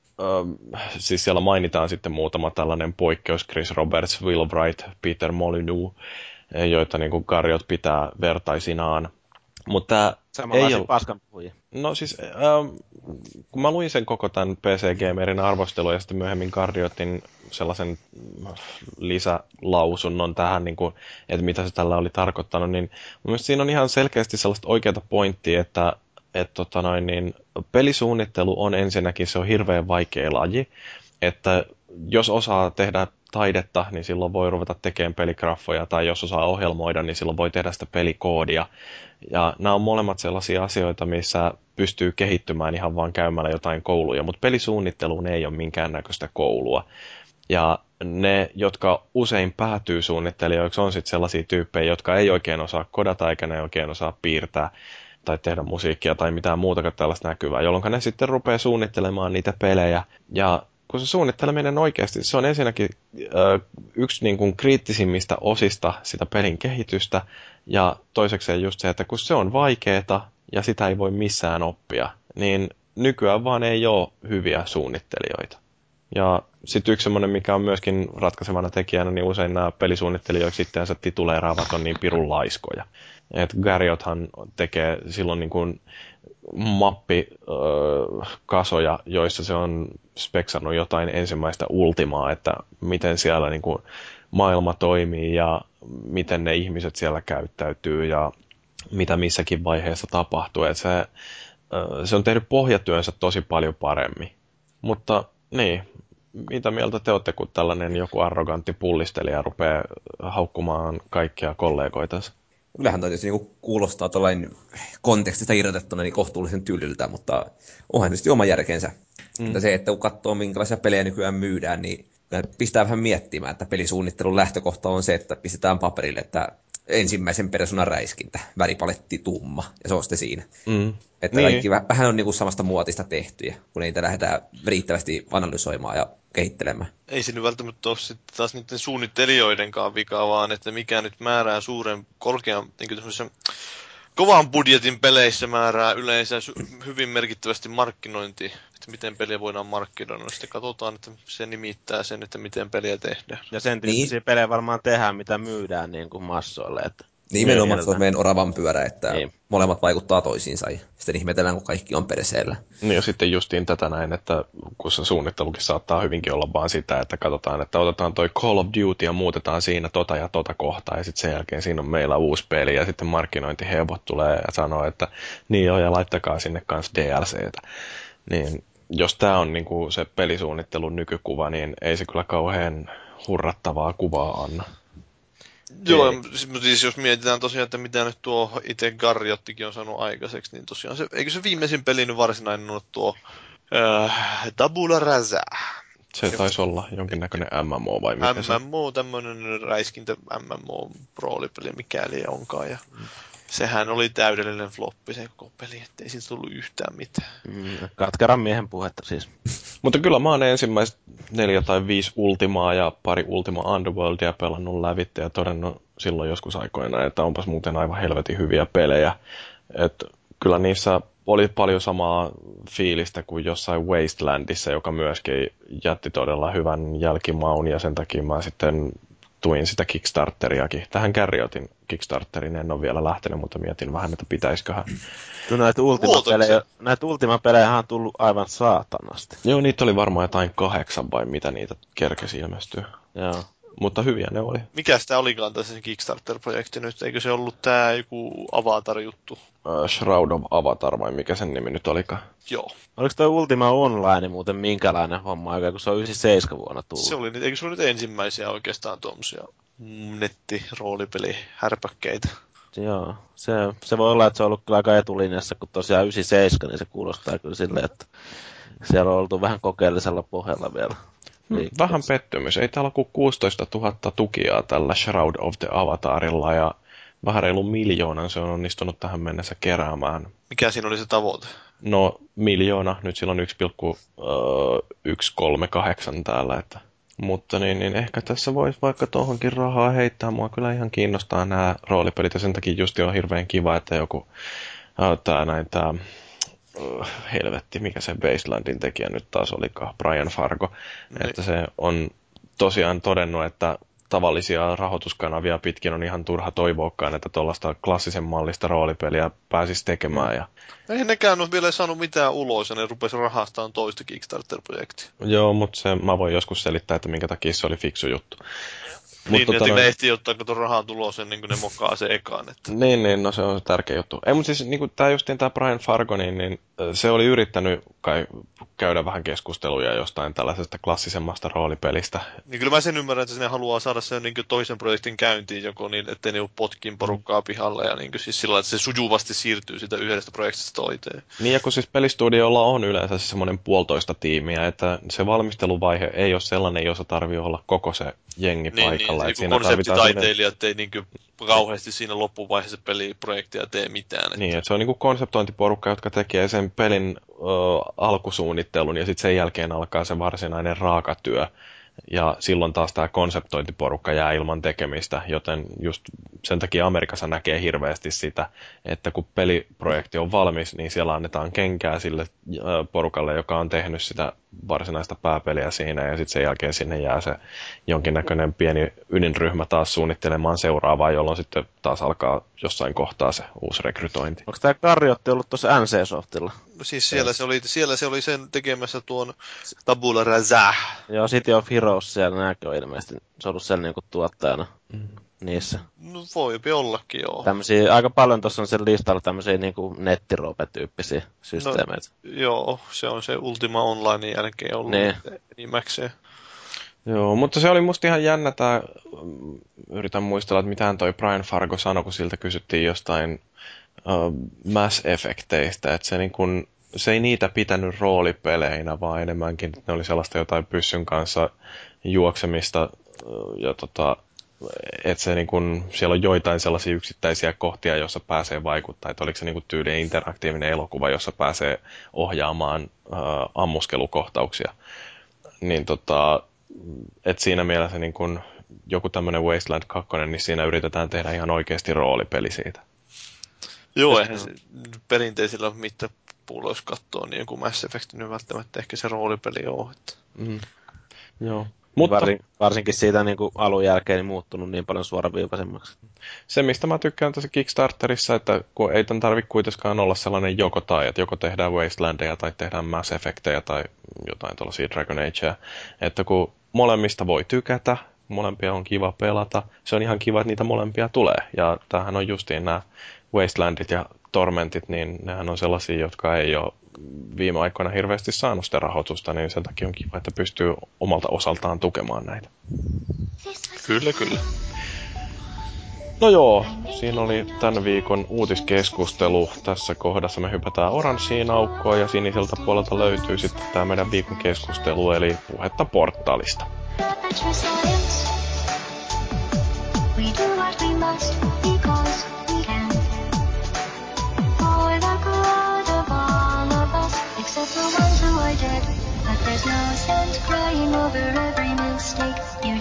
siis siellä mainitaan sitten muutama tällainen poikkeus, Chris Roberts, Will Wright, Peter Molyneux, joita niin kun Garriott pitää vertaisinaan. Mutta samanlaisia paskanpuhujia. No siis, kun mä luin sen koko tämän PC Gamerin arvostelun ja sitten myöhemmin Garriottin sellaisen lisälausunnon tähän, niin kuin, että mitä se tällä oli tarkoittanut, niin mielestäni siinä on ihan selkeästi sellaista oikeata pointtia, että pelisuunnittelu on ensinnäkin, se on hirveän vaikea laji, että jos osaa tehdä taidetta, niin silloin voi ruveta tekemään peligraffoja, tai jos osaa ohjelmoida, niin silloin voi tehdä sitä pelikoodia. Ja nämä on molemmat sellaisia asioita, missä pystyy kehittymään ihan vaan käymällä jotain kouluja, mutta pelisuunnitteluun ei ole minkäännäköistä koulua. Ja ne, jotka usein päätyy suunnittelijoiksi, on sitten sellaisia tyyppejä, jotka ei oikein osaa kodata, eikä ne oikein osaa piirtää tai tehdä musiikkia tai mitään muutakaan tällaista näkyvää, jolloin ne sitten rupeaa suunnittelemaan niitä pelejä. Ja kun se suunnitteleminen oikeasti, se on ensinnäkin yksi niin kuin kriittisimmistä osista sitä pelin kehitystä, ja toisekseen just se, että kun se on vaikeeta ja sitä ei voi missään oppia, niin nykyään vaan ei ole hyviä suunnittelijoita. Ja sitten yksi semmoinen, mikä on myöskin ratkaisevana tekijänä, niin usein nämä pelisuunnittelijoiksi itseänsä tituleeraavat on niin pirun laiskoja. Et Garriotthan tekee silloin niin kuin mappikasoja, joissa se on speksannut jotain ensimmäistä Ultimaa, että miten siellä niin kuin maailma toimii ja miten ne ihmiset siellä käyttäytyy ja mitä missäkin vaiheessa tapahtuu. Et se on tehnyt pohjatyönsä tosi paljon paremmin. Mutta niin, mitä mieltä te olette, kun tällainen joku arrogantti pullistelija rupeaa haukkumaan kaikkia kollegoitansa? Kyllähän tietysti niinku kuulostaa tuollainen kontekstista irrotettuna niin kohtuullisen tyyliltä, mutta onhan tietysti oma järkeensä. Mutta se, että kun katsoo minkälaisia pelejä nykyään myydään, niin pistää vähän miettimään, että pelisuunnittelun lähtökohta on se, että pistetään paperille, että ensimmäisen persoonan räiskintä, väripaletti tumma, ja se on sitten siinä. Että niin. Kaikki vähän on niinku samasta muotista tehtyjä, kun niitä lähdetään riittävästi analysoimaan ja kehittelemään. Ei se nyt välttämättä ole sitten taas niiden suunnittelijoidenkaan vikaa, vaan että mikä nyt määrää korkean, niin kuin kovan budjetin peleissä määrää yleensä hyvin merkittävästi markkinointia, että miten peliä voidaan markkinoida. No sitten katsotaan, että se nimittää sen, että miten peliä tehdään. Ja sen tyyppisiä pelejä varmaan tehdään, mitä myydään niin kuin massoille, että Nimenomaan se on meidän oravan pyörä, että niin. Molemmat vaikuttaa toisiinsa ja sitten ihmetellään, kun kaikki on perseellä. Niin ja sitten justiin tätä näin, että kun se suunnittelukin saattaa hyvinkin olla vaan sitä, että katsotaan, että otetaan toi Call of Duty ja muutetaan siinä tota ja tota kohtaa ja sitten sen jälkeen siinä on meillä uusi peli ja sitten markkinointihebot tulee ja sanoo, että niin joo ja laittakaa sinne kanssa DLCtä. Niin jos tämä on niinku se pelisuunnittelun nykykuva, niin ei se kyllä kauhean hurrattavaa kuvaa anna. Joo, siis jos mietitään tosiaan, että mitä nyt tuo itse Garriottikin on saanut aikaiseksi, niin tosiaan se, eikö se viimeisin peli nyt varsinainen ole tuo Tabula Rasa? Se taisi olla jonkinnäköinen MMO vai mikä se? MMO, tämmöinen räiskintä MMO-roolipeli mikäli onkaan ja... Sehän oli täydellinen floppi se koko peli, ettei siitä tullut yhtään mitään. Katkaran miehen puhetta siis. Mutta kyllä mä oon ensimmäiset 4 tai 5 Ultimaa ja pari Ultima Underworldia pelannut lävitse ja todennut silloin joskus aikoina, että onpas muuten aivan helvetin hyviä pelejä. Et kyllä niissä oli paljon samaa fiilistä kuin jossain Wastelandissa, joka myöskin jätti todella hyvän jälkimaun ja sen takia mä sitten... tuin sitä Kickstarteriakin. Tähän Garriotin Kickstarterin en ole vielä lähtenyt, mutta mietin vähän, että pitäisiköhän. Näitä Ultima-pelejä on tullut aivan saatanasti. Joo, niitä oli varmaan jotain 8 vai mitä niitä kerkesi ilmestyä. Joo. Mutta hyviä ne oli. Mikäs tää olikaan tässä Kickstarter-projekti nyt? Eikö se ollut tää joku Avatar-juttu? Shroud of Avatar vai mikä sen nimi nyt olikaan? Joo. Oliko toi Ultima Online muuten minkälainen homma aikaa, kun se on 97 vuonna tullut? Se oli, eikö se ole nyt ensimmäisiä oikeastaan tuommoisia nettiroolipelihärpäkkeitä? Joo, se voi olla, että se on ollut kyllä aika etulinjassa, kun tosiaan 97, niin se kuulostaa kyllä silleen, että siellä on oltu vähän kokeellisella pohjalla vielä. Vähän pettymys. Ei täällä ole 16 000 tukijaa tällä Shroud of the Avatarilla ja vähän reilun 1 000 000 se on onnistunut tähän mennessä keräämään. Mikä siinä oli se tavoite? No 1 000 000, nyt sillä on 1,138 täällä. Että. Mutta niin ehkä tässä voisi vaikka tuohonkin rahaa heittää. Mua kyllä ihan kiinnostaa nämä roolipelit ja sen takia just on hirveän kiva, että joku tää helvetti, mikä se Wastelandin tekijä nyt taas olikaan, Brian Fargo, että se on tosiaan todennut, että tavallisia rahoituskanavia pitkin on ihan turha toivoakaan, että tuollaista klassisen mallista roolipeliä pääsisi tekemään. Ja... Eihän nekään ole vielä saanut mitään ulos ja ne rupesi rahastamaan toista Kickstarter-projektia. Joo, mutta mä voin joskus selittää, että minkä takia se oli fiksu juttu. Niin, että ne ehtii ottaa tuon rahaa tulos ennen kuin ne mokaa sen ekaan. Että. Niin, no se on se tärkeä juttu. Ei, mutta siis niin tämä justiin tämä Brian Fargo, niin se oli yrittänyt kai käydä vähän keskusteluja jostain tällaisesta klassisemmasta roolipelistä. Niin kyllä mä sen ymmärrän, että sinne haluaa saada sen niin toisen projektin käyntiin joko niin, ettei ne ole potkin porukkaa pihalle ja niin siis sillä että se sujuvasti siirtyy sitä yhdestä projektista toiteen. Niin ja kun siis pelistudiolla on yleensä semmoinen 1,5 tiimiä, että se valmisteluvaihe ei ole sellainen, jossa tarvii olla koko se jengi niin, paikalla. Niin, konseptitaiteilijat ei niin kauheasti siinä loppuvaiheessa peliprojektia tee mitään. Että. Niin, että se on niin konseptointiporukka, jotka tekee sen pelin alkusuunnittelun ja sitten sen jälkeen alkaa se varsinainen raakatyö. Ja silloin taas tämä konseptointiporukka jää ilman tekemistä, joten just sen takia Amerikassa näkee hirveästi sitä, että kun peliprojekti on valmis, niin siellä annetaan kenkää sille porukalle, joka on tehnyt sitä varsinaista pääpeliä siinä, ja sitten sen jälkeen sinne jää se jonkinnäköinen pieni ydinryhmä taas suunnittelemaan seuraavaa, jolloin sitten taas alkaa jossain kohtaa se uusi rekrytointi. Onko tämä Garriotti ollut tuossa NC-softilla? Siis siellä se oli sen tekemässä tuon Tabula Rasa. Joo, City of Heroes siellä näkö on ilmeisesti. Se on ollut siellä niinku tuottajana niissä. No voipi ollakin, joo. Tämmösiä, aika paljon tuossa on sen listalla tämmösiä niinku nettirope-tyyppisiä systeemeitä. No, joo, se on se Ultima Online jälkeen ollut nimekseen. Joo, mutta se oli musta ihan jännä tää, yritän muistella, että mitään toi Brian Fargo sanoi, kun siltä kysyttiin jostain Mass Effectistä, että se niin kun, se ei niitä pitänyt roolipeleinä, vaan enemmänkin ne oli sellaista jotain pyssyn kanssa juoksemista ja että se niin kun, siellä on joitain sellaisia yksittäisiä kohtia, joissa pääsee vaikuttaa, että oliko se niin tyyli interaktiivinen elokuva, jossa pääsee ohjaamaan ammuskelukohtauksia, niin että siinä mielessä niin kun joku tämmöinen Wasteland 2, niin siinä yritetään tehdä ihan oikeasti roolipeli siitä. Joo, eihän se perinteisillä mittapuulla, jos katsoo, niin joku Mass Effect, niin välttämättä ehkä se roolipeli on. Joo, Mutta varsinkin siitä niin kuin alun jälkeen niin muuttunut niin paljon suoraviivaisemmaksi. Se, mistä mä tykkään tässä Kickstarterissa, että kun ei tämän tarvitse kuitenkaan olla sellainen joko tai, että joko tehdään Wastelandeja tai tehdään Mass Effectejä tai jotain tuollaisia Dragon Agea, että kun molemmista voi tykätä, molempia on kiva pelata, se on ihan kiva, että niitä molempia tulee. Ja tämähän on justiin nämä Wastelandit ja Tormentit, niin nehän on sellaisia, jotka ei ole viime aikoina hirveästi saanut sitä rahoitusta, niin sen takia on kiva, että pystyy omalta osaltaan tukemaan näitä. Kyllä, kyllä. No joo, siinä oli tämän viikon uutiskeskustelu. Tässä kohdassa me hypätään oranssiin aukkoon ja siniseltä puolelta löytyy sitten tämä meidän viikon keskustelu, eli puhetta portaalista.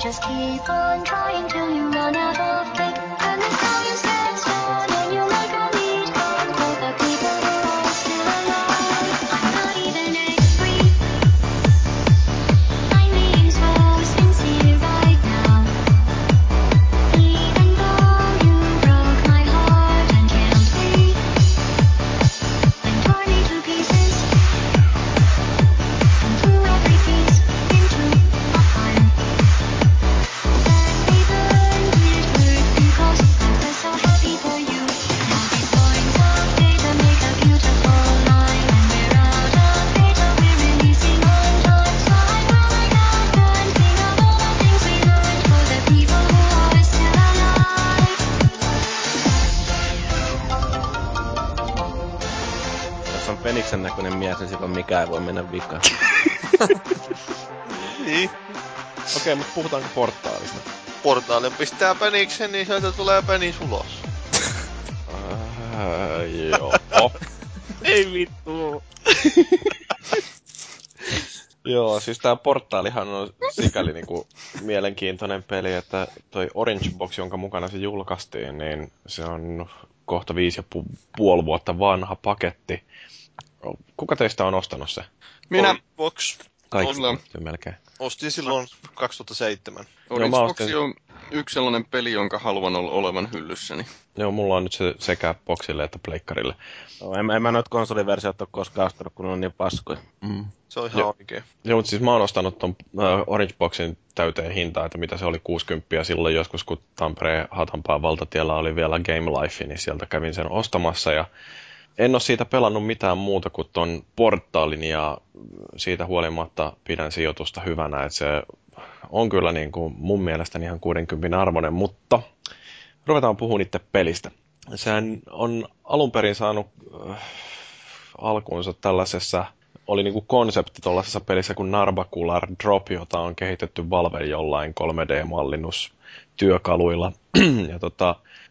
Just keep on trying till you run out of cake. And the time is getting small, and you like a meat cake. With the people who are still alive, I'm not even angry. My name's so sincere right now. Even though you broke my heart and can't breathe, I'm torn into pieces. And threw every piece into a fire. Peniksen näköinen mies, niin silloin mikä ei voi mennä vikaan. Niin. Okei, mutta puhutaanko portaalista? Portaalin pistää peniksen, niin sieltä tulee penis ulos. Joo. Ei vittu. Joo, siis tää portaalihan on sikäli niinku mielenkiintoinen peli, että toi Orange Box, jonka mukana se julkaistiin, niin se on kohta 5,5 vuotta vanha paketti. Kuka teistä on ostanut se? Minä. Box. Kaikki melkein. Ostin silloin 2007. Boxi on yksi sellainen peli, jonka haluan olevan hyllyssäni. Joo, mulla on nyt se sekä Boxille että Pleikkarille. No, en mä noita konsoliversioita ole koskaan ostanut, kun ne on niin paskoja. Mm. Se on ihan oikein. Joo, mutta siis mä oon ostanut ton Orange Boxin täyteen hintaan, että mitä se oli 60 silloin joskus, kun Tampereen Hatanpään valtatiellä oli vielä Game Life, niin sieltä kävin sen ostamassa ja en ole siitä pelannut mitään muuta kuin ton portaalin ja siitä huolimatta pidän sijoitusta hyvänä, että se on kyllä niin kuin mun mielestäni ihan 60 arvoinen, mutta ruvetaan puhumaan itse pelistä. Sehän on alun perin saanut alkuunsa tällaisessa, oli niin kuin konsepti tuollaisessa pelissä kuin Narbacular Drop, jota on kehitetty Valve jollain 3D-mallinnustyökaluilla ja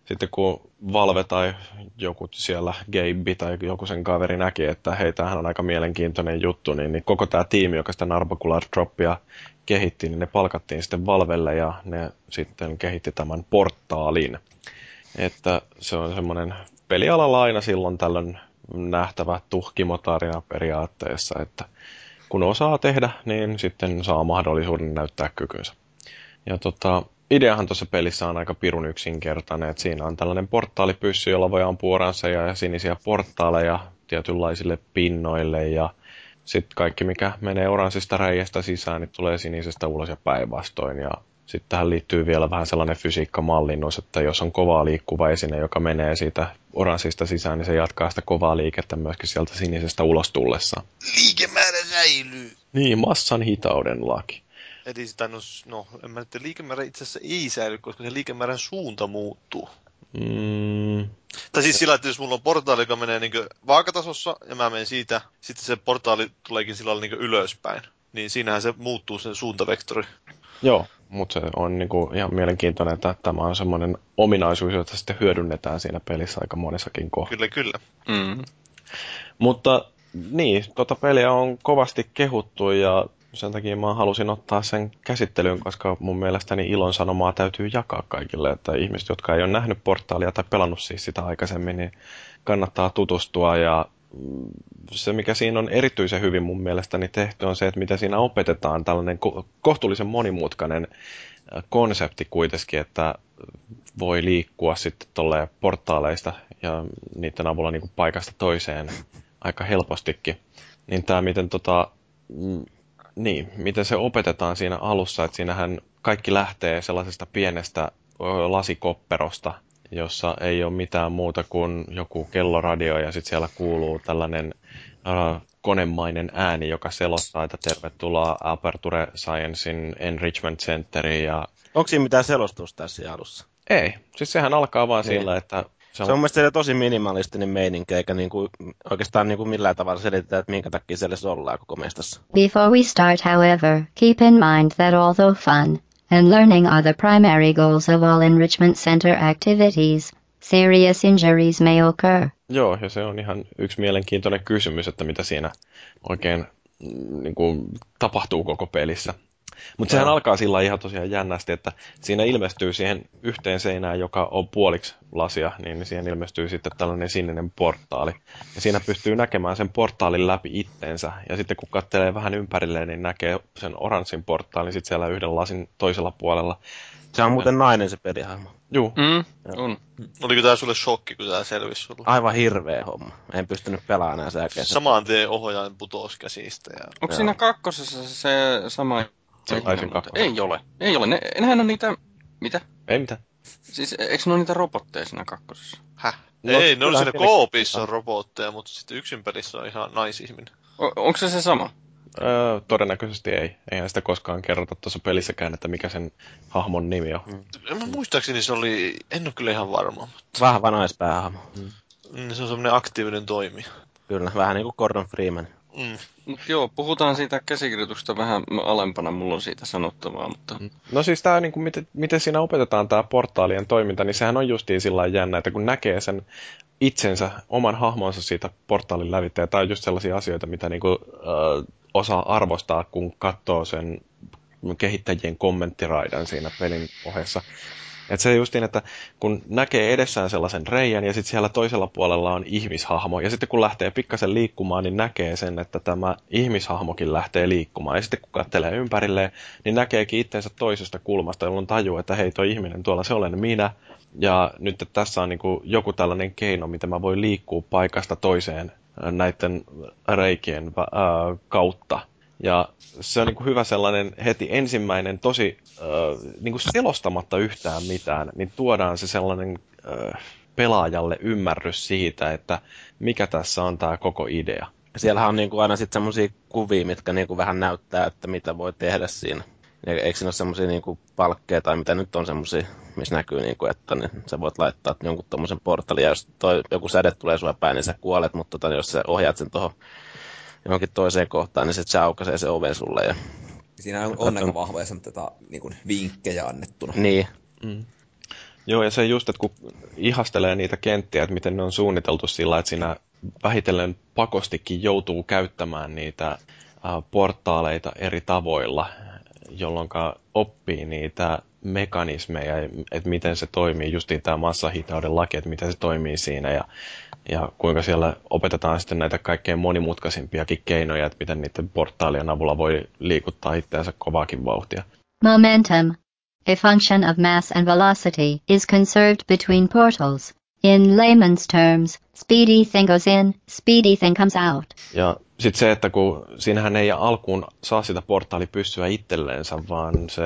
sitten kun Valve tai joku siellä, Gabe tai joku sen kaveri näki, että hei, tämähän on aika mielenkiintoinen juttu, niin koko tämä tiimi, joka sitä Narbacular Droppia kehitti, niin ne palkattiin sitten Valvelle ja ne sitten kehitti tämän portaalin. Että se on semmoinen pelialalla aina silloin tällöin nähtävä tuhkimotaria periaatteessa, että kun osaa tehdä, niin sitten saa mahdollisuuden näyttää kykynsä. Ja ideahan tuossa pelissä on aika pirun yksinkertainen, että siinä on tällainen portaalipyssy, jolla voi ampua oransseja ja sinisiä portaaleja tietynlaisille pinnoille ja sitten kaikki mikä menee oranssista reiästä sisään, niin tulee sinisestä ulos ja päinvastoin. Ja sitten tähän liittyy vielä vähän sellainen fysiikkamallinnus, että jos on kovaa liikkuva esine, joka menee siitä oranssista sisään, niin se jatkaa sitä kovaa liikettä myöskin sieltä sinisestä ulos tullessaan. Liikemäärä säilyy! Niin, massan hitauden laki. Eli sitä, en mä tiedä, liikemäärä itse asiassa ei säily, koska se liikemäärän suunta muuttuu. Mm. Tai siis sillä, että jos mulla on portaali, joka menee niin vaakatasossa, ja mä menen siitä, sitten se portaali tuleekin sillä lailla niin ylöspäin. Niin siinähän se muuttuu sen suuntavektori. Joo, mutta se on niin ihan mielenkiintoinen, että tämä on semmoinen ominaisuus, jota sitten hyödynnetään siinä pelissä aika monissakin kohdassa. Kyllä, kyllä. Mm. Mutta niin, peliä on kovasti kehuttu ja sen takia mä halusin ottaa sen käsittelyyn, koska mun mielestäni ilon sanomaa täytyy jakaa kaikille, että ihmiset, jotka ei ole nähnyt portaalia tai pelannut siis sitä aikaisemmin, niin kannattaa tutustua ja se, mikä siinä on erityisen hyvin mun mielestäni tehty, on se, että mitä siinä opetetaan, tällainen kohtuullisen monimutkainen konsepti kuitenkin, että voi liikkua sitten tolleen portaaleista ja niiden avulla niin kuin paikasta toiseen aika helpostikin. Niin tämä, miten, miten se opetetaan siinä alussa, että siinähän kaikki lähtee sellaisesta pienestä lasikopperosta, jossa ei ole mitään muuta kuin joku kelloradio ja sitten siellä kuuluu tällainen konemainen ääni, joka selostaa, että tervetuloa Aperture Sciencein Enrichment Centeriin. Ja... Onko siinä mitään selostusta tässä alussa? Ei, siis sehän alkaa vaan sillä, että... Se on mielestäni tosi minimalistinen meininki, eikä niinku, oikeastaan niinku millään tavalla selitetä, että minkä takia siellä se ollaan koko mestassa. Before we start, however, keep in mind that although fun and learning are the primary goals of all enrichment center activities, serious injuries may occur. Joo, ja se on ihan yksi mielenkiintoinen kysymys, että mitä siinä oikein niinku, tapahtuu koko pelissä. Mutta sehän alkaa sillä ihan tosiaan jännästi, että siinä ilmestyy siihen yhteen seinään, joka on puoliksi lasia, niin siihen ilmestyy sitten tällainen sininen portaali. Ja siinä pystyy näkemään sen portaalin läpi itteensä. Ja sitten kun katselee vähän ympärilleen, niin näkee sen oranssin portaalin sitten siellä yhden lasin toisella puolella. Se on muuten nainen se pelihahmo. Juu. On. Oliko tää sulle shokki, kun tää selvisi sulle? Aivan hirveä homma. En pystynyt pelaamaan nää sääkeä. Samaan tien ohjaajan putosi käsistä. Ja... Onko siinä kakkosessa se sama... Ei ole. Nehän on niitä... Mitä? Ei mitään. Siis eikö ne ole niitä robotteja siinä kakkosessa? Häh? Ei, ne on siinä koopissa robotteja, mutta sitten yksin pelissä on ihan naisihminen. Onko se sama? Todennäköisesti ei. Eihän sitä koskaan kerrota tuossa pelissäkään, että mikä sen hahmon nimi on. Mä muistaakseni se oli... En ole kyllä ihan varma, mutta... Vahva naispäähahmo. Se on semmoinen aktiivinen toimija. Kyllä, vähän niin kuin Gordon Freeman. Mut joo, puhutaan siitä käsikirjoituksesta vähän alempana, mulla on siitä sanottavaa, mutta... No siis tää, niin miten siinä opetetaan tää portaalien toiminta, niin sehän on justiin sillä jännä, että kun näkee sen itsensä, oman hahmonsa siitä portaalin lävitse, ja tää on just sellaisia asioita, mitä niin kuin, osaa arvostaa, kun katsoo sen kehittäjien kommenttiraidan siinä pelin ohessa. Että se justiin, että kun näkee edessään sellaisen reijän ja sitten siellä toisella puolella on ihmishahmo. Ja sitten kun lähtee pikkasen liikkumaan, niin näkee sen, että tämä ihmishahmokin lähtee liikkumaan. Ja sitten kun katselee ympärilleen, niin näkeekin itsensä toisesta kulmasta, jolloin tajuu, että hei, tuo ihminen tuolla, se olen minä. Ja nyt että tässä on niin kuin joku tällainen keino, mitä mä voin liikkua paikasta toiseen näiden reikien kautta. Ja se on niin kuin hyvä sellainen heti ensimmäinen, tosi niin kuin selostamatta yhtään mitään, niin tuodaan se sellainen pelaajalle ymmärrys siitä, että mikä tässä on tämä koko idea. Siellähän on niin kuin aina sitten semmoisia kuvia, mitkä niin kuin vähän näyttää, että mitä voi tehdä siinä. Eikö siinä ole semmoisia niin kuin palkkeja tai mitä nyt on semmoisia, missä näkyy, niin kuin, että niin sä voit laittaa jonkun tommosen portaalin ja jos joku säde tulee sua päin, niin sä kuolet, mutta jos sä ohjaat sen tuohon johonkin toiseen kohtaan, niin sitten se aukaisee se oven sulle. Ja... Siinä on aika vahva ja tätä niin kuin vinkkejä annettuna. Niin. Joo, ja se just, että kun ihastelee niitä kenttiä, että miten ne on suunniteltu sillä, että siinä vähitellen pakostikin joutuu käyttämään niitä portaaleita eri tavoilla, jolloin oppii niitä mekanismeja, että miten se toimii, justiin tämä massahitauden laki, että miten se toimii siinä ja kuinka siellä opetetaan sitten näitä kaikkein monimutkaisimpiakin keinoja, että miten niiden portaalien avulla voi liikuttaa itseänsä kovaakin vauhtia. Momentum, a function of mass and velocity, is conserved between portals. In layman's terms, speedy thing goes in, speedy thing comes out. Ja sitten se, että kun siinähän ei alkuun saa sitä portaalipyssyä itselleensä, vaan se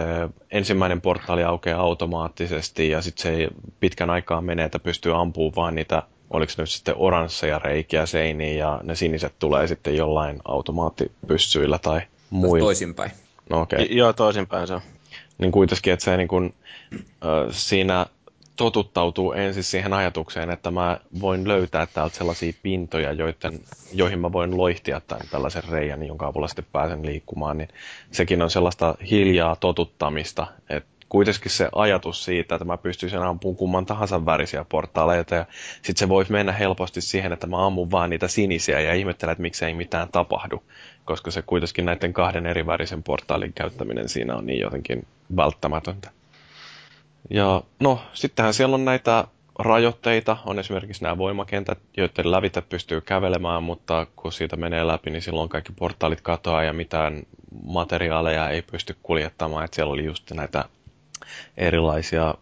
ensimmäinen portaali aukeaa automaattisesti ja sitten se pitkän aikaa menee, että pystyy ampumaan vaan niitä, oliko nyt sitten oransseja reikiä seiniin ja ne siniset tulee sitten jollain automaattipyssyillä tai muilla. Toisinpäin. No okei. Okay. Joo, toisinpäin se on. Niin kuitenkin, että se niin kun, siinä... totuttautuu ensin siihen ajatukseen, että mä voin löytää täältä sellaisia pintoja, joihin mä voin loihtia tämän tällaisen reijän, jonka avulla sitten pääsen liikkumaan, niin sekin on sellaista hiljaa totuttamista. Et kuitenkin se ajatus siitä, että mä pystyisin ampumaan kumman tahansa värisiä portaaleita ja sitten se voisi mennä helposti siihen, että mä ammun vaan niitä sinisiä ja ihmettelen, että miksei mitään tapahdu, koska se kuitenkin näiden kahden eri värisen portaalin käyttäminen siinä on niin jotenkin välttämätöntä. Ja no, sittenhän siellä on näitä rajoitteita on esimerkiksi nämä voimakentät, joiden lävitä pystyy kävelemään, mutta kun siitä menee läpi, niin silloin kaikki portaalit katoaa ja mitään materiaaleja ei pysty kuljettamaan. Et siellä oli just näitä erilaisia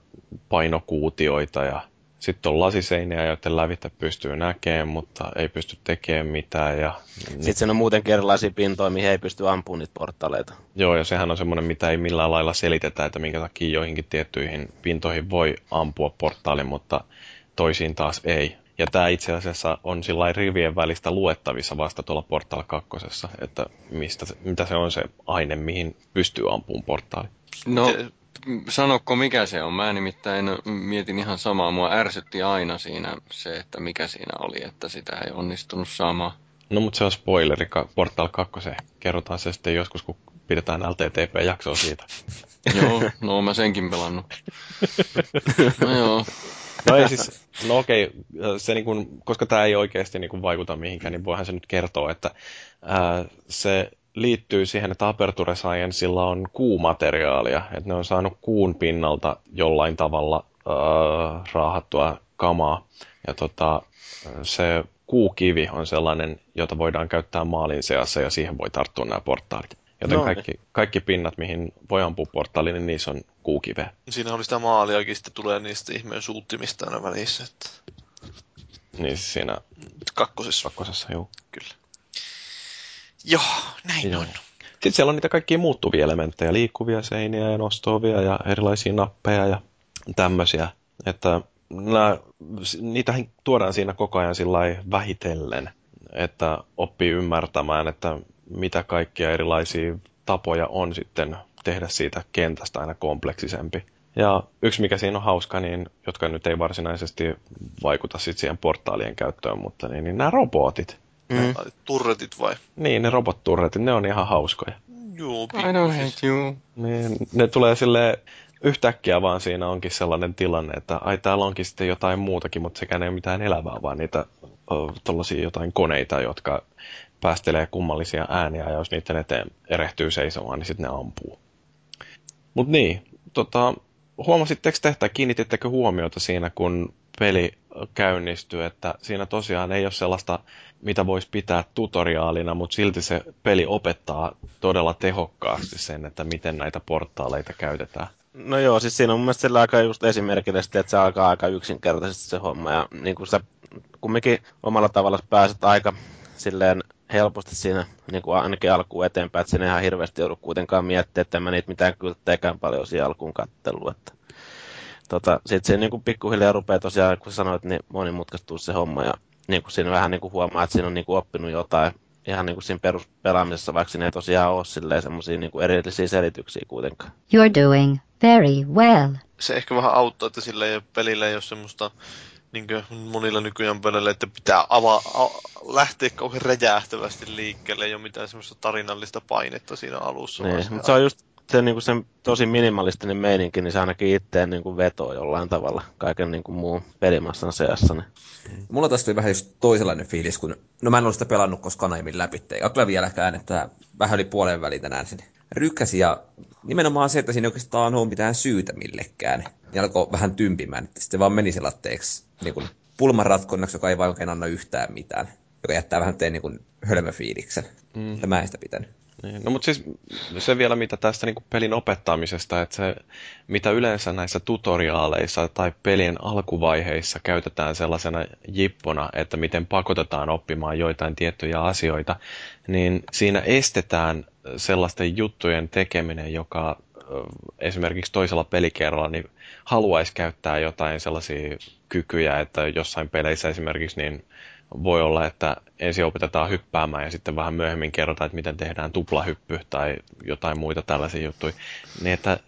painokuutioita ja sitten on lasiseiniä, joiden lävitä pystyy näkemään, mutta ei pysty tekemään mitään. Ja sitten se on muutenkin erilaisia pintoja, mihin ei pysty ampumaan niitä portaaleita. Joo, ja sehän on semmoinen, mitä ei millään lailla selitetä, että minkä takia joihinkin tiettyihin pintoihin voi ampua portaalin, mutta toisiin taas ei. Ja tämä itse asiassa on sillain rivien välistä luettavissa vasta tuolla Portal 2, että mitä se on se aine, mihin pystyy ampumaan portaali. No, sanokko mikä se on? Mä nimittäin mietin ihan samaa. Mua ärsytti aina siinä se, että mikä siinä oli, että sitä ei onnistunut saamaan. No mutta se on spoileri, Portal 2. Kerrotaan se sitten joskus, kun pidetään LTTP-jaksoa siitä. Joo, no mä senkin pelannut. No joo. No ei siis, no okei, se niin kun, koska tämä ei oikeasti niin kun vaikuta mihinkään, niin voihan se nyt kertoa, että se liittyy siihen, että Aperture Scienceilla on kuumateriaalia, että ne on saanut kuun pinnalta jollain tavalla raahattua kamaa. Ja se kuukivi on sellainen, jota voidaan käyttää maalin seassa ja siihen voi tarttua nämä portaalit. Joten kaikki pinnat, mihin voi ampua portaaliin, niin niissä on kuukiveä. Siinä oli sitä maaliakin, sitten tulee niistä ihmeen suuttimista aina välissä. Että niin siinä kakkosessa, joo. Kyllä. Joo, näin on. Sitten siellä on niitä kaikkia muuttuvia elementtejä, liikkuvia seiniä ja nostovia ja erilaisia nappeja ja tämmöisiä. Että niitä tuodaan siinä koko ajan vähitellen, että oppii ymmärtämään, että mitä kaikkia erilaisia tapoja on sitten tehdä siitä kentästä aina kompleksisempi. Ja yksi mikä siinä on hauska, niin, jotka nyt ei varsinaisesti vaikuta sitten siihen portaalien käyttöön, mutta niin nämä robotit. Turretit vai? Niin, ne robotturretit, ne on ihan hauskoja. Joo, I don't hate you. Niin, ne tulee silleen, yhtäkkiä vaan siinä onkin sellainen tilanne, että ai täällä onkin sitten jotain muutakin, mutta sekään ei ole mitään elävää, vaan niitä tollaisia jotain koneita, jotka päästelee kummallisia ääniä, ja jos niiden eteen erehtyy seisomaan, niin sitten ne ampuu. Mut niin, huomasitteko te, että kiinnitittekö huomiota siinä, kun peli käynnistyy, että siinä tosiaan ei ole sellaista, mitä voisi pitää tutoriaalina, mutta silti se peli opettaa todella tehokkaasti sen, että miten näitä portaaleita käytetään. No joo, siis siinä on mun mielestä sillä aika just esimerkillisesti, että se alkaa aika yksinkertaisesti se homma, ja niin kuin sä kumminkin omalla tavallaan pääset aika silleen helposti siinä niin kuin ainakin alkuun eteenpäin, että sinne ihan hirveästi joudu kuitenkaan miettiä, että en mä niitä mitään kyltteikään paljon siinä alkuun kattelua, että sitten siinä niin kuin pikkuhiljaa rupeaa tosiaan, kun sanoit, niin monimutkaistuu se homma ja niin kuin siinä vähän niin kuin huomaa, että siinä on niin kuin oppinut jotain ihan niin kuin siinä peruspelaamisessa, vaikka siinä ei tosiaan ole silleen semmoisia niin kuin erillisiä selityksiä kuitenkaan. You're doing very well. Se ehkä vähän auttaa, että sillä pelillä ei ole semmoista niin kuin monilla nykyään pelillä, että pitää lähteä kauhean räjähtävästi liikkeelle, ei ole mitään semmoista tarinallista painetta siinä alussa. Niin, mutta se on just se, niin kuin sen tosi minimalistinen meininki, niin se ainakin itteen niin kuin vetoo jollain tavalla kaiken niin kuin muun pelimassan seassa. Mulla tästä oli vähän just toisenlainen fiilis, kun no mä en ole sitä pelannut koskaan aiemmin läpi. Eikä kyllä vieläkään, että vähän oli puolen väliin tänään sen rykkäsi. Ja nimenomaan se, että siinä oikeastaan on mitään syytä millekään. Ja alkoi vähän tympimään, että sitten vaan meni selatteeksi niin kuin pulmanratkonnaksi, joka ei vaan oikein anna yhtään mitään. Joka jättää vähän tein niin kuin hölmöfiiliksen. Ja mä en sitä pitänyt. No mutta siis se vielä mitä tästä niin kuin pelin opettamisesta, että se mitä yleensä näissä tutoriaaleissa tai pelien alkuvaiheissa käytetään sellaisena jippona, että miten pakotetaan oppimaan joitain tiettyjä asioita, niin siinä estetään sellaisten juttujen tekeminen, joka esimerkiksi toisella pelikerralla niin haluaisi käyttää jotain sellaisia kykyjä, että jossain peleissä esimerkiksi niin voi olla, että ensin opetetaan hyppäämään ja sitten vähän myöhemmin kerrotaan, että miten tehdään tuplahyppy tai jotain muita tällaisia juttuja. Niin että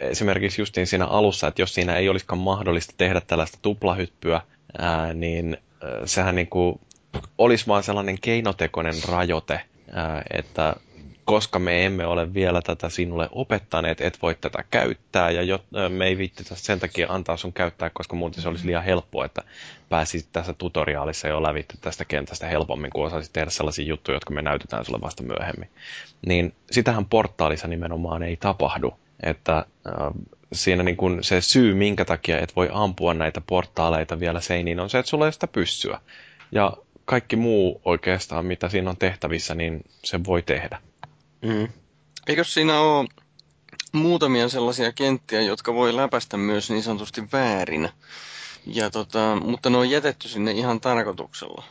esimerkiksi justiin siinä alussa, että jos siinä ei olisikaan mahdollista tehdä tällaista tuplahyppyä, niin sehän niin kuin olisi vaan sellainen keinotekoinen rajoite, että koska me emme ole vielä tätä sinulle opettaneet, et voi tätä käyttää, ja me ei viittitä sen takia antaa sun käyttää, koska muuten se olisi liian helppoa, että pääsit tässä tutoriaalissa jo lävitse tästä kentästä helpommin, kun osaisit tehdä sellaisia juttuja, jotka me näytetään sulle vasta myöhemmin. Niin sitähän portaalissa nimenomaan ei tapahdu, että siinä niin kun se syy, minkä takia et voi ampua näitä portaaleita vielä seiniin, on se, että sulla ei sitä pyssyä. Ja kaikki muu oikeastaan, mitä siinä on tehtävissä, niin se voi tehdä. Mm. Eikös siinä ole muutamia sellaisia kenttiä, jotka voi läpäistä myös niin sanotusti väärin? Ja mutta ne on jätetty sinne ihan tarkoituksella.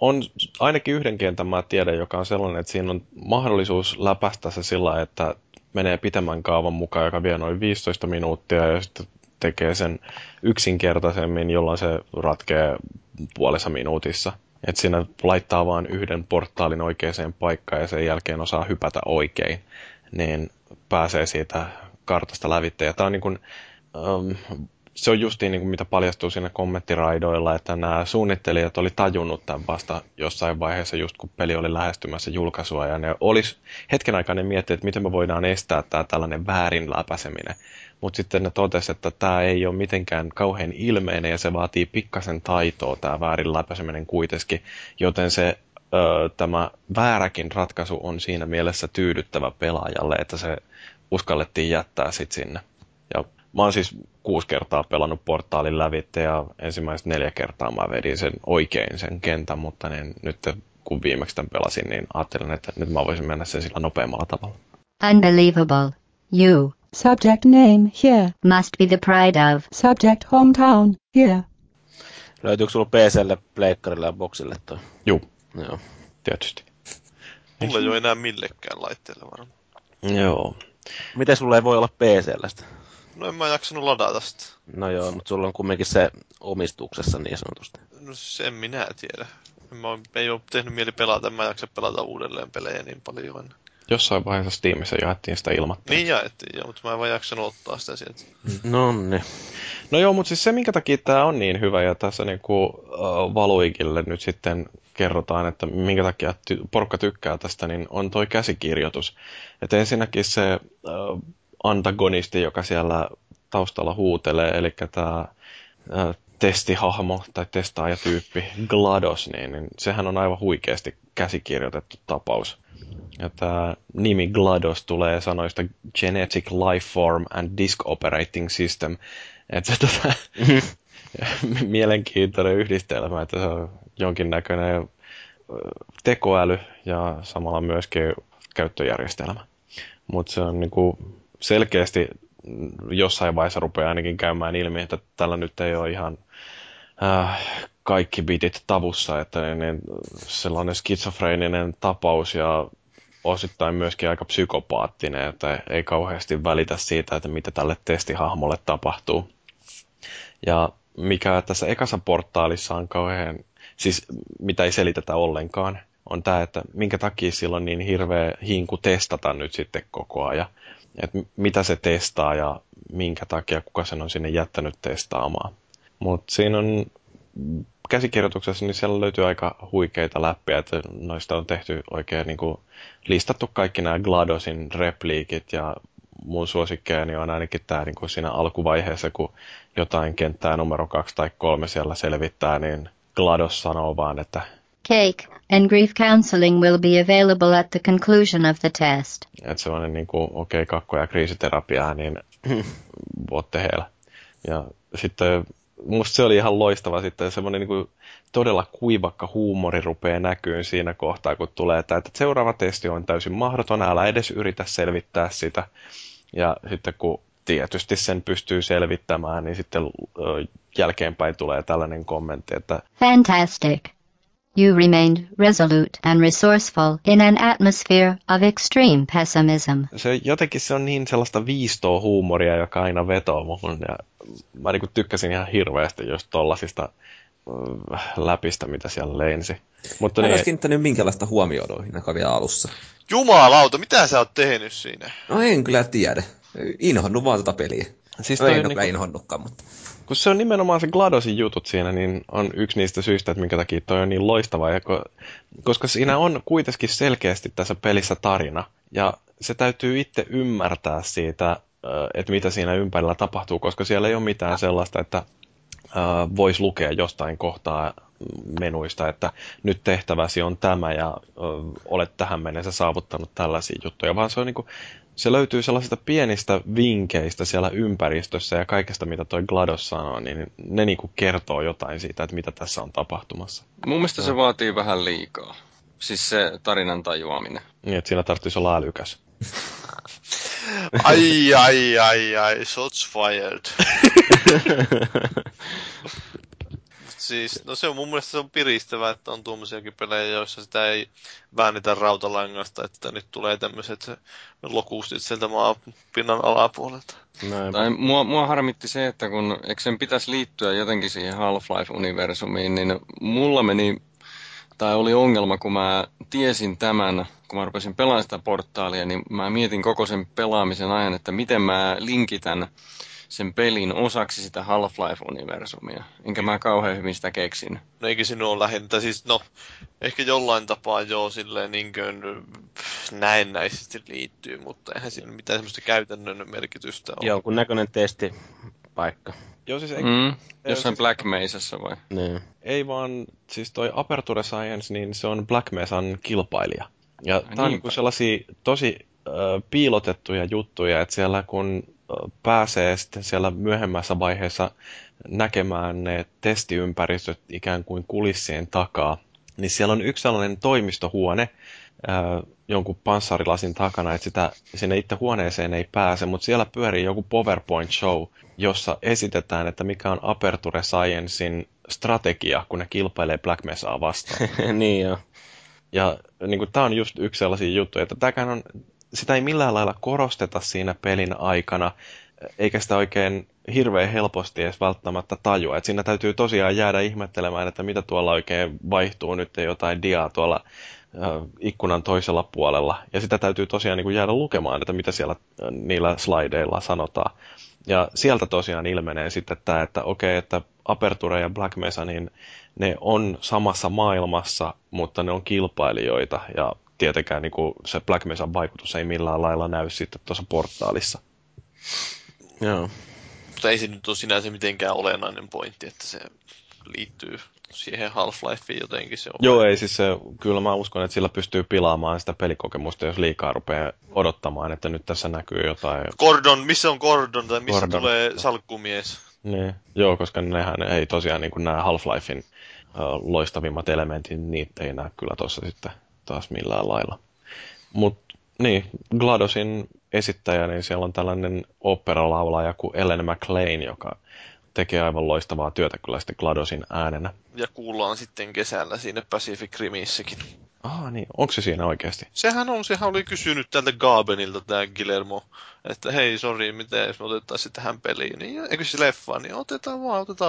On ainakin yhden kentän mä tiedän, joka on sellainen, että siinä on mahdollisuus läpäistä se sillä, että menee pitemmän kaavan mukaan, joka vie noin 15 minuuttia ja sitten tekee sen yksinkertaisemmin, jolloin se ratkeaa puolessa minuutissa. Että siinä laittaa vaan yhden portaalin oikeaan paikkaan ja sen jälkeen osaa hypätä oikein, niin pääsee siitä kartasta lävitse. Ja tämä on niin kuin, se on justiin niin kuin mitä paljastuu siinä kommenttiraidoilla, että nämä suunnittelijat oli tajunnut tämän vasta jossain vaiheessa, just kun peli oli lähestymässä julkaisua, ja ne olisi hetken aikaa ne miettii, että miten me voidaan estää tämä tällainen väärin läpäiseminen. Mutta sitten ne totesi, että tämä ei ole mitenkään kauhean ilmeinen ja se vaatii pikkasen taitoa tämä väärin läpäiseminen kuitenkin, joten se tämä vääräkin ratkaisu on siinä mielessä tyydyttävä pelaajalle, että se uskallettiin jättää sitten sinne. Ja mä oon siis 6 kertaa pelannut portaalin lävitse ja ensimmäiset 4 kertaa mä vedin sen oikein sen kentän, mutta niin nyt kun viimeksi tämän pelasin, niin ajattelin, että nyt mä voisin mennä sen sillä nopeammalla tavalla. Unbelievable. You. Subject name here. Must be the pride of. Subject hometown here. Löytyykö sulla PC:lle, pleikkarille ja boksille toi? Joo. Tietysti. Mulla ei ole enää millekään laitteelle varmaan. Joo. Miten sulla ei voi olla PC:llä sitä? No en mä jaksanut ladata sitä. No joo, mutta sulla on kumminkin se omistuksessa niin sanotusti. No sen minä tiedä. Ei ole tehnyt mieli pelata, en mä jaksa pelata uudelleen pelejä niin paljon. Jossain vaiheessa Steamissa jaettiin sitä ilmattaa. Niin jaettiin, joo, mutta mä en vaan jaksanut ottaa sitä sieltä. Nonni. No joo, mutta siis se minkä takia tää on niin hyvä, ja tässä niinku Valuikille nyt sitten kerrotaan, että minkä takia porukka tykkää tästä, niin on toi käsikirjoitus. Että ensinnäkin se antagonisti, joka siellä taustalla huutelee, eli tämä testihahmo tai testaajatyyppi GLaDOS, niin sehän on aivan huikeasti käsikirjoitettu tapaus. Ja tämä nimi GLaDOS tulee sanoista Genetic Lifeform and Disk Operating System. Että se mielenkiintoinen yhdistelmä, että se on jonkinnäköinen tekoäly ja samalla myöskin käyttöjärjestelmä. Mutta se on niinku selkeästi jossain vaiheessa rupeaa ainakin käymään ilmi, että tällä nyt ei ole ihan kaikki bitit tavussa, että niin sellainen skitsofreeninen tapaus ja osittain myöskin aika psykopaattinen, että ei kauheasti välitä siitä, että mitä tälle testihahmolle tapahtuu. Ja mikä tässä ekassa portaalissa on kauhean, siis mitä ei selitetä ollenkaan, on tämä, että minkä takia sillä on niin hirveä hinku testata nyt sitten koko ajan. Että mitä se testaa ja minkä takia kuka sen on sinne jättänyt testaamaan. Mutta siinä on käsikirjoituksessa, niin siellä löytyy aika huikeita läppiä, että noista on tehty oikein niin kuin listattu kaikki nämä GLaDOSin repliikit ja mun suosikkeeni on ainakin tämä niin kuin siinä alkuvaiheessa, kun jotain kenttää numero 2 tai 3 siellä selvittää, niin GLaDOS sanoo vaan, että Cake and grief counseling will be available at the conclusion of the test. Et semmoinen niinku, okei, kakko- ja kriisiterapiaa, niin voitte heillä. Ja sitten musta se oli ihan loistava sitten, semmoinen niinku todella kuivakka huumori rupeaa näkyyn siinä kohtaa, kun tulee tää, että seuraava testi on täysin mahdoton, älä edes yritä selvittää sitä. Ja sitten kun tietysti sen pystyy selvittämään, niin sitten jälkeenpäin tulee tällainen kommentti, että Fantastic. You remained resolute and resourceful in an atmosphere of extreme pessimism. Se jotenkin se on niin sellaista viistoa huumoria, joka aina vetoo muhun. Ja mä niinku tykkäsin ihan hirveästi just tollasista läpistä, mitä siellä lensi. Mutta mä olis kiinnittänyt minkälaista huomioon ainakaan vielä alussa. Jumalauta, mitä sä oot tehnyt siinä? No en kyllä tiedä. Inhonnut vaan tota peliä. Siis no, en ole inhonnutkaan, mutta kun se on nimenomaan se GLaDOSin jutut siinä, niin on yksi niistä syistä, että minkä takia toi on niin loistavaa. Koska siinä on kuitenkin selkeästi tässä pelissä tarina. Ja se täytyy itse ymmärtää siitä, että mitä siinä ympärillä tapahtuu, koska siellä ei ole mitään sellaista, että voisi lukea jostain kohtaa menuista, että nyt tehtäväsi on tämä ja olet tähän mennessä saavuttanut tällaisia juttuja, vaan se on niin kuin, se löytyy sellaisista pienistä vinkkeistä siellä ympäristössä ja kaikesta, mitä toi GLaDOS sanoo, niin ne niin kuin kertoo jotain siitä, että mitä tässä on tapahtumassa. Mun mielestä se vaatii vähän liikaa. Siis se tarinan tajuaminen. Niin, että siinä tarvitsisi olla älykäs. Ai, shots fired. Siis, no se on mun mielestä se on piristävää, että on tuommoisiakin pelejä, joissa sitä ei väännetä rautalangasta, että nyt tulee tämmöiset lokustit sieltä maapinnan alapuolelta. Tai mua harmitti se, että kun eikö sen pitäisi liittyä jotenkin siihen Half-Life-universumiin, niin mulla meni... Tai oli ongelma, kun mä tiesin tämän, kun mä rupesin pelaamaan sitä portaalia, niin mä mietin koko sen pelaamisen ajan, että miten mä linkitän sen pelin osaksi sitä Half-Life-universumia. Enkä mä kauhean hyvin sitä keksin. No eikä sinua lähentä, siis no, ehkä jollain tapaa joo silleen niin kuin näennäisesti liittyy, mutta eihän siinä mitään semmoista käytännön merkitystä ole. Jonkun näköinen testipaikka. Joo, siis jossain Black Mesassa vai? Niin. Ei vaan, siis toi Aperture Science, niin se on Black Mesan kilpailija. Ja tää on niinku sellaisia tosi piilotettuja juttuja, että siellä kun pääsee sitten siellä myöhemmässä vaiheessa näkemään ne testiympäristöt ikään kuin kulissien takaa, niin siellä on yksi sellainen toimistohuone, jonkun panssarilasin takana, että sinne itse huoneeseen ei pääse, mutta siellä pyörii joku PowerPoint-show, jossa esitetään, että mikä on Aperture Sciencein strategia, kun ne kilpailee Black Mesaa vastaan. Niin joo. Ja niin tämä on just yksi sellaisia juttuja, että tämäkään on, sitä ei millään lailla korosteta siinä pelin aikana, eikä sitä oikein hirveän helposti edes välttämättä tajua. Et siinä täytyy tosiaan jäädä ihmettelemään, että mitä tuolla oikein vaihtuu nyt jotain diaa tuolla ikkunan toisella puolella. Ja sitä täytyy tosiaan niin kuin jäädä lukemaan, että mitä siellä niillä slideilla sanotaan. Ja sieltä tosiaan ilmenee sitten tämä, että okei, että Aperture ja Black Mesa, niin ne on samassa maailmassa, mutta ne on kilpailijoita. Ja tietenkään niin kuin se Black Mesan vaikutus ei millään lailla näy sitten tuossa portaalissa. Joo. Mutta ei se nyt ole sinänsä mitenkään olennainen pointti, että se liittyy siihen Half-Lifeen jotenkin se on. Joo, ei siis se, kyllä mä uskon, että sillä pystyy pilaamaan sitä pelikokemusta, jos liikaa rupeaa odottamaan, että nyt tässä näkyy jotain. Gordon, missä on Gordon, tai missä Gordon tulee salkkumies? Niin. Joo, koska nehän ei tosiaan, niin kuin nämä Half-Lifein loistavimmat elementit, niitä ei näe kyllä tuossa sitten taas millään lailla. Mutta niin, GLaDOSin esittäjä, niin siellä on tällainen oopperalaulaja kuin Ellen McLean, joka tekee aivan loistavaa työtä kyllä sitten GLaDOSin äänenä. Ja kuullaan sitten kesällä siinä Pacific Rimissäkin. Niin. Onko se siinä oikeasti? Sehän oli kysynyt tältä Gabenilta tämä Guillermo, että hei, sori, miten jos me otettaisiin tähän peliin. Niin, eikö se leffa? Niin otetaan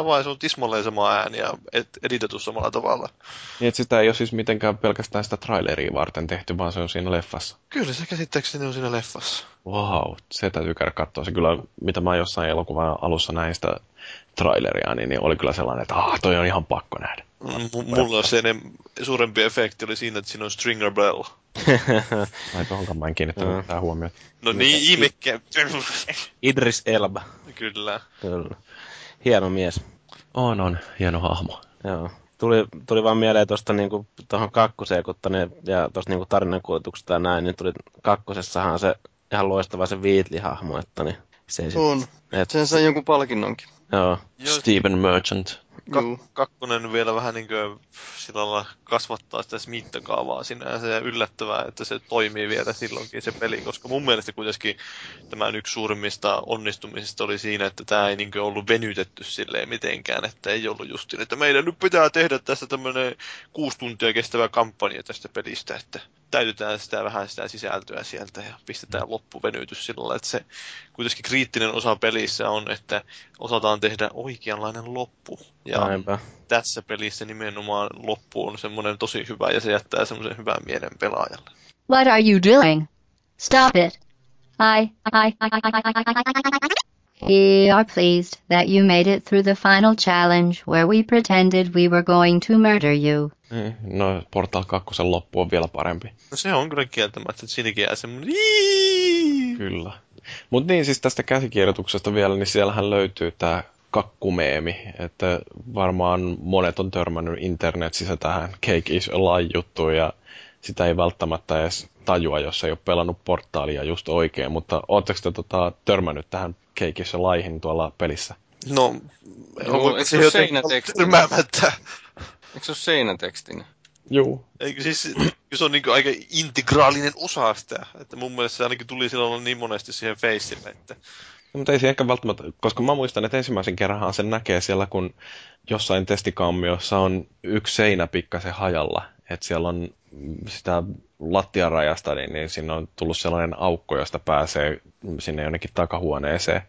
vaan. Se on tismalleen sama ääni ja editetty samalla tavalla. Niin, että sitä ei ole siis mitenkään pelkästään sitä traileria varten tehty, vaan se on siinä leffassa. Kyllä, se käsittääkseni on siinä leffassa. Vau, se täytyy käydä katsoa. Se kyllä, mitä mä jossain elokuvan alussa näin sitä traileria, niin oli kyllä sellainen, että toi on ihan pakko nähdä. Mulla on se suurempi efekti oli siinä, että siinä on Stringer Bell. Ai tohonkaan mä en kiinnittänyt tähän huomiota. No niin, ihmekkä. Idris Elba. Kyllä. Hieno mies. On, hieno hahmo. Joo. Tuli vaan mieleen tuosta niinku tuohon kakkoseen, kun ja tuosta niinku tarinankuotuksesta ja näin, niin tuli kakkosessahan se ihan loistava se Wheatley-hahmo, että niin. Sen sai jonkun palkinnonkin. Joo, Stephen Merchant. Kakkonen vielä vähän niin kuin sillä lailla kasvattaa sitä mittakaavaa sinänsä ja yllättävää, että se toimii vielä silloinkin se peli, koska mun mielestä kuitenkin tämä yksi suurimmista onnistumisista oli siinä, että tämä ei niin kuin ollut venytetty silleen mitenkään, että ei ollut justiin, että meidän nyt pitää tehdä tästä tämmöinen 6 tuntia kestävä kampanja tästä pelistä, että täytetään sitä vähän sitä sisältöä sieltä ja pistetään loppuvenytys sillä lailla, että se kuitenkin kriittinen osa pelissä on, että osataan tehdä oikeanlainen loppu. Ja näinpä. Tässä pelissä nimenomaan loppu on semmoinen tosi hyvä ja se jättää semmoisen hyvän mielen pelaajalle. What are you doing? Stop it. We are pleased that you made it through the final challenge where we pretended we were going to murder you. No, Portal 2 loppu on vielä parempi. No se on kyllä kieltämättä, että siinäkin jää semmoinen. Kyllä. Mut niin siis tästä käsikirjoituksesta vielä, niin siellähän löytyy tää kakkumeemi, että varmaan monet on törmännyt internetissä tähän Cake is Alive -juttuun ja sitä ei välttämättä edes tajua, jos ei ole pelannut portaalia just oikein, mutta ootteko te törmännyt tähän Cake is Alivein tuolla pelissä? No, onko se seinätekstinä? Eikö se ole seinätekstinä? Juu. Eikö siis, se on niin aika integraalinen osa sitä, että mun mielestä se ainakin tuli silloin niin monesti siihen Facelle, että... No, mutta ei se ehkä välttämättä, koska mä muistan, että ensimmäisen kerranhan sen näkee siellä, kun jossain testikammiossa on yksi seinä pikkasen hajalla, että siellä on sitä lattiarajasta, niin siinä on tullut sellainen aukko, josta pääsee sinne jonnekin takahuoneeseen.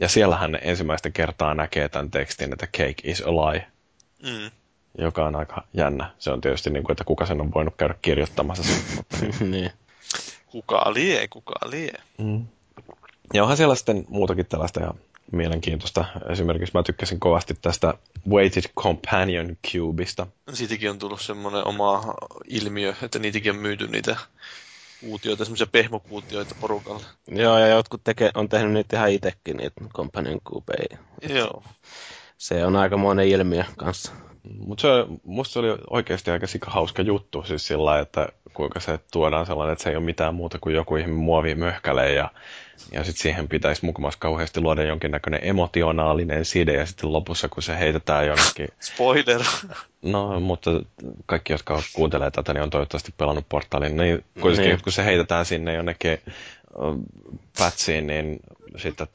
Ja siellähän ensimmäistä kertaa näkee tämän tekstin, että Cake is a lie, joka on aika jännä. Se on tietysti niin kuin, että kuka sen on voinut käydä kirjoittamassa sen. Niin. Kuka lie. Mm. Ja onhan siellä sitten muutakin tällaista ihan mielenkiintoista. Esimerkiksi mä tykkäsin kovasti tästä Weighted Companion Cubeista. Siitäkin on tullut semmoinen oma ilmiö, että niitäkin on myyty niitä kuutioita, semmoisia pehmokuutioita porukalle. Joo, ja jotkut on tehnyt niitä ihan itsekin, niitä Companion Cubeja. Joo. Se on aikamoinen ilmiö kanssa. Mutta musta se oli oikeasti aika hauska juttu, siis sillä, että kuinka se tuodaan sellainen, että se ei ole mitään muuta kuin joku ihminen muovimöhkäle, ja sitten siihen pitäisi mukamassa kauheasti luoda jonkinnäköinen emotionaalinen side, ja sitten lopussa, kun se heitetään jonnekin... Spoiler! No, mutta kaikki, jotka kuuntelee tätä, niin on toivottavasti pelannut portaalin, niin kuitenkin, niin. Kun se heitetään sinne jonnekin pätsiin, niin sitten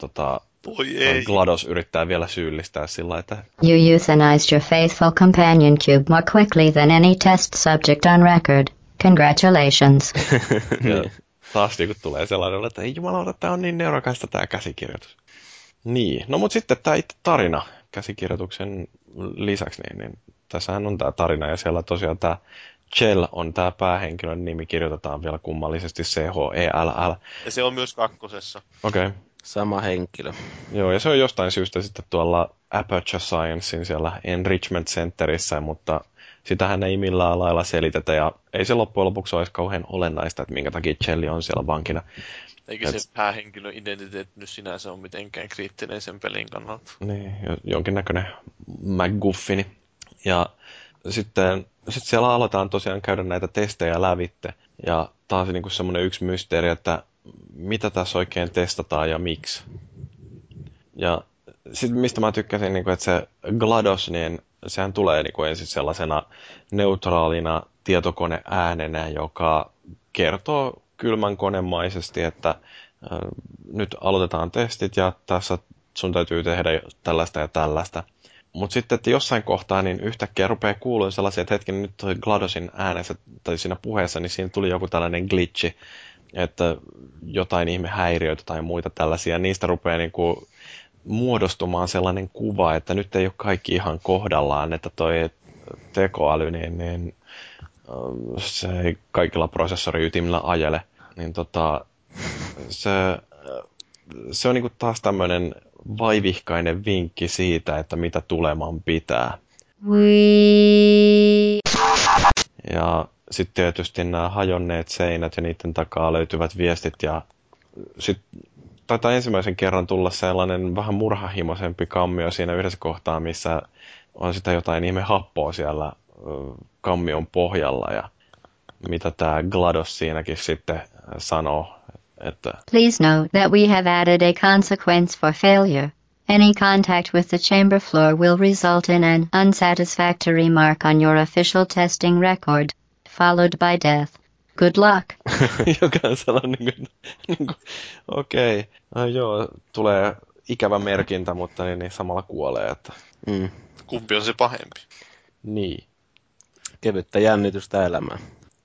GLaDOS yrittää vielä syyllistää sillä, että you euthanized your faithful companion cube more quickly than any test subject on record. Congratulations. Ja taas niin tulee sellainen, että ei jumalauta, tämä on niin neurokasta tämä käsikirjoitus. Niin, no mutta sitten tämä itse tarina käsikirjoituksen lisäksi, niin tässähän on tämä tarina ja siellä tosiaan tämä Chell on tämä päähenkilön nimi, kirjoitetaan vielä kummallisesti C-H-E-L-L. Ja se on myös kakkosessa. Okei. Okay. Sama henkilö. Joo, ja se on jostain syystä sitten tuolla Aperture Sciencein siellä Enrichment Centerissä, mutta sitähän ei millään lailla selitetä, ja ei se loppujen lopuksi ole kauhean olennaista, että minkä takia Chelli on siellä vankina. Eikä se päähenkilön identiteetti nyt sinänsä ole mitenkään kriittinen sen pelin kannalta. Niin, jonkinnäköinen McGuffini. Ja sitten siellä aletaan tosiaan käydä näitä testejä lävitte, ja taas niinku semmoinen yksi mysteeri, että mitä tässä oikein testataan ja miksi. Ja sitten mistä mä tykkäsin, että se GLaDOS, niin sehän tulee ensin sellaisena neutraalina tietokoneäänenä, joka kertoo kylmän konemaisesti, että nyt aloitetaan testit ja tässä sun täytyy tehdä tällaista ja tällaista. Mutta sitten, että jossain kohtaa niin yhtäkkiä rupeaa kuulumaan sellaisia, että hetken nyt GLaDOSin äänessä tai siinä puheessa, niin siinä tuli joku tällainen glitchi, että jotain ihmehäiriöitä tai muita tällaisia, niistä rupeaa niinku muodostumaan sellainen kuva, että nyt ei ole kaikki ihan kohdallaan, että toi tekoäly, niin se ei kaikilla prosessoriytimillä ajele. Niin se on niinku taas tämmöinen vaivihkainen vinkki siitä, että mitä tuleman pitää. Ja sitten tietysti nämä hajonneet seinät ja niiden takaa löytyvät viestit. Ja sitten taitaa ensimmäisen kerran tulla sellainen vähän murhahimoisempi kammio siinä yhdessä kohtaa, missä on sitä jotain ihme happoa siellä kammion pohjalla. Ja mitä tämä GLaDOS siinäkin sitten sanoo, että... Please note that we have added a consequence for failure. Any contact with the chamber floor will result in an unsatisfactory mark on your official testing record. Followed by death. Good luck. Joka on sellainen, okei. No joo, tulee ikävä merkintä, mutta niin samalla kuolee. Että. Mm. Kumpi on se pahempi? Niin. Kevyttä jännitystä elämää.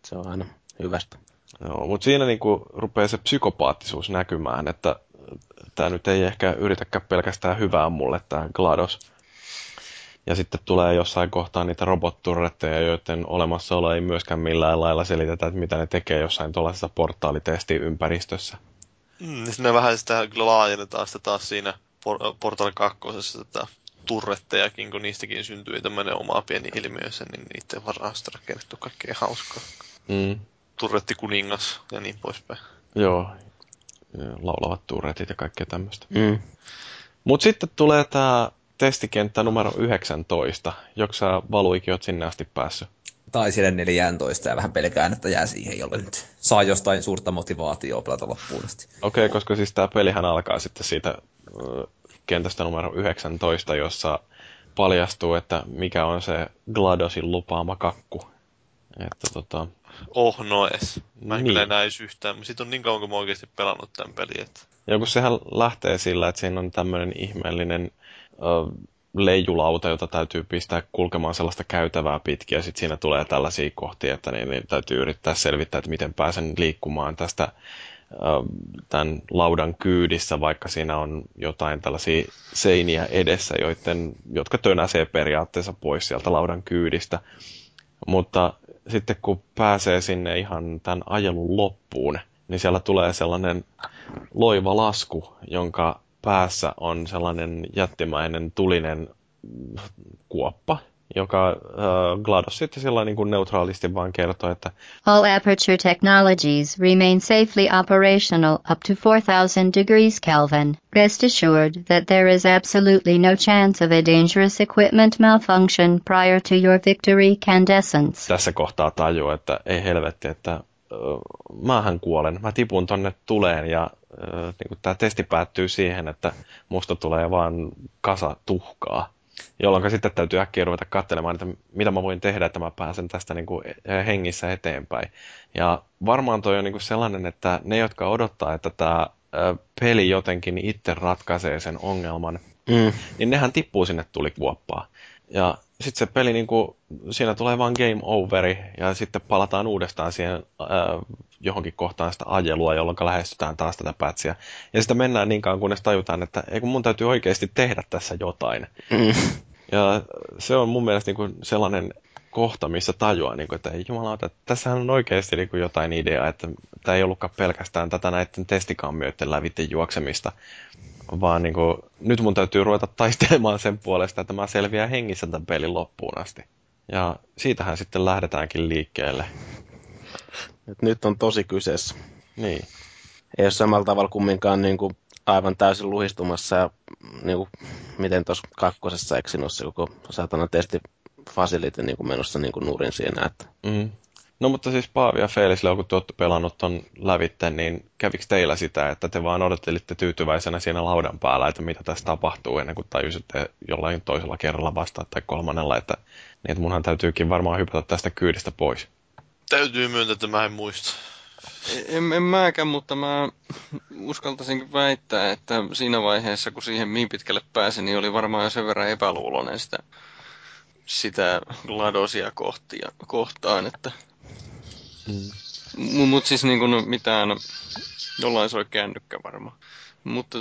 Se on aina hyvästä. Joo, mutta siinä rupeaa se psykopaattisuus näkymään, että tämä nyt ei ehkä yritäkään pelkästään hyvää mulle, tämä GLaDOS. Ja sitten tulee jossain kohtaa niitä robotturretteja, joiden olemassaolo ei myöskään millään lailla selitetä, että mitä ne tekee jossain tuollaisessa portaalitestiympäristössä. Siinä vähän sitä laajennetaan sitä taas siinä Portal 2. Tätä turrettejakin, kun niistäkin syntyy tämmöinen oma pieni ilmiössä, niin niiden varasta kertoo kaikkea hauskaa. Mm. Turrettikuningas ja niin poispäin. Joo, laulavat turretit ja kaikkea tämmöistä. Mm. Mutta sitten tulee tämä testikenttä numero 19. Joksa valuikin oot sinne asti päässyt? Tai siellä 14 ja vähän pelkään, että jää siihen, jolle nyt saa jostain suurta motivaatiota pelata loppuun asti. Okei, koska siis tää pelihän alkaa sitten siitä kentästä numero 19, jossa paljastuu, että mikä on se GLaDOSin lupaama kakku. Että Oh, noes. Mä en niin. Kyllä enää edes yhtään. Siitä on niin kauan, kun mä oikeasti pelannut tämän pelin. Että... Ja kun sehän lähtee sillä, että siinä on tämmöinen ihmeellinen leijulauta, jota täytyy pistää kulkemaan sellaista käytävää pitkin, ja sitten siinä tulee tällaisia kohtia, että niin täytyy yrittää selvittää, että miten pääsen liikkumaan tästä tämän laudan kyydissä, vaikka siinä on jotain tällaisia seiniä edessä, jotka tönäsee periaatteessa pois sieltä laudan kyydistä. Mutta sitten kun pääsee sinne ihan tämän ajelun loppuun, niin siellä tulee sellainen loiva lasku, jonka päässä on sellainen jättimäinen tulinen kuoppa, joka GLaDOS sitten sillä niin kuin neutraalisti vaan kertoo, että All aperture technologies remain safely operational up to 4000 degrees Kelvin. Rest assured that there is absolutely no chance of a dangerous equipment malfunction prior to your victory candescence. Tässä kohtaa tajuu, että ei helvetti, että maahan kuolen, mä tipun tonne tuleen ja niin tämä testi päättyy siihen, että musta tulee vaan kasa tuhkaa, jolloin sitten täytyy äkkiä ruveta katselemaan, että mitä mä voin tehdä, että mä pääsen tästä niin kuin hengissä eteenpäin. Ja varmaan toi on niin kuin sellainen, että ne, jotka odottaa, että tämä peli jotenkin itse ratkaisee sen ongelman, niin nehän tippuu sinne tulikuoppaan. Ja sitten se peli, niin kuin, siinä tulee vaan game overi ja sitten palataan uudestaan siihen johonkin kohtaan sitä ajelua, jolloin lähestytään taas tätä pätsiä. Ja sitä mennään niinkaan, kunnes tajutaan, että ei kun mun täytyy oikeasti tehdä tässä jotain. Ja se on mun mielestä niin kuin sellainen kohta, missä tajuaa, niin kuin, että ei jumalauta, että tässähän on oikeasti niin kuin jotain ideaa, että tämä ei ollutkaan pelkästään tätä näiden testikammioiden lävitse juoksemista. Vaan niin kuin, nyt mun täytyy ruveta taistelemaan sen puolesta, että mä selviän hengissä tämän pelin loppuun asti. Ja siitähän sitten lähdetäänkin liikkeelle. Nyt on tosi kyseessä. Niin. Ei ole samalla tavalla kumminkaan niin kuin aivan täysin luhistumassa. Ja, niin kuin, miten tuossa kakkosessa eksinossa koko satana testifasiliti niin kuin menossa niin kuin nurin siinä. Että... No mutta siis Paavi ja Felisille, kun te olette pelannut ton lävitte, niin käviks teillä sitä, että te vaan odottelitte tyytyväisenä siinä laudan päällä, että mitä tässä tapahtuu ennen kuin tajusitte jollain toisella kerralla vastaan tai kolmannella, että niin munhan täytyykin varmaan hypätä tästä kyydistä pois. Täytyy myöntää, että mä en muista. En mäkään, mutta mä uskaltaisin väittää, että siinä vaiheessa, kun siihen niin pitkälle pääsin, niin oli varmaan jo sen verran epäluuloinen sitä GLaDOSia kohtaan, että... Mutta siis niin kun mitään, jollain se oli kännykkä varmaan. Mutta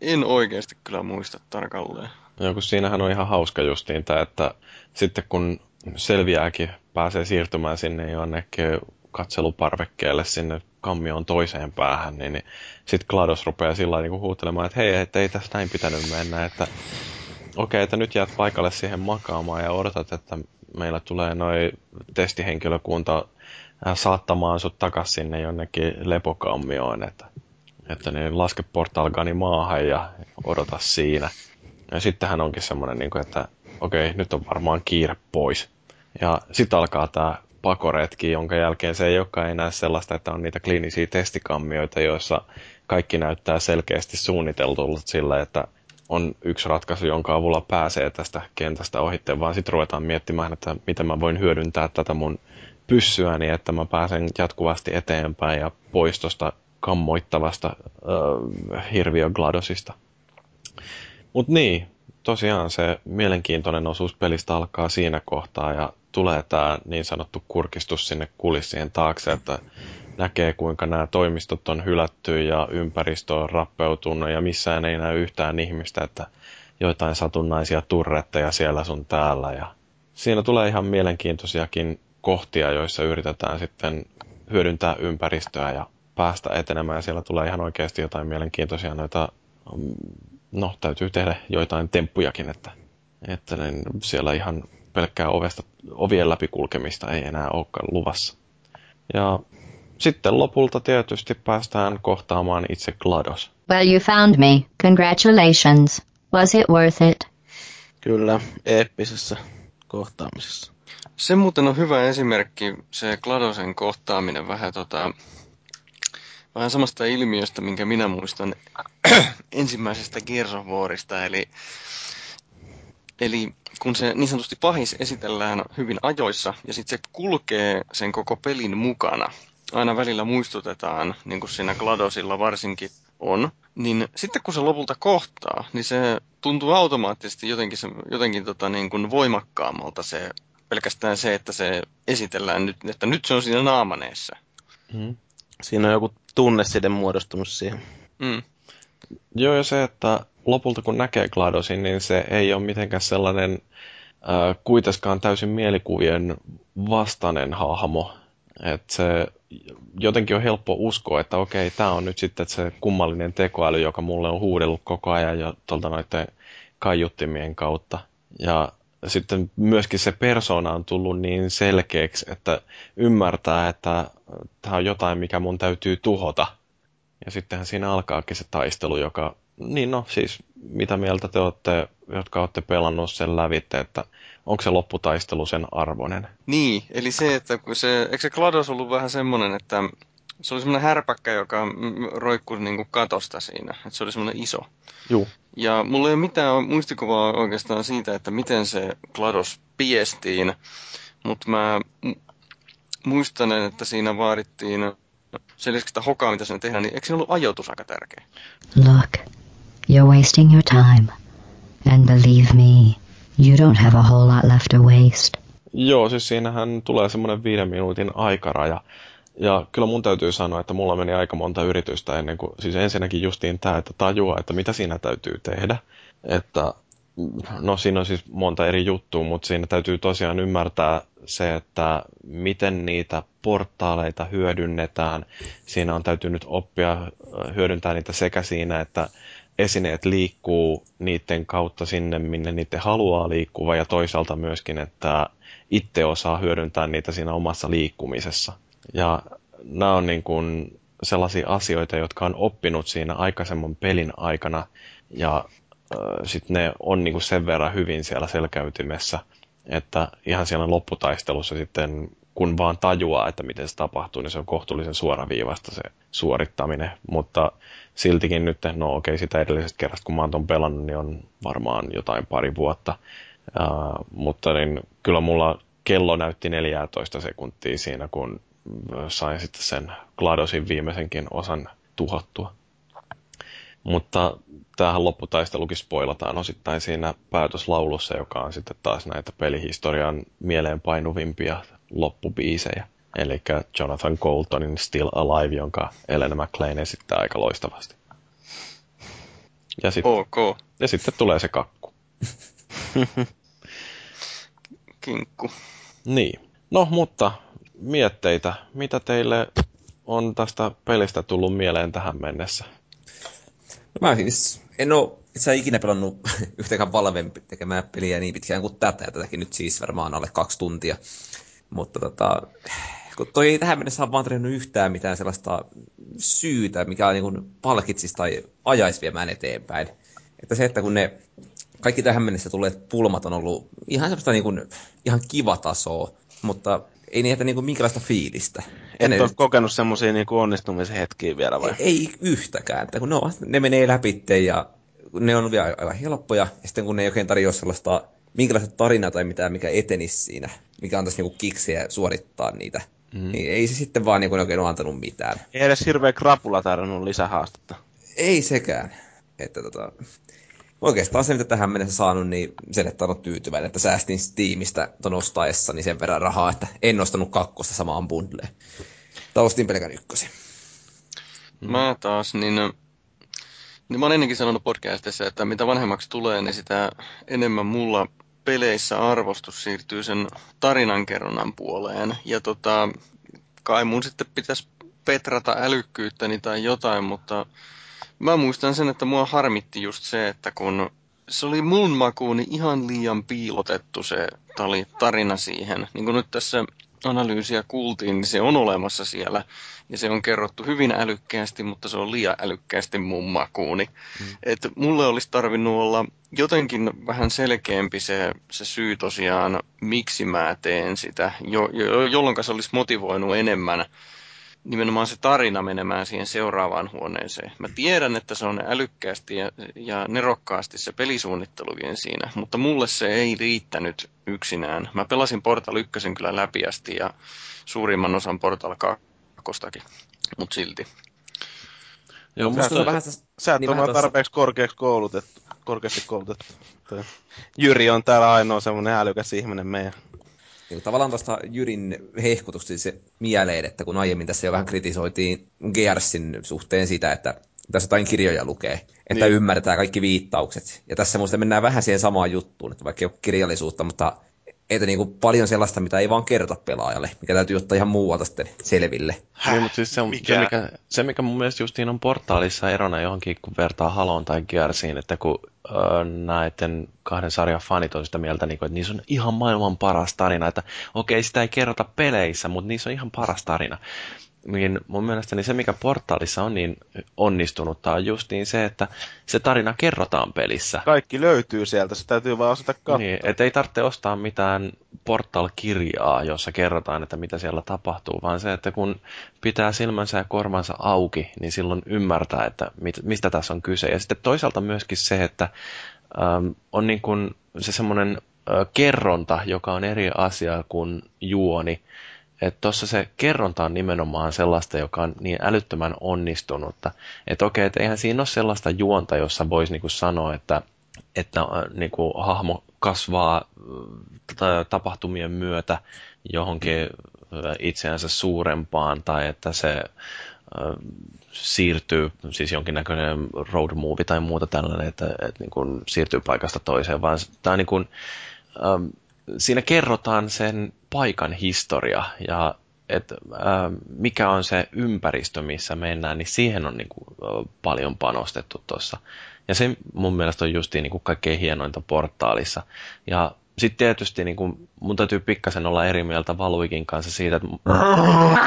en oikeasti kyllä muista tarkalleen. Ja kun siinähän on ihan hauska justiin tämä, että sitten kun selviääkin pääsee siirtymään sinne jonnekin katseluparvekkeelle sinne kammion toiseen päähän, niin sitten GLaDOS rupeaa sillä lailla niin huutelemaan, että hei, ei tässä näin pitänyt mennä, että okei, että nyt jäät paikalle siihen makaamaan ja odotat, että meillä tulee noi testihenkilökunta saattamaan sut takas sinne jonnekin lepokammioon, että niin laske portalgani maahan ja odota siinä. Ja sittenhän onkin semmoinen, että okei, nyt on varmaan kiire pois. Ja sitten alkaa tämä pakoretki, jonka jälkeen se ei olekaan enää sellaista, että on niitä kliinisiä testikammioita, joissa kaikki näyttää selkeästi suunniteltulta sillä, että on yksi ratkaisu, jonka avulla pääsee tästä kentästä ohitteen, vaan sitten ruvetaan miettimään, että miten mä voin hyödyntää tätä mun pyssyäni, että mä pääsen jatkuvasti eteenpäin ja pois tuosta kammoittavasta hirviö GLaDOSista. Mut niin, tosiaan se mielenkiintoinen osuus pelistä alkaa siinä kohtaa ja tulee tää niin sanottu kurkistus sinne kulissien taakse, että näkee, kuinka nämä toimistot on hylätty ja ympäristö on rappeutunut ja missään ei näy yhtään ihmistä, että joitain satunnaisia turretteja siellä sun täällä. Ja siinä tulee ihan mielenkiintoisiakin kohtia, joissa yritetään sitten hyödyntää ympäristöä ja päästä etenemään. Ja siellä tulee ihan oikeasti jotain mielenkiintoisia noita, no täytyy tehdä joitain temppujakin, että niin siellä ihan pelkkää ovien läpi kulkemista ei enää olekaan luvassa. Ja sitten lopulta tietysti päästään kohtaamaan itse GLaDOS. Well, you found me. Congratulations. Was it worth it? Kyllä, eeppisessä kohtaamisessa. Se muuten on hyvä esimerkki, se GLaDOSen kohtaaminen vähän samasta ilmiöstä, minkä minä muistan ensimmäisestä Gears of Warista, eli kun se niin sanotusti pahis esitellään hyvin ajoissa, ja sitten se kulkee sen koko pelin mukana, aina välillä muistutetaan, niin kuin siinä GLaDOSilla varsinkin on, niin sitten kun se lopulta kohtaa, niin se tuntuu automaattisesti jotenkin niin kuin voimakkaammalta se, pelkästään se, että se esitellään nyt, että nyt se on siinä naamaneessa. Mm. Siinä on joku tunneside muodostunut siihen. Mm. Joo, ja se, että lopulta kun näkee GLaDOSin, niin se ei ole mitenkään sellainen kuitenkaan täysin mielikuvien vastainen hahmo. Että se jotenkin on helppo uskoa, että okei, tämä on nyt sitten se kummallinen tekoäly, joka mulle on huudellut koko ajan jo tuolta noiden kaiuttimien kautta. Ja sitten myöskin se persona on tullut niin selkeäksi, että ymmärtää, että tämä on jotain, mikä mun täytyy tuhota. Ja sittenhän siinä alkaakin se taistelu, joka, niin no siis, mitä mieltä te olette, jotka olette pelannut sen lävitse, että onko se lopputaistelu sen arvoinen? Niin, eli se, että kun se, eikö se GLaDOS ollut vähän semmoinen, että se oli semmoinen härpäkkä, joka roikkui niin kuin katosta siinä, että se oli semmoinen iso. Juu. Ja mulla ei ole mitään muistikuvaa oikeastaan siitä, että miten se GLaDOS piestiin, mutta mä muistan, että siinä vaadittiin sen lisäksi sitä hokaa, mitä sinne tehdään, niin eikö siinä ollut ajoitus aika tärkeä? Look, you're wasting your time, and believe me, you don't have a whole lot left to waste. Joo, siis siinähän tulee semmoinen 5 minuutin aikaraja. Ja kyllä mun täytyy sanoa, että mulla meni aika monta yritystä ennen kuin, siis ensinnäkin justiin tämä, että tajuaa, että mitä siinä täytyy tehdä. Että, no siinä on siis monta eri juttua, mutta siinä täytyy tosiaan ymmärtää se, että miten niitä portaaleita hyödynnetään. Siinä on täytynyt oppia hyödyntää niitä sekä siinä, että esineet liikkuu niiden kautta sinne, minne niiden haluaa liikkua, ja toisaalta myöskin, että itse osaa hyödyntää niitä siinä omassa liikkumisessa. Ja nämä on niin kuin sellaisia asioita, jotka on oppinut siinä aikaisemman pelin aikana, ja sitten ne on niin kuin sen verran hyvin siellä selkäytimessä, että ihan siellä lopputaistelussa sitten, kun vaan tajuaa, että miten se tapahtuu, niin se on kohtuullisen suoraviivasta se suorittaminen, mutta siltikin nyt, no okei, sitä edellisestä kerrasta, kun mä oon ton pelannut, niin on varmaan jotain 2 vuotta, mutta niin kyllä mulla kello näytti 14 sekuntia siinä, kun sain sitten sen GLaDOSin viimeisenkin osan tuhottua. Mutta tämähän lopputaistelukin spoilataan osittain siinä päätöslaulussa, joka on sitten taas näitä pelihistorian mieleenpainuvimpia loppubiisejä. Eli Jonathan Coultonin Still Alive, jonka Elena McLean esittää aika loistavasti. Ja sitten okay. Ja sitten tulee se kakku. Kinkku. Niin. No, mutta mietteitä. Mitä teille on tästä pelistä tullut mieleen tähän mennessä? No, mä siis en ole itse ikinä pelannut yhtäkään Valven tekemää peliä niin pitkään kuin tätä. Tätäkin nyt siis varmaan alle 2 tuntia. Mutta kun toi ei tähän mennessä ole vaan tehnyt yhtään mitään sellaista syytä, mikä niin kuin palkitsisi tai ajaisi viemään eteenpäin. Että se, että kun ne kaikki tähän mennessä tulleet pulmat on ollut ihan semmoista niin kuin, ihan kiva tasoa, mutta ei niitä niin kuin minkälaista fiilistä. Et ole kokenut semmoisia niin kuin onnistumisen hetkiä vielä vai? Ei yhtäkään. Että kun ne menee läpi ja ne on vielä aika helppoja, ja sitten kun ne ei oikein tarjoa sellaista minkälaista tarinaa tai mitään, mikä etenisi siinä, mikä antaisi niinku kiksejä suorittaa niitä. Mm. Niin ei se sitten vaan niinku oikein ole antanut mitään. Ei edes hirveä krapula tarvinnut lisähaastetta. Ei sekään. Että oikeastaan se, mitä tähän mennessä saanut, niin sen, että on tyytyväinen, että säästin Steamista ton ostaessa, niin sen verran rahaa, että en ostanut 2 samaan bundleen. Tai ostin pelkän 1. Mä taas, niin mä oon ennenkin sanonut podcastissa, että mitä vanhemmaksi tulee, niin sitä enemmän mulla peleissä arvostus siirtyy sen tarinankerronnan puoleen. Ja kai mun sitten pitäisi petrata älykkyyttäni tai jotain, mutta mä muistan sen, että mua harmitti just se, että kun se oli mun makuuni ihan liian piilotettu se tarina siihen. Niin kuin nyt tässä analyysiä kuultiin, niin se on olemassa siellä. Ja se on kerrottu hyvin älykkäästi, mutta se on liian älykkäästi mun makuuni. Että mulle olisi tarvinnut olla jotenkin vähän selkeämpi se syy tosiaan, miksi mä teen sitä, jolloin se olisi motivoinut enemmän nimenomaan se tarina menemään siihen seuraavaan huoneeseen. Mä tiedän, että se on älykkäästi ja nerokkaasti se pelisuunnittelukin siinä, mutta mulle se ei riittänyt yksinään. Mä pelasin Portal 1 kyllä läpi asti ja suurimman osan Portal 2-kostakin, mutta silti. Joo, sä et ole tarpeeksi korkeasti koulutettu. Jyri on täällä ainoa semmoinen älykäs ihminen meidän. Tavallaan tuosta Jyrin hehkutuksesta se mieleen, että kun aiemmin tässä jo vähän kritisoitiin Gearsin suhteen sitä, että tässä jotain kirjoja lukee, että niin ymmärretään kaikki viittaukset. Ja tässä muista mennään vähän siihen samaan juttuun, että vaikka ei ole kirjallisuutta, mutta eitä niin kuin paljon sellaista, mitä ei vaan kerrota pelaajalle, mikä täytyy ottaa ihan muualta sitten selville. Niin, mutta siis se, mikä mun mielestä justiin on Portaalissa erona johonkin, kun vertaa Haloon tai Gearsiin, että kun näiden kahden sarjan fanit on sitä mieltä, että niissä on ihan maailman paras tarina, että okei, sitä ei kerrota peleissä, mutta niissä on ihan paras tarina. Niin mun mielestäni se, mikä Portaalissa on niin onnistunutta, on justiin se, että se tarina kerrotaan pelissä. Kaikki löytyy sieltä, se täytyy vaan osata katsoa. Niin, ei tarvitse ostaa mitään Portal-kirjaa, jossa kerrotaan, että mitä siellä tapahtuu, vaan se, että kun pitää silmänsä ja kormansa auki, niin silloin ymmärtää, että mistä tässä on kyse. Ja sitten toisaalta myöskin se, että on niin kuin se semmoinen kerronta, joka on eri asia kuin juoni. Että tuossa se kerronta on nimenomaan sellaista, joka on niin älyttömän onnistunutta. Että okei, että eihän siinä ole sellaista juonta, jossa voisi niinku sanoa, että niinku hahmo kasvaa tapahtumien myötä johonkin itseänsä suurempaan, tai että se siirtyy, siis jonkinnäköinen road movie tai muuta tällainen, että niinku siirtyy paikasta toiseen, vaan tämä on niin kuin siinä kerrotaan sen paikan historia ja mikä on se ympäristö, missä mennään, niin siihen on niinku paljon panostettu tuossa. Ja se mun mielestä on justiin niinku kaikkein hienointa Portaalissa. Ja sitten tietysti niinku, mun täytyy pikkasen olla eri mieltä Valuikin kanssa siitä, että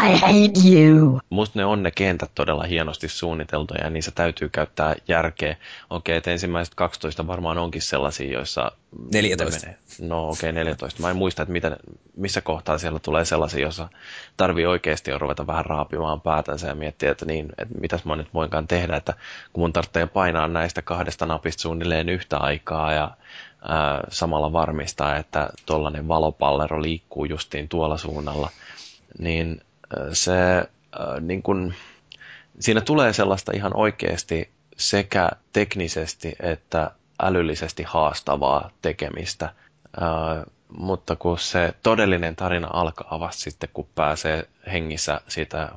I hate you. Musta ne kentät todella hienosti suunniteltuja ja niissä täytyy käyttää järkeä. Okei, että ensimmäiset 12 varmaan onkin sellaisia, joissa 14. No okei, 14. Mä en muista, että missä kohtaa siellä tulee sellaisia, jossa tarvii oikeasti jo ruveta vähän raapimaan päätänsä ja miettiä, että niin, että mitäs mä nyt voinkaan tehdä, että kun mun tarvitsee painaa näistä kahdesta napista suunnilleen yhtä aikaa ja samalla varmistaa, että tuollainen valopallero liikkuu justiin tuolla suunnalla, niin se niin kun, siinä tulee sellaista ihan oikeasti sekä teknisesti että älyllisesti haastavaa tekemistä, mutta kun se todellinen tarina alkaa vasta sitten, kun pääsee hengissä siitä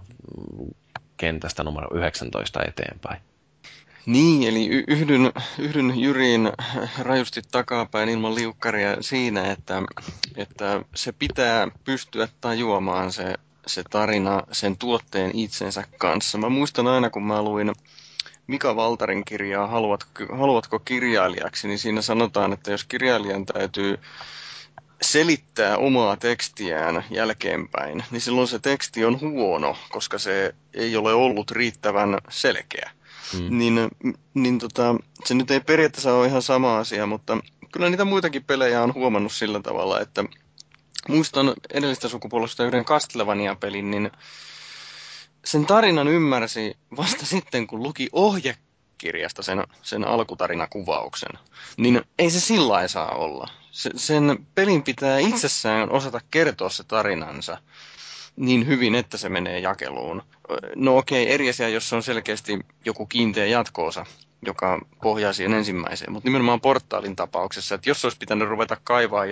kentästä numero 19 eteenpäin. Niin, eli yhdyn Jyriin rajusti takapäin ilman liukkaria siinä, että se pitää pystyä tajuamaan se tarina sen tuotteen itsensä kanssa. Mä muistan aina, kun mä luin Mika Valtarin kirjaa Haluatko kirjailijaksi, niin siinä sanotaan, että jos kirjailijan täytyy selittää omaa tekstiään jälkeenpäin, niin silloin se teksti on huono, koska se ei ole ollut riittävän selkeä. Niin, se nyt ei periaatteessa ole ihan sama asia, mutta kyllä niitä muitakin pelejä on huomannut sillä tavalla, että muistan edellistä sukupolvesta yhden Castlevania-pelin, niin sen tarinan ymmärsi vasta sitten, kun luki ohjekirjasta sen alkutarinakuvauksen. Niin ei se sillä saa olla. Sen pelin pitää itsessään osata kertoa se tarinansa niin hyvin, että se menee jakeluun. No okei, eri asia, jos on selkeästi joku kiinteä jatkoosa, joka pohjaa siihen ensimmäiseen. Mutta nimenomaan Portaalin tapauksessa, että jos olisi pitänyt ruveta kaivaa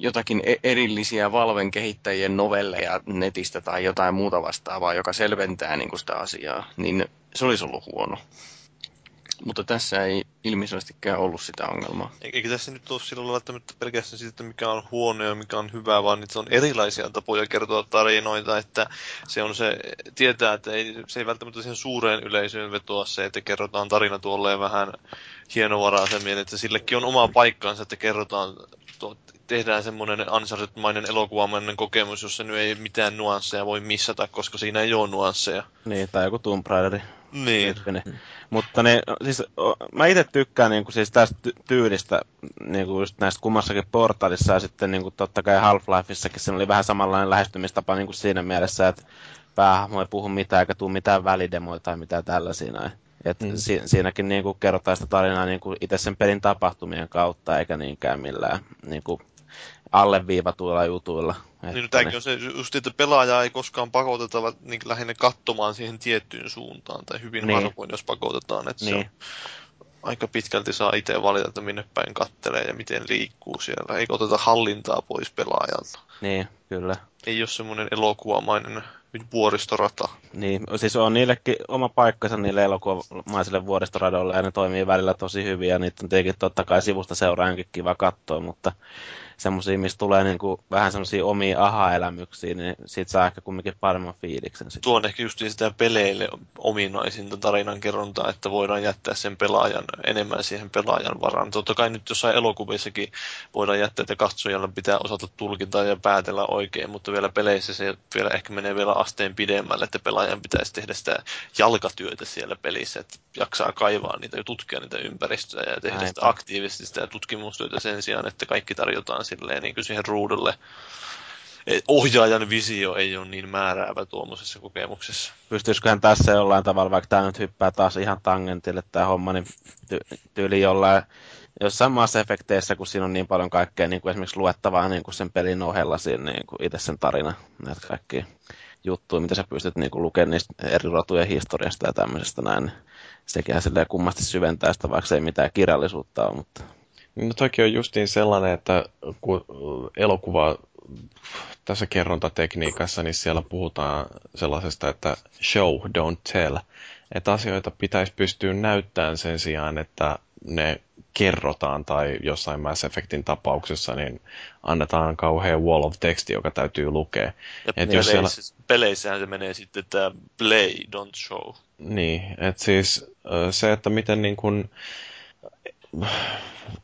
jotakin erillisiä Valven kehittäjien novelleja netistä tai jotain muuta vastaavaa, joka selventää niin kuin sitä asiaa, niin se olisi ollut huono. Mutta tässä ei ilmeisestikään ollut sitä ongelmaa. Eikä tässä nyt ole silloin välttämättä pelkästään siitä, mikä on huono ja mikä on hyvä, vaan niitä on erilaisia tapoja kertoa tarinoita, että se on se, tietää, että se ei välttämättä siihen suureen yleisöön vetoa se, että kerrotaan tarina tuolleen vähän hienovaraisemmin, että sillekin on oma paikkaansa, että kerrotaan, tehdään semmoinen ansaittumainen elokuvamainen kokemus, jossa nyt ei mitään nuansseja voi missata, koska siinä ei ole nuansseja. Niin, tai joku Tomb Raideri. Niin. Mutta ne, siis, mä itse tykkään niinku, siis tästä tyylistä niinku, just näistä kummassakin Portalissa ja sitten niinku, totta kai Half-Lifeissakin se oli vähän samanlainen lähestymistapa niinku, siinä mielessä, että päähahmo ei puhu mitään eikä tule mitään välidemoja tai mitään tällaisia näin. Et siinäkin niinku, kerrotaan sitä tarinaa niinku, itse sen pelin tapahtumien kautta eikä niinkään millään niinku, alleviivatuilla jutuilla. Niin, tämäkin on se just, että pelaajaa ei koskaan pakoteta niin lähinnä katsomaan siihen tiettyyn suuntaan, tai hyvin niin harvoin, jos pakotetaan, että niin, se on, aika pitkälti saa itse valita, että minne päin kattelee ja miten liikkuu siellä. Ei oteta hallintaa pois pelaajalta. Niin, kyllä. Ei ole semmoinen elokuvamainen vuoristorata. Niin, siis on niillekin oma paikkansa niille elokuvamaisille vuoristoradoille, ja ne toimii välillä tosi hyvin, ja niitä on tietenkin totta kai sivusta seuraajankin kiva katsoa, mutta semmoisia, missä tulee niinku vähän semmoisia omia aha-elämyksiä, niin siitä saa ehkä kumminkin paremman fiiliksen. Tuo on ehkä just sitä peleille ominaisinta tarinankerrontaa, että voidaan jättää sen pelaajan enemmän siihen pelaajan varaan. Totta kai nyt jossain elokuvissakin voidaan jättää, että katsojalle pitää osata tulkita ja päätellä oikein, mutta vielä peleissä se vielä ehkä menee vielä asteen pidemmälle, että pelaajan pitäisi tehdä sitä jalkatyötä siellä pelissä, että jaksaa kaivaa niitä ja tutkia niitä ympäristöä ja tehdä sitä aktiivisesti sitä tutkimustyötä sen sijaan, että kaikki tarjotaan silleen niin kuin siihen ruudulle. Ohjaajan visio ei ole niin määräävä tuommoisessa kokemuksessa. Pystyisiköhän tässä jollain tavalla, vaikka tämä nyt hyppää taas ihan tangentille tämä homma, niin tyyli jollain jossain maassa efekteissä, kun siinä on niin paljon kaikkea niin kuin esimerkiksi luettavaa niin kuin sen pelin ohella siinä, niin kuin itse sen tarina, näitä kaikkia juttuja, mitä sä pystyt niin kuin lukemaan niistä eri rotujen historiasta ja tämmöisestä näin, niin sekinhän silleen kummasti syventää sitä, vaikka se ei mitään kirjallisuutta ole, mutta no toki on justiin sellainen, että kun elokuva tässä kerrontatekniikassa, niin siellä puhutaan sellaisesta, että show, don't tell. Että asioita pitäisi pystyä näyttämään sen sijaan, että ne kerrotaan tai jossain Mass Effectin tapauksessa, niin annetaan kauhean wall of texti, joka täytyy lukea. Ja peleissähän se menee sitten tämä play, don't show. Niin, että siis se, että miten niin kuin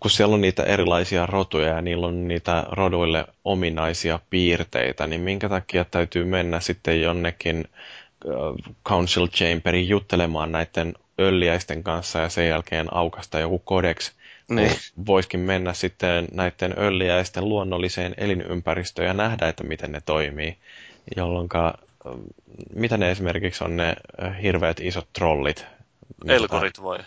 kun siellä on niitä erilaisia rotuja ja niillä on niitä roduille ominaisia piirteitä, niin minkä takia täytyy mennä sitten jonnekin Council Chamberiin juttelemaan näiden ölliäisten kanssa ja sen jälkeen aukasta joku kodeksi. Niin. Voisikin mennä sitten näiden ölliäisten luonnolliseen elinympäristöön ja nähdä, että miten ne toimii, jolloin mitä ne esimerkiksi on ne hirveät isot trollit. Elkorit vai?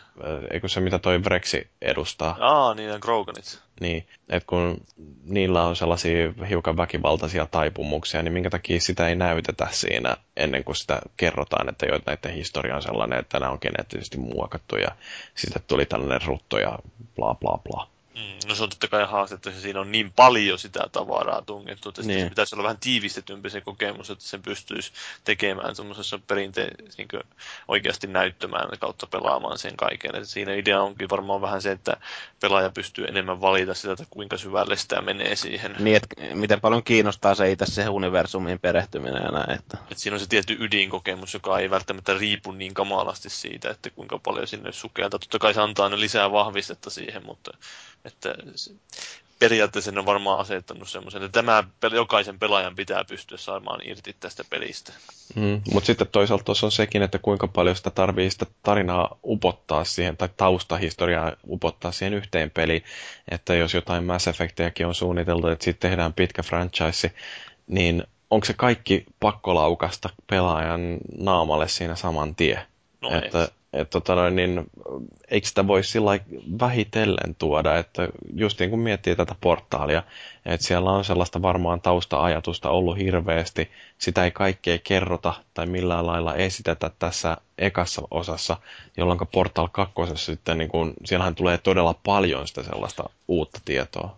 Eikö se, mitä toi Vrexi edustaa? Niin on Groganit. Niin, että kun niillä on sellaisia hiukan väkivaltaisia taipumuksia, niin minkä takia sitä ei näytetä siinä ennen kuin sitä kerrotaan, että jo näiden historia on sellainen, että nämä on geneettisesti muokattu ja siitä tuli tällainen rutto ja bla bla bla. No se on totta kai haaste, että siinä on niin paljon sitä tavaraa tungettu, että niin, se pitäisi olla vähän tiivistetympi se kokemus, että sen pystyisi tekemään semmoisessa perinteessä niin kuin oikeasti näyttämään kautta pelaamaan sen kaiken. Että siinä idea onkin varmaan vähän se, että pelaaja pystyy enemmän valita sitä, että kuinka syvälle sitä menee siihen. Niin, että miten paljon kiinnostaa se itse se universumiin perehtyminen ja näin. Että siinä on se tietty ydinkokemus, joka ei välttämättä riipu niin kamalasti siitä, että kuinka paljon sinne sukeltaa. Totta kai se antaa ne lisää vahvistetta siihen, mutta että periaatteessa on varmaan asettanut semmoisen, että tämä jokaisen pelaajan pitää pystyä saamaan irti tästä pelistä. Mutta sitten toisaalta tuossa on sekin, että kuinka paljon sitä tarvitsee sitä tarinaa upottaa siihen, tai taustahistoriaa upottaa siihen yhteen peliin. Että jos jotain Mass Effectiäkin on suunniteltu, että siitä tehdään pitkä franchise, niin onko se kaikki pakkolaukasta pelaajan naamalle siinä saman tien? No että niin, eikö sitä voi sillä vähitellen tuoda, että just niin kun miettii tätä portaalia, että siellä on sellaista varmaan tausta-ajatusta ollut hirveästi, sitä ei kaikkea kerrota tai millään lailla esitetä tässä ekassa osassa, jolloin Portal 2 sitten, niin kun, siellähän tulee todella paljon sitä sellaista uutta tietoa.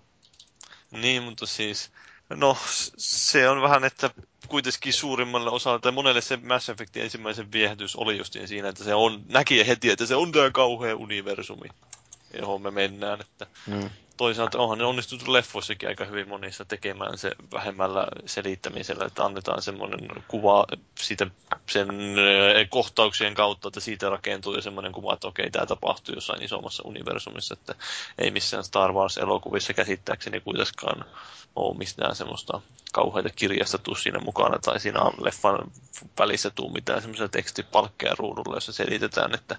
Niin, mutta siis no se on vähän, että kuitenkin suurimmalle osalle, tai monelle se Mass Effectin ensimmäisen viehätys oli justiin siinä, että se on, näki heti, että se on tämä kauhea universumi. johon me mennään. Että toisaalta onhan ne onnistunut leffoissakin aika hyvin monissa tekemään se vähemmällä selittämisellä, että annetaan semmoinen kuva siitä, sen kohtauksien kautta, että siitä rakentuu jo semmoinen kuva, että okei, tämä tapahtuu jossain isommassa universumissa, että ei missään Star Wars-elokuvissa käsittääkseni kuitenkaan ole mistään semmoista kauheita kirjasta tuu siinä mukana, tai siinä leffan välissä tuu mitään semmoisia tekstipalkkeja ruudulla, jossa selitetään, että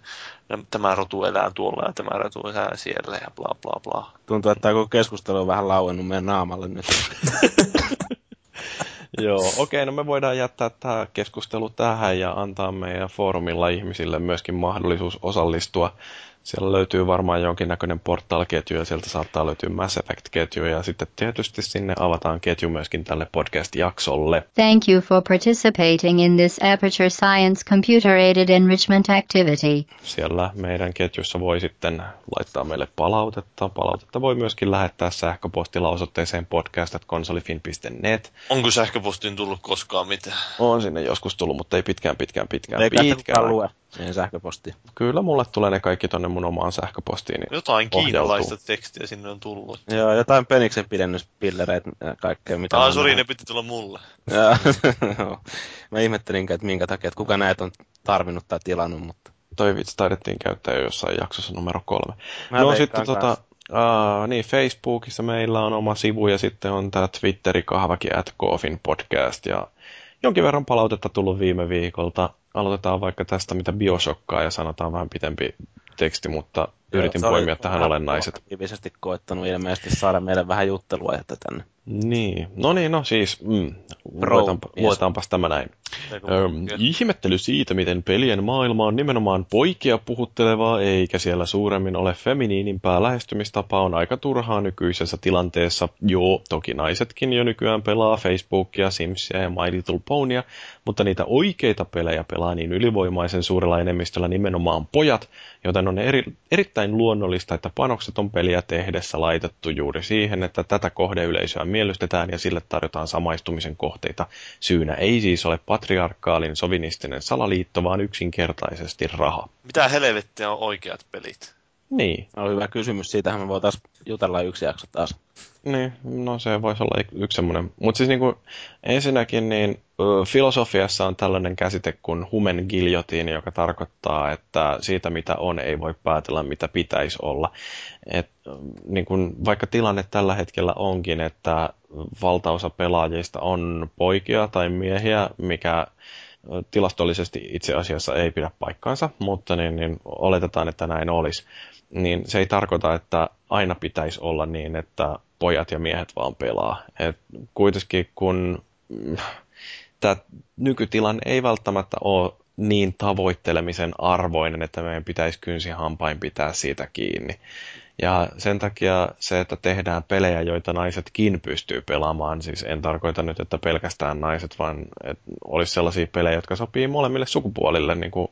tämä rotu elää tuolla ja tämä rotu elää siellä ja bla bla bla. Tuntuu, että tämä keskustelu on vähän lauennut meidän naamalle nyt. Joo, okei, no me voidaan jättää tämä keskustelu tähän ja antaa meidän foorumilla ihmisille myöskin mahdollisuus osallistua. Siellä löytyy varmaan jonkinnäköinen portal-ketju ja sieltä saattaa löytyä Mass Effect-ketju ja sitten tietysti sinne avataan ketju myöskin tälle podcast-jaksolle. Thank you for participating in this Aperture Science Computer-Aided Enrichment Activity. Siellä meidän ketjussa voi sitten laittaa meille palautetta. Palautetta voi myöskin lähettää sähköpostilla osoitteeseen podcast@konsolifin.net. Onko sähköpostiin tullut koskaan mitään? On sinne joskus tullut, mutta ei pitkään. Sähköpostia. Kyllä, mulle tulee ne kaikki tonne mun omaan sähköpostiin. Niin jotain kiinalaista tekstiä sinne on tullut. Joo, jotain peniksen pidennyspillereitä ja kaikkea. Mitä sori, ne piti tulla mulle. Joo. Mä ihmettelinkään, että minkä takia, että kuka näitä on tarvinnut tai tilannut, mutta... Toi vitsi taidettiin käyttää jo jossain jaksossa numero 3. No sitten niin, Facebookissa meillä on oma sivu ja sitten on tää Twitteri kahvakin @kofinpodcast ja jonkin verran palautetta tullut viime viikolta. Aloitetaan vaikka tästä, mitä Bioshockaa, ja sanotaan vähän pitempi teksti, mutta yritin poimia tähän olennaiset. Olen aktiivisesti koettanut ilmeisesti saada meille vähän juttelua jättä tänne. Niin, luetaanpas tämä näin. Ihmettely siitä, miten pelien maailma on nimenomaan poikia puhuttelevaa, eikä siellä suuremmin ole feminiinimpää lähestymistapa, on aika turhaa nykyisessä tilanteessa. Joo, toki naisetkin jo nykyään pelaa Facebookia, Simsia ja My Little Ponyaa, mutta niitä oikeita pelejä pelaa niin ylivoimaisen suurella enemmistöllä nimenomaan pojat, joten on erittäin luonnollista, että panokset on peliä tehdessä laitettu juuri siihen, että tätä kohdeyleisöä miellytetään ja sille tarjotaan samaistumisen kohteita. Syynä ei siis ole patriarkaalin sovinistinen salaliitto, vaan yksinkertaisesti raha. Mitä helvettiä on oikeat pelit? Niin. On hyvä kysymys, siitähän me voitaisiin jutella yksi jakso taas. Niin, no se voisi olla yksi semmoinen. Mutta siis niinku, ensinnäkin niin, filosofiassa on tällainen käsite kuin human guillotine, joka tarkoittaa, että siitä mitä on ei voi päätellä mitä pitäisi olla. Et, niin kun, vaikka tilanne tällä hetkellä onkin, että valtaosa pelaajista on poikia tai miehiä, mikä... tilastollisesti itse asiassa ei pidä paikkaansa, mutta niin oletetaan, että näin olisi. Niin se ei tarkoita, että aina pitäisi olla niin, että pojat ja miehet vaan pelaa. Et kuitenkin kun tämä nykytilanne ei välttämättä ole niin tavoittelemisen arvoinen, että meidän pitäisi kynsihampain pitää siitä kiinni. Ja sen takia se, että tehdään pelejä, joita naisetkin pystyy pelaamaan, siis en tarkoita nyt, että pelkästään naiset, vaan että olisi sellaisia pelejä, jotka sopii molemmille sukupuolille, niin kuin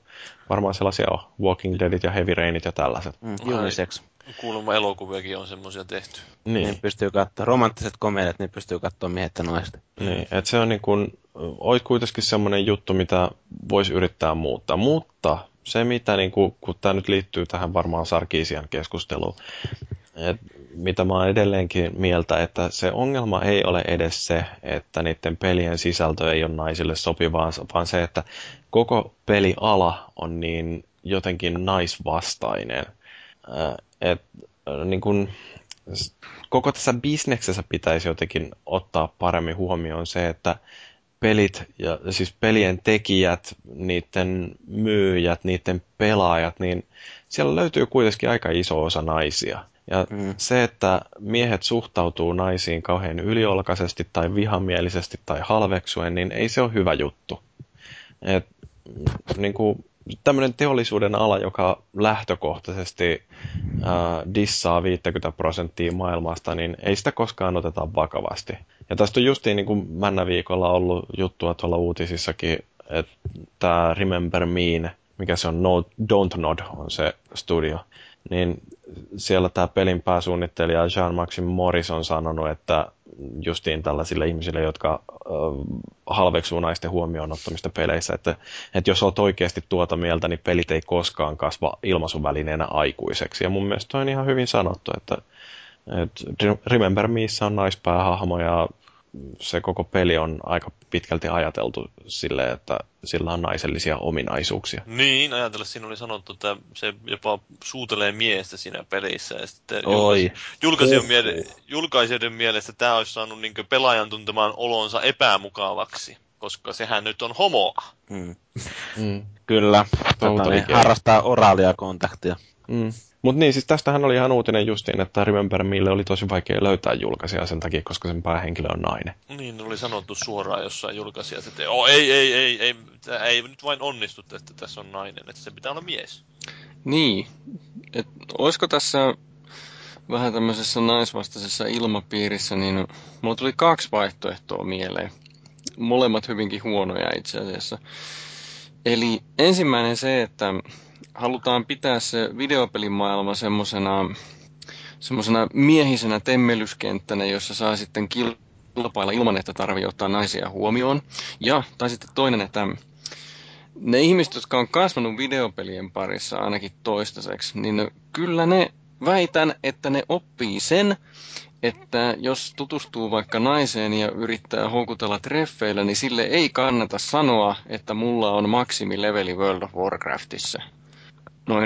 varmaan sellaisia on Walking Deadit ja Heavy Rainit ja tällaiset. Unisex. Kuulemma elokuviakin on semmoisia tehty. Niin. Pystyy katsoa, romanttiset komediat, niin pystyy katsoa miehet ja naiset. Niin, että se on niin kuin, olisi kuitenkin semmoinen juttu, mitä voisi yrittää muuttaa, mutta... Se, mitä, niin kun tämä nyt liittyy tähän varmaan Sarkisian keskusteluun, mitä mä oon edelleenkin mieltä, että se ongelma ei ole edes se, että niiden pelien sisältö ei ole naisille sopivaa, vaan se, että koko peliala on niin jotenkin naisvastainen. Niin kun, koko tässä bisneksessä pitäisi jotenkin ottaa paremmin huomioon se, että pelit, ja siis pelien tekijät, niiden myyjät, niiden pelaajat, niin siellä löytyy kuitenkin aika iso osa naisia. Ja se, että miehet suhtautuu naisiin kauhean yliolkaisesti tai vihamielisesti tai halveksuen, niin ei se ole hyvä juttu. Et, niin kuin, tämmöinen teollisuuden ala, joka lähtökohtaisesti dissaa 50% maailmasta, niin ei sitä koskaan oteta vakavasti. Ja tästä on justiin niin kuin männä viikolla ollut juttua tuolla uutisissakin, että tämä Remember Meen, mikä se on, no, Don't Nod on se studio, niin siellä tämä pelin pääsuunnittelija Jean-Maxime Morris on sanonut, että justiin tällaisille ihmisille, jotka halveksuu naisten huomioon ottamista peleissä. Että jos olet oikeasti tuota mieltä, niin pelit ei koskaan kasva ilmaisuvälineenä aikuiseksi. Ja mun mielestä on ihan hyvin sanottu, että Remember Meissä on naispäähahmo ja se koko peli on aika pitkälti ajateltu silleen, että sillä on naisellisia ominaisuuksia. Niin, ajatella, siinä oli sanottu, että se jopa suutelee miestä siinä pelissä. Ja sitten julkaisijoiden mielestä tämä olisi saanut niin pelaajan tuntemaan olonsa epämukavaksi, koska sehän nyt on homoa. Mm. Mm. Kyllä, harrastaa oraalia kontaktia. Mm. Mutta niin, siis tästähän oli ihan uutinen justiin, että Remember Meille oli tosi vaikea löytää julkaisijaa sen takia, koska sen päähenkilö on nainen. Niin, oli sanottu suoraan jossain julkaisijassa, että ei nyt vain onnistu, että tässä on nainen, että se pitää olla mies. Niin, että olisiko tässä vähän tämmöisessä naisvastaisessa ilmapiirissä, niin mulla tuli kaksi vaihtoehtoa mieleen. Molemmat hyvinkin huonoja itse asiassa. Eli ensimmäinen se, että halutaan pitää se videopelimaailma semmoisena miehisenä temmellyskenttänä, jossa saa sitten kilpailla ilman, että tarvitsee ottaa naisia huomioon. Ja, tai sitten toinen, että ne ihmiset, jotka on kasvanut videopelien parissa ainakin toistaiseksi, niin kyllä ne väitän, että ne oppii sen, että jos tutustuu vaikka naiseen ja yrittää houkutella treffeillä, niin sille ei kannata sanoa, että mulla on maksimileveli World of Warcraftissa.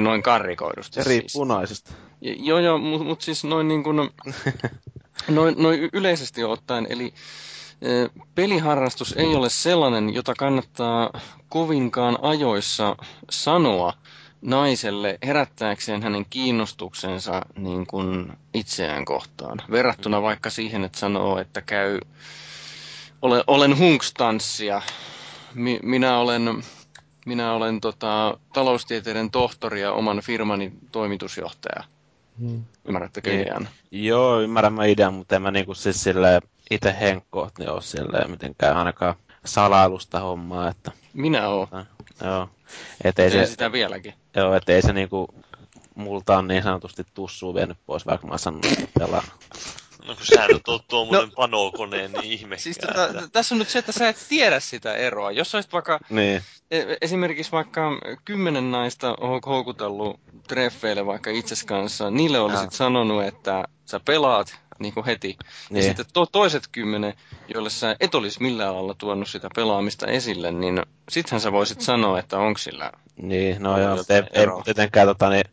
Noin karrikoidusti. Se riippuu siis naisesta. Joo, mutta siis noin niin kuin noin yleisesti ottaen, eli peliharrastus ei ole sellainen, jota kannattaa kovinkaan ajoissa sanoa naiselle herättääkseen hänen kiinnostuksensa niin kuin itseään kohtaan. Verrattuna vaikka siihen, että sanoo, että olen hunkstanssia, minä olen taloustieteiden tohtori ja oman firmani toimitusjohtaja. Ymmärrättekö idean? Joo, ymmärrän mä idean, mutta en mä niinku siis silleen itse henkkoot niin oo silleen mitenkään ainakaan salailusta hommaa, että minä oon. Joo. Ettei se sitä vieläkin. Joo, ettei se niinku multa on niin sanotusti tussuu vienyt pois, vaikka mä sanon, että pelaan. No kun sä nyt oot tuommoinen panokoneen, niin ihmekään. Siis tässä on nyt se, että sä et tiedä sitä eroa. Jos olisit vaikka niin esimerkiksi vaikka 10 naista houkutellut treffeille vaikka itses kanssa, niille olisit sanonut, että sä pelaat niin kuin heti. Niin. Ja sitten toiset 10, joille sä et olisi millään lailla tuonut sitä pelaamista esille, niin sittenhän sä voisit sanoa, että onko sillä niin, no joo, ei tietenkään niin.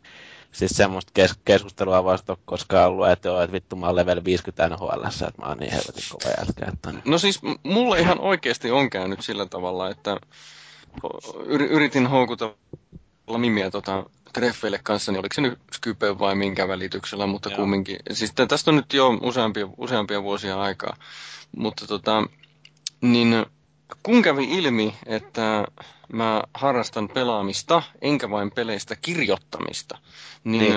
Siis semmoista keskustelua vasta koskaan ollut, että joo, että vittu mä oon level 50 NHL:ssä, että mä oon niin helvetin kova jätkä. Että no siis mulle ihan oikeesti on käynyt sillä tavalla, että yritin houkutella Mimiä treffeille kanssa, niin oliko se nyt Skype vai minkä välityksellä, mutta joo, kumminkin. Siis tästä on nyt jo useampia vuosia aikaa, mutta niin kun kävi ilmi, että mä harrastan pelaamista, enkä vain peleistä kirjoittamista, niin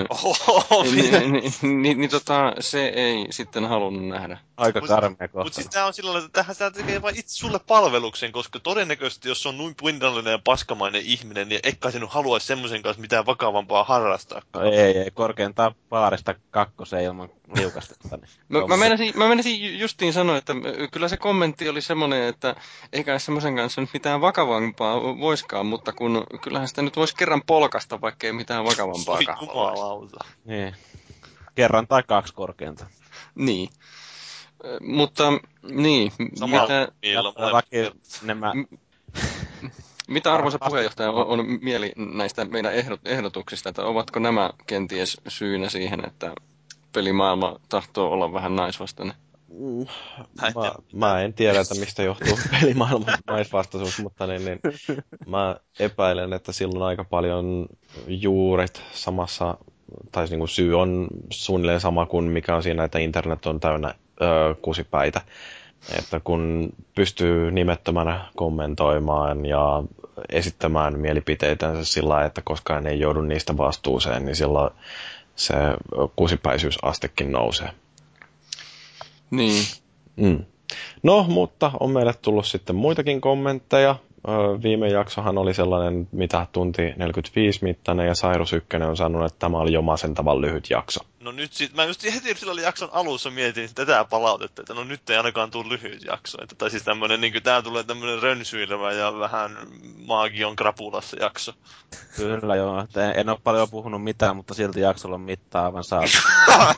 se ei sitten halunnut nähdä. Aika karmea kohta. Mutta siis tää on sillä lailla, että tähän tekee vain itse sulle palveluksen, koska todennäköisesti jos on noin pindallinen ja paskamainen ihminen, niin etkä sinun haluaisi semmoisen kanssa mitään vakavampaa harrastaa. No ei, korkeintaan paarista kakkoseen ilman liukastetta. Mä menisin justiin sanoa, että kyllä se kommentti oli semmoinen, että eikä semmoisen kanssa nyt mitään vakavampaa voiskaan, mutta kun kyllähän sitä nyt voisi kerran polkasta, vaikka ei mitään vakavampaa kahvalauta. Niin. Kerran tai kaksi korkeinta. Niin. Mutta, niin. Mitä arvoisa puheenjohtaja on mieli näistä meidän ehdotuksista, että ovatko nämä kenties syynä siihen, että pelimaailma tahtoo olla vähän naisvastainen? Mä en tiedä, että mistä johtuu pelimaailman naisvastaisuus, mutta niin, mä epäilen, että silloin aika paljon juuret samassa, tai niin kuin syy on suunnilleen sama kuin mikä on siinä, että internet on täynnä kusipäitä. Että kun pystyy nimettömänä kommentoimaan ja esittämään mielipiteitänsä sillä lailla, että koskaan ei joudu niistä vastuuseen, niin silloin se kusipäisyysastekin nousee. Niin. Mm. No, mutta on meille tullut sitten muitakin kommentteja. viime jaksohan oli sellainen, mitä tunti 45 mittainen, ja Sairus 1 on sanonut, että tämä oli jo masentavan lyhyt jakso. No nyt siitä, mä just heti silloin jakson alussa mietin tätä palautetta, että no nyt ei ainakaan tule lyhyt jakso. Että, tai siis tämmönen, niin tää tulee tämmönen rönsyilevä ja vähän maagion krapulassa jakso. Kyllä joo, että en ole paljon puhunut mitään, mutta silti jaksolla on mittaa aivan saattaa.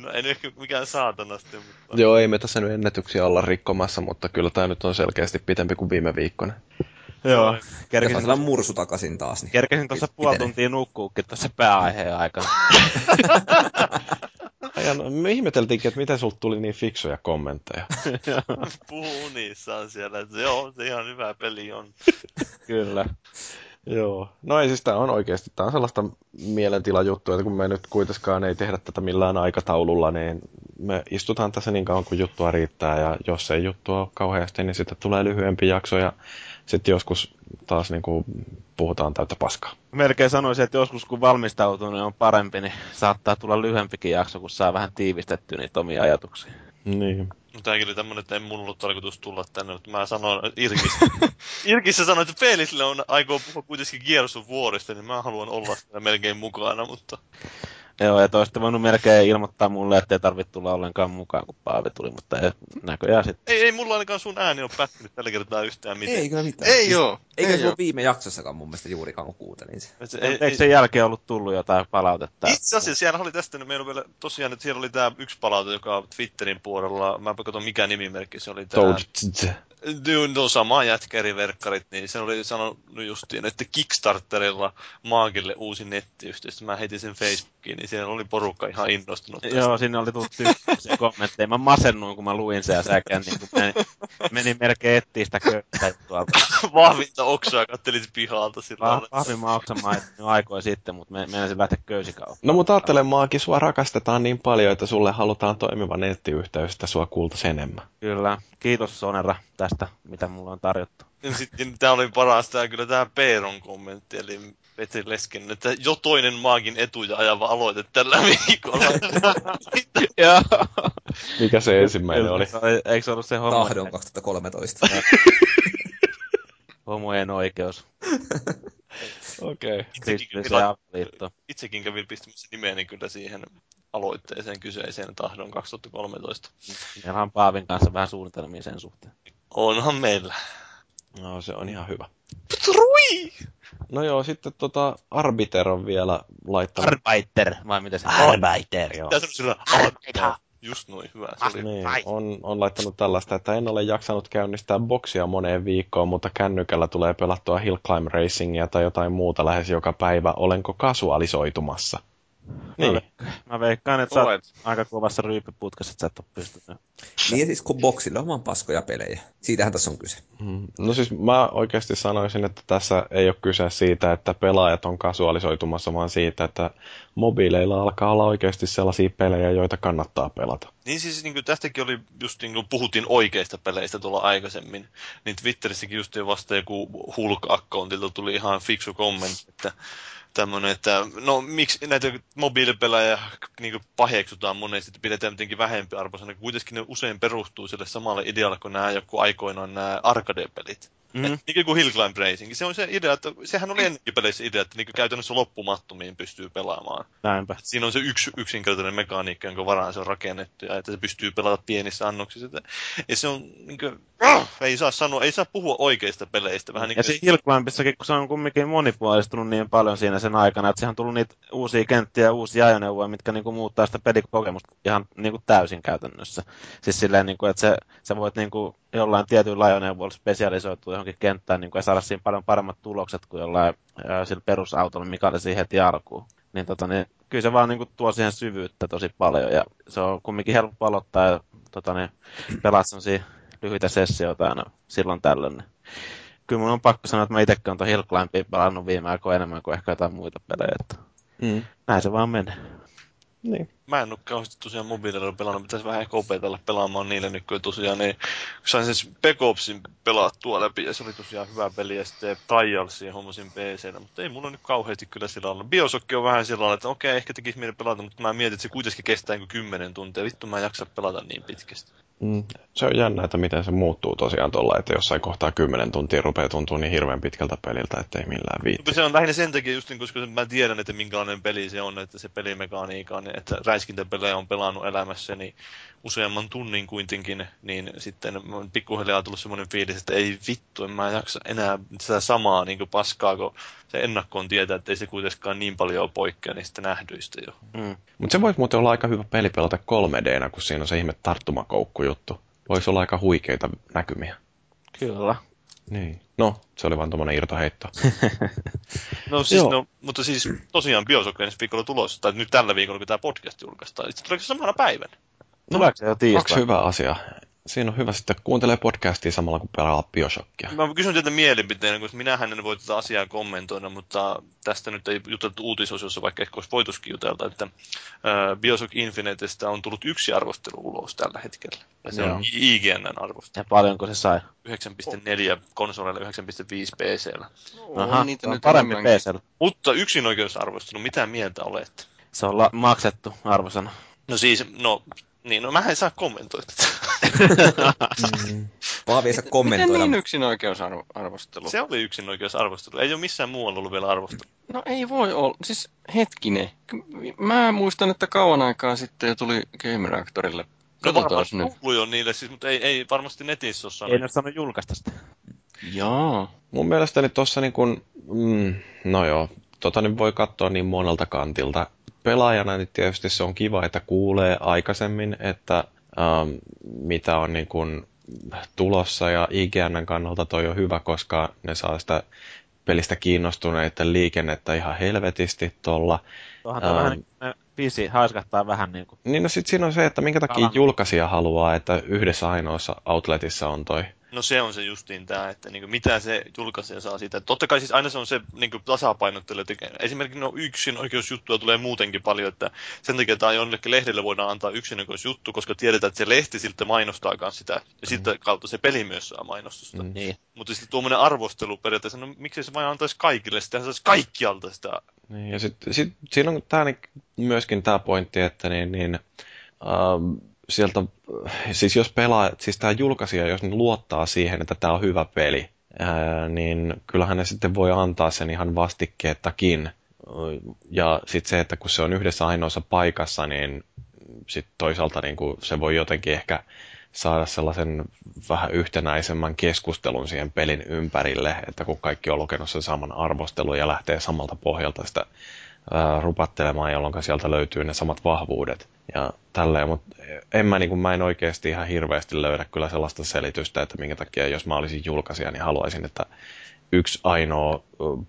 No en ehkä mikään saatanasti, mutta... Joo, ei me tässä nyt ennätyksiä olla rikkomassa, mutta kyllä tämä nyt on selkeästi pitempi kuin viime viikkona. Joo, kerkesin tuossa mursu takaisin taas. Niin. Kerkesin tuossa puoli tuntia nukkuukin tuossa pääaiheen aikana. Ja no, me ihmeteltiinkin, että miten sulta tuli niin fiksuja kommentteja. Puhu unissaan siellä, että joo, se ihan hyvä peli on. Kyllä. Joo. No ei siis, tämä on oikeasti, tämä on sellaista mielentilajuttua, että kun me nyt kuitenkaan ei tehdä tätä millään aikataululla, niin me istutaan tässä niin kauan, kun juttua riittää, ja jos ei juttua ole kauheasti, niin sitten tulee lyhyempi jakso, ja sitten joskus taas niin kuin puhutaan täyttä paskaa. Melkein sanoisin, että joskus kun valmistautuminen on parempi, niin saattaa tulla lyhyempikin jakso, kun saa vähän tiivistettyä niitä omia ajatuksia. Niin. Tämäkin oli tämmönen, että ei mun ollut tarkoitus tulla tänne, mutta mä sanoin Irkissä. Irkissä sanoi, että Feelisillä on aikoo puhua kuitenkin Gearsin vuorista, niin mä haluan olla siellä melkein mukana, mutta... Joo, ja toista voinut melkein ilmoittaa mulle, ettei tarvitse tulla ollenkaan mukaan, kun Paavi tuli, mutta ei, näköjään sitten. Ei mulla ainakaan sun ääni ole pätkinyt tällä kertaa yhtään mitään. Ei kyllä mitään. Ei joo. Eikä se ole viime jaksossakaan mun mielestä juurikaan, kun kuuntelin se. Eikö sen jälkeen ollut tullut jotain palautetta? Itse asiassa siellä oli tästä, niin meillä vielä tosiaan, että siellä oli tää yksi palaute, joka Twitterin puolella, mä katson mikä nimimerkki se oli tää. No sama jätkäriverkkarit, niin se oli sanonut justiin, että Kickstarterilla Maagille uusi nettiyhteys. Mä heitin sen Facebookiin, niin siellä oli porukka ihan innostunut tästä. Joo, sinne oli tullut tyyppisiä kommentteja. Mä masennuin, kun mä luin sen ja säkään, niin kun menin melkein etsiä sitä köyttä tuolta. Vahvinta oksaa kattelit pihalta sillä. Vahvimman oksan mä etsin aikoja sitten, mutta meinasin lähteä köysikauppaan. No mutta ajattele Maagi, sua rakastetaan niin paljon, että sulle halutaan toimiva nettiyhteys, että sua kuultaisi enemmän. Kyllä. Kiitos Sonera tästä, mitä mulla on tarjottu. Sitten tää oli paras tää kyllä tää Peeron kommentti, eli Petri Lesken, että jo toinen Maagin etuja ajava aloite tällä viikolla. Mikä se ensimmäinen oli? Eikö se ollut se homma? Tahdon 2013. Homojen oikeus. Okei. Itsekin kävin pistämässä nimeeni kyllä siihen aloitteeseen kyseiseen Tahdon 2013. Meillä on Paavin kanssa vähän suunnitelmia sen suhteen. Onhan meillä. No se on ihan hyvä. Trui! No joo, sitten Arbiter on vielä laittanut. Arbiter, vai mitä se on? Arbiter, joo. Tässä on sillä Arbiter. Just noin, hyvä. Niin, on laittanut tällaista, että en ole jaksanut käynnistää boksia moneen viikkoon, mutta kännykällä tulee pelattua Hill Climb Racingia tai jotain muuta lähes joka päivä. Olenko kasualisoitumassa? Niin. Mä veikkaan, että sä olet aika kovassa ryyppiputkassa, että sä et ole pystynyt. Niin siis, kun boksilla on vaan paskoja pelejä. Siitähän tässä on kyse. No siis mä oikeasti sanoisin, että tässä ei ole kyse siitä, että pelaajat on kasuaalisoitumassa, vaan siitä, että mobiileilla alkaa olla oikeasti sellaisia pelejä, joita kannattaa pelata. Niin siis niin tästäkin oli just niin kuin puhuttiin oikeista peleistä tuolla aikaisemmin, niin Twitterissäkin just vasta joku Hulk-accountilta tuli ihan fiksu kommentti, että tämmönen, että no miksi näitä mobiilipelejä niin paheksutaan monesti, että pidetään jotenkin vähempiarvoisena, kun kuitenkin ne usein perustuu sille samalle idealle kuin nämä joku aikoinaan nämä arcade-pelit. Mm-hmm. Niin kuin Hill Climb Racing, se on se idea, että sehän oli ennenkin peleissä idea, että niin käytännössä loppumattomiin pystyy pelaamaan. Näinpä. Siinä on se yksinkertainen mekaniikka, jonka varaan se on rakennettu ja että se pystyy pelata pienissä annoksissa. Ja se on niin kuin, ei saa puhua oikeista peleistä. Vähän niin ja se Hill Climbissakin, kun se on kumminkin monipuolistunut niin paljon siinä sen aikana, että siihen on tullut niitä uusia kenttiä ja uusia ajoneuvoja, mitkä niin kuin muuttaa sitä pelikokemusta ihan niin kuin täysin käytännössä. Siis silleen, niin kuin, että sä voit niin kuin jollain tietyllä ajoneuvolla spesialisoitua johonkin kenttään niin ja saada siinä paljon paremmat tulokset kuin jollain sillä perusautolla, mikä oli siinä heti alkuun. Niin, kyllä se vaan niin kuin, tuo siihen syvyyttä tosi paljon ja se on kumminkin helppo aloittaa ja pelaa sellaisia lyhyitä sessioita aina silloin tällöin. Kyllä mun on pakko sanoa, että mä itsekin olen tuon Hill Climbin pelannut viime aikoina enemmän kuin ehkä jotain muita pelejä. Näin se vaan menee. Niin. mä en ole kauheasti tosiaan mobiililla pelannut, pitäisi vähän ehkä opetella pelaamaan niillä nykyään tosiaan. Niin, sain siis Black Opsin pelattua läpi ja se oli tosiaan hyvä peli ja sitten Trialsia hommasin PC:llä, mutta ei mulla nyt kauheasti kyllä sillä lailla. Bioshock on vähän sillä lailla, että okei, ehkä tekisi mieli pelata, mutta mä mietin, että se kuitenkin kestää 10 tuntia. Vittu mä en jaksa pelata niin pitkästi. Mm. Se on jännä, että miten se muuttuu tosiaan tuolla, että jossain kohtaa 10 tuntia rupeaa tuntua niin hirveän pitkältä peliltä, ettei millään viitti. Se on lähinnä sen takia just niin, koska mä tiedän, että minkälainen peli se on, että se pelimekaniikka, että räiskintäpelejä on pelannut elämässä niin useamman tunnin kuitenkin, niin sitten on pikkuhiljaa tullut semmoinen fiilis, että ei vittu, en mä jaksa enää sitä samaa niin paskaa, kun se ennakkoon tietää, että ei se kuitenkaan niin paljon poikkea niistä nähdyistä jo. Mm. Mutta se voisi muuten olla aika hyvä peli pelata 3D:nä, kun siinä on se ihme tarttumakoukku juttu. Voisi olla aika huikeita näkymiä. Kyllä. Niin. No, se oli vaan tommonen irtoheitto. No siis, no, mutta siis tosiaan Bioshock ensi viikolla tulossa, tai nyt tällä viikolla, kun tää podcast julkaistaan. Itse tuleeko se samana päivänä? No, onko hyvä asia? Siinä on hyvä sitten kuuntelee podcastia samalla, kun pelaa Bioshockia. Mä kysyn teiltä mielipiteenä, koska minähän en voi tätä asiaa kommentoida, mutta tästä nyt ei juteltu uutisosiossa, vaikka ehkä olisi voituskin jutelta, että Bioshock Infinitestä on tullut yksi arvostelu ulos tällä hetkellä. Ja se on IGN:n arvostelu. Ja paljonko se sai? 9.4 konsoleilla, 9.5 PC:llä. Aha, niitä on nyt paremmin PC:llä. Mutta yksinoikeusarvostelu, mitä mieltä olette? Se on maksettu arvosana. No siis, no... Niin, no mä en saa kommentoida tätä. Paavi ei saa kommentoida. Miten niin yksinoikeusarvostelu? Se oli yksinoikeusarvostelu. Ei ole missään muualla ollut vielä arvostelu. No ei voi olla. Siis hetkinen. Mä muistan, että kauan aikaa sitten jo tuli Game Reactorille. No varmasti tullut jo niille, siis, mutta ei varmasti netissä ole saanut. Ei ole saanut julkaista sitä. Joo. Mun mielestäni tossa niin kun... no joo. Tota niin voi katsoa niin monelta kantilta. Pelaajana niin tietysti se on kiva, että kuulee aikaisemmin, että mitä on niin kuin tulossa, ja IGN:n kannalta toi on hyvä, koska ne saa sitä pelistä kiinnostuneita liikennettä ihan helvetisti tuolla. Tuohan tuo vähän niin biisi haiskahtaa vähän niin kuin. Niin no sit siinä on se, että minkä takia julkaisija haluaa, että yhdessä ainoassa outletissa on toi. No se on se justiin tämä, että niinku mitä se julkaisija saa siitä. Totta kai siis aina se on se niinku tasapainottelu. Esimerkiksi no yksinoikeusjuttuja tulee muutenkin paljon, että sen takia tämä jonnekin lehdelle voidaan antaa yksinoikeusjuttu, koska tiedetään, että se lehti siltä mainostaa myös sitä. Ja siltä kautta se peli myös saa mainostusta. Mm. Mutta sitten tuommoinen arvostelu periaatteessa, no miksi se vain antaisi kaikille? Sitähän saisi kaikkialta sitä. Niin, ja sitten siinä on tää, niin, myöskin tämä pointti, että sieltä, siis jos pelaa, siis tämä julkaisija, jos niin luottaa siihen, että tämä on hyvä peli, niin kyllähän ne sitten voi antaa sen ihan vastikkeettakin. Ja sitten se, että kun se on yhdessä ainoassa paikassa, niin sitten toisaalta niin kuin se voi jotenkin ehkä saada sellaisen vähän yhtenäisemmän keskustelun siihen pelin ympärille, että kun kaikki on lukenut sen saman arvostelun ja lähtee samalta pohjalta sitä rupattelemaan, jolloin sieltä löytyy ne samat vahvuudet ja tälleen, mutta mä en oikeasti ihan hirveästi löydä kyllä sellaista selitystä, että minkä takia jos mä olisin julkaisija, niin haluaisin, että yksi ainoa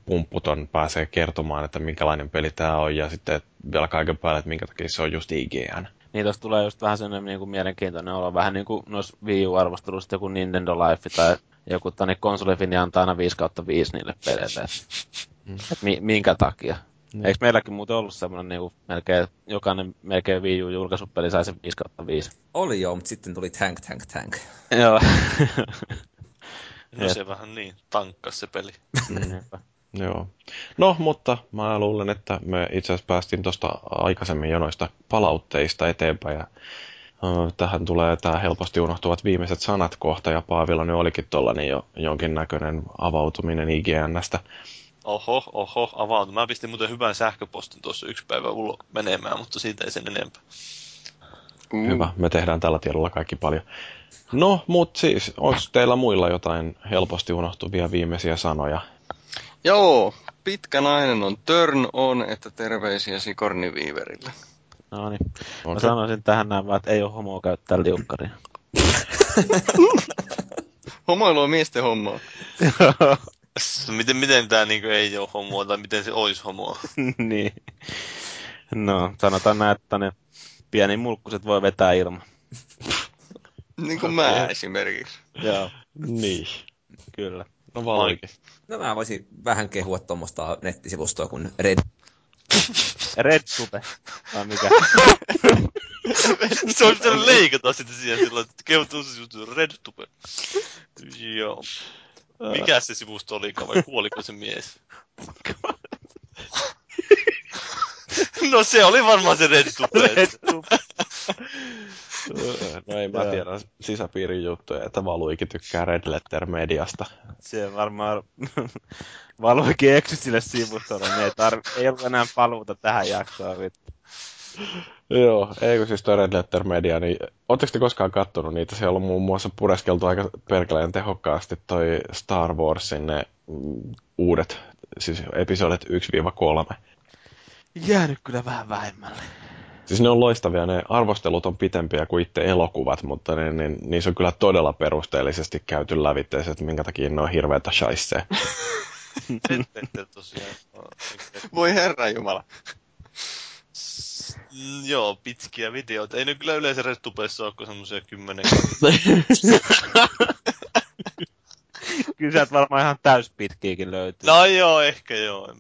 pumpputon pääsee kertomaan, että minkälainen peli tää on ja sitten vielä kaiken päälle, että minkä takia se on just IGN. Niin tossa tulee just vähän sellainen niin kuin mielenkiintoinen olo, vähän niin kuin noissa Wii U-arvostelussa joku Nintendo Life tai joku tänne konsolifini antaa aina 5/5 niille peleille, minkä takia. Niin. Eikö meilläkin muuten ollut semmoinen niinku melkein, jokainen melkein Wii U-julkaisupeli sai sen 5/5? Oli joo, mutta sitten tuli tank. Joo. No se vähän niin tankkas se peli. Joo. No, mutta mä luulen, että me itse asiassa päästiin tuosta aikaisemmin jonoista palautteista eteenpäin. Ja, tähän tulee tää helposti unohtuvat viimeiset sanat kohta, ja Paavilla nyt olikin tollainen jo jonkinnäköinen avautuminen IGN:stä. Oho, avautu. Mä pistin muuten hyvän sähköpostin tuossa yksi päivä ulos menemään, mutta siitä ei sen enempää. Hyvä, me tehdään tällä tiedolla kaikki paljon. No, mut siis, onko teillä muilla jotain helposti unohtuvia viimeisiä sanoja? Joo, pitkä nainen on turn on, että terveisiä Sikorniviiverille. No niin, mä sanoisin tähän näin vaan, että ei oo homoa käyttää liukkaria. Homoilu on miesten hommaa. Miten tämä niinku ei ole homoa, tai miten se olisi homoa? Niin. No, sanotaan näin, että ne pieni mulkkuset voi vetää ilman. Niin kuin mä esimerkiksi. Joo. Niin. Kyllä. No vaan oikein. No mä voisin vähän kehua tuommoista nettisivustoa kuin Red... Red Sube. Vai mikä? Se on pitänyt leikata sitten siihen sillä, että keutuu se juttu Red Sube. Joo. Mikä se sivusto olikaan vai kuoliko se mies? No se oli varmaan se Red Sube. Red Sube. No ei mä tiedä sisäpiirin juttuja, että Valuikin tykkää Red Letter Mediasta. Se varmaan Valuikin eksy sille sivustolle, niin ei ollut enää paluuta tähän jaksoon. Joo, eikö siis toi Red Letter Media, niin ootteko te koskaan kattonut niitä? Siellä on muun muassa pureskeltu aika perkeleen tehokkaasti toi Star Warsin ne uudet, siis episodet 1-3. Jäänyt kyllä vähän vähemmälle. Siis ne on loistavia, ne arvostelut on pitempiä kuin itse elokuvat, mutta niissä on kyllä todella perusteellisesti käyty lävitteessä, että minkä takia ne on hirveätä shaisseja. Voi herranjumala. Joo, pitkiä videoita. Ei ne kyllä yleensä RedTubessa ole kuin semmosia 10. Kyllä sieltä varmaan ihan täyspitkiäkin löytyy. No joo, ehkä joo.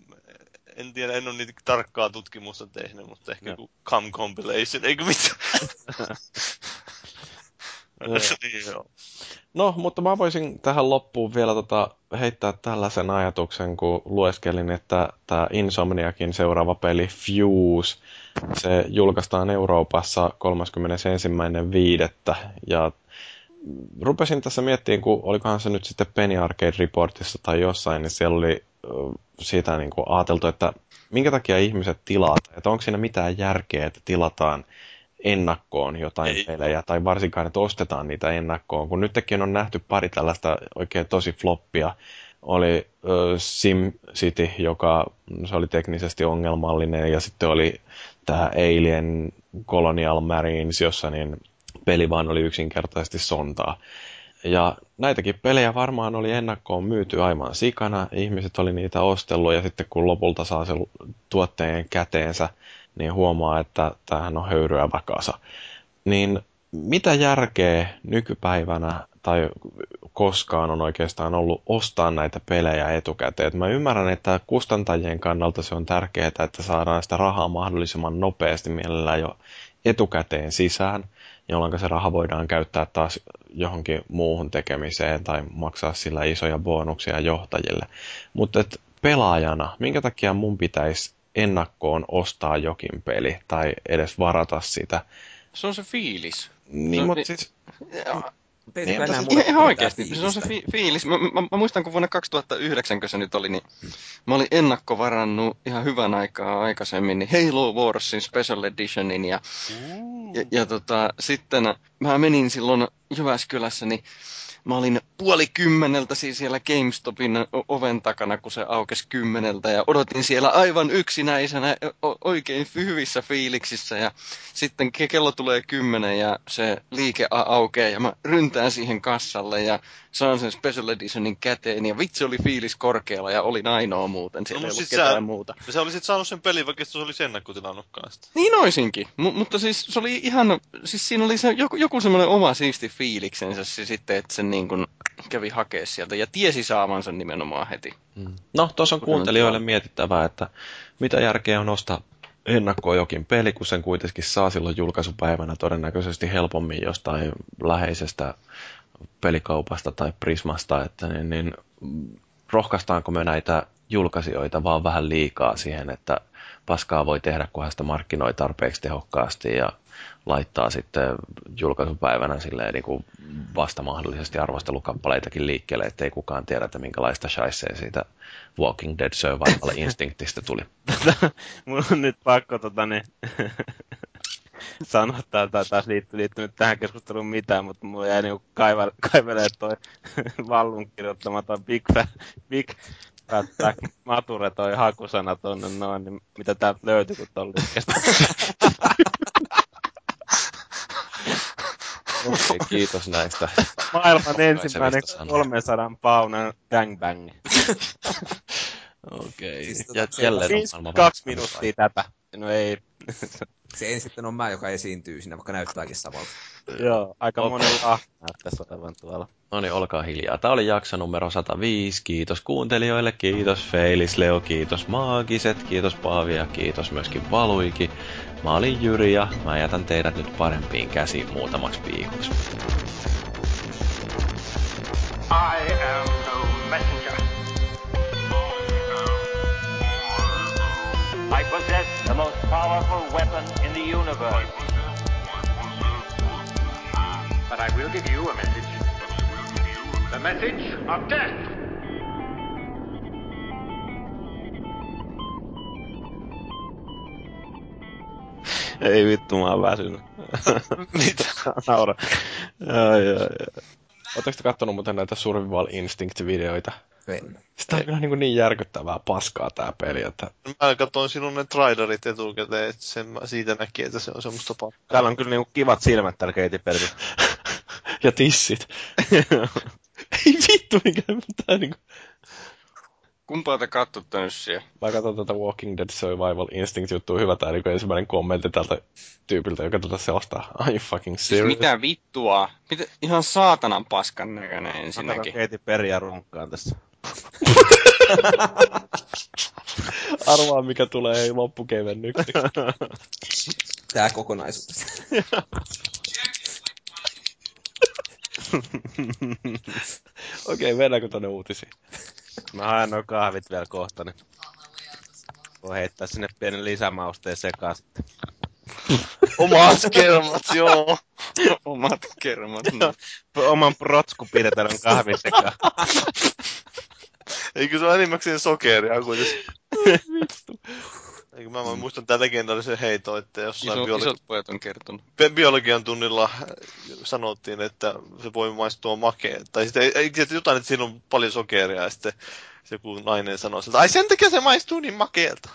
En tiedä, en ole niitä tarkkaa tutkimusta tehnyt, mutta ehkä joku Come Compilation, eikö mitään? No, mutta mä voisin tähän loppuun vielä heittää tällaisen ajatuksen, kun lueskelin, että tämä Insomniakin seuraava peli Fuse, se julkaistaan Euroopassa 31.5. Ja rupesin tässä miettimään, kun olikohan se nyt sitten Penny Arcade Reportissa tai jossain, niin siellä oli siitä niin kuin ajateltu, että minkä takia ihmiset tilataan, että onko siinä mitään järkeä, että tilataan ennakkoon jotain pelejä, tai varsinkaan, että ostetaan niitä ennakkoon, kun nytkin on nähty pari tällaista oikein tosi floppia. Oli SimCity, joka se oli teknisesti ongelmallinen, ja sitten oli tämä Alien Colonial Marines, jossa niin peli vaan oli yksinkertaisesti sontaa. Ja näitäkin pelejä varmaan oli ennakkoon myyty aivan sikana, ihmiset oli niitä ostellut, ja sitten kun lopulta saa sen tuotteen käteensä, niin huomaa, että tämähän on höyryävä kasa. Niin mitä järkeä nykypäivänä tai koskaan on oikeastaan ollut ostaa näitä pelejä etukäteen? Et mä ymmärrän, että kustantajien kannalta se on tärkeää, että saadaan sitä rahaa mahdollisimman nopeasti mielellään jo etukäteen sisään, jolloin se raha voidaan käyttää taas johonkin muuhun tekemiseen tai maksaa sillä isoja bonuksia johtajille. Mutta pelaajana, minkä takia mun pitäisi ennakkoon ostaa jokin peli tai edes varata sitä? Se on se fiilis. Niin, mutta siis... Ihan oikeasti, se on se fiilis. Mä muistan, kun vuonna 2009, kun se nyt oli, niin mä olin ennakkovarannut ihan hyvän aikaa aikaisemmin niin Halo Warsin Special Editionin ja sitten mä menin silloin Jyväskylässä, niin mä olin 9:30 siis siellä GameStopin oven takana, kun se aukesi 10:00, ja odotin siellä aivan yksinäisenä oikein hyvissä fiiliksissä, ja sitten kello tulee 10 ja se liike aukeaa ja mä ryntään siihen kassalle ja saan sen Special Editionin käteen, ja vitsi oli fiilis korkealla ja olin ainoa muuten, siellä ei ollut ketään muuta. Sä olisit saanut sen pelin, vaikka se olisi ennakkotilannutkaan sitä. Niin olisinkin, mutta siis se oli ihan, siis siinä oli se joku semmoinen oma siisti fiiliksensä sitten, että sen niin kuin kävi hakea sieltä ja tiesi saamansa nimenomaan heti. No, tuossa on kuuntelijoille mietittävää, että mitä järkeä on ostaa ennakkoon jokin peli, kun sen kuitenkin saa silloin julkaisupäivänä todennäköisesti helpommin jostain läheisestä pelikaupasta tai Prismasta, että niin rohkaistaanko me näitä julkaisijoita vaan vähän liikaa siihen, että paskaa voi tehdä, kunhan sitä markkinoi tarpeeksi tehokkaasti ja laittaa sitten julkaisupäivänä silleen niin kuin vasta mahdollisesti arvostelukappaleitakin liikkeelle, ettei kukaan tiedä, että minkälaista shaisee siitä Walking Dead Survival Instinctista tuli. Mun on nyt pakko sanoa, että taas liittynyt tähän keskusteluun mitään, mutta mulla jäi niin kaivelee toi Vallun kirjoittama toi Big Fat Mature toi hakusana tonne noin, niin mitä täältä löytyi, kun ton liikkeestä. Okei, kiitos näistä. Maailman ensimmäinen 300 paunan gangbang. Okei. Siis 2 minuuttia tätä. No ei. Se en sitten on mä, joka esiintyy siinä, vaikka näyttääkin samalta. Joo, aika monella näyttäisi olevan tuolla. No niin, olkaa hiljaa. Tämä oli jakso numero 105. Kiitos kuuntelijoille, kiitos Feilis, Leo, kiitos Maagiset, kiitos Paavi ja kiitos myöskin Valuiki. Mä olin Jyri ja mä jätän teidät nyt parempiin käsiin muutamaksi viikoksi. I am no messenger. I possess the most powerful weapon in the universe. But I will give you a message. The message of death. Ei vittu, mä oon väsynyt. Mitä? Naura. Ootteko te kattonut muuten näitä Survival Instinct-videoita? En. Sitä on kyllä niin järkyttävää paskaa tää peli, että... Mä katsoin sinun ne trailerit etukäteen, että siitä näki, että se on semmoista pakkaa. Täällä on kyllä niinku kivat silmät täällä Katy Perryllä. Ja tissit. Ei vittu mikään mitään niinku... Kumpaa te katsotte nyt siellä? Mä katson tätä Walking Dead Survival Instinct-juttua. Hyvä tää niinku ensimmäinen kommentti tältä tyypiltä, joka tätä selostaa. Are you fucking serious? Siis mitä vittua? Mitä? Ihan saatanan paskan näköinen ensinnäkin. Mä katson Katy Perryä runkkaan tässä. Arvaa mikä tulee loppukevennyksi. Tää kokonaisuus. Okei, mennäänkö tonne uutisiin? Mä haen noin kahvit vielä kohta, niin voi heittää sinne pienen lisämausteen sekaan sitten. Omat kermat, joo. Omat kermat. No. Oman protskupidetelön kahvin sekaan. Eikö se ole enimmäkseen sokeria kuitenkin? Vittu. Eikö mä muistan tätä legendaarisen heiton, että jossain biologian tunnilla sanottiin, että se voi maistua makeen. Tai sitten jotain, että siinä on paljon sokeria ja sitten joku nainen sanoi, että ai sen takia se maistuu niin makeelta.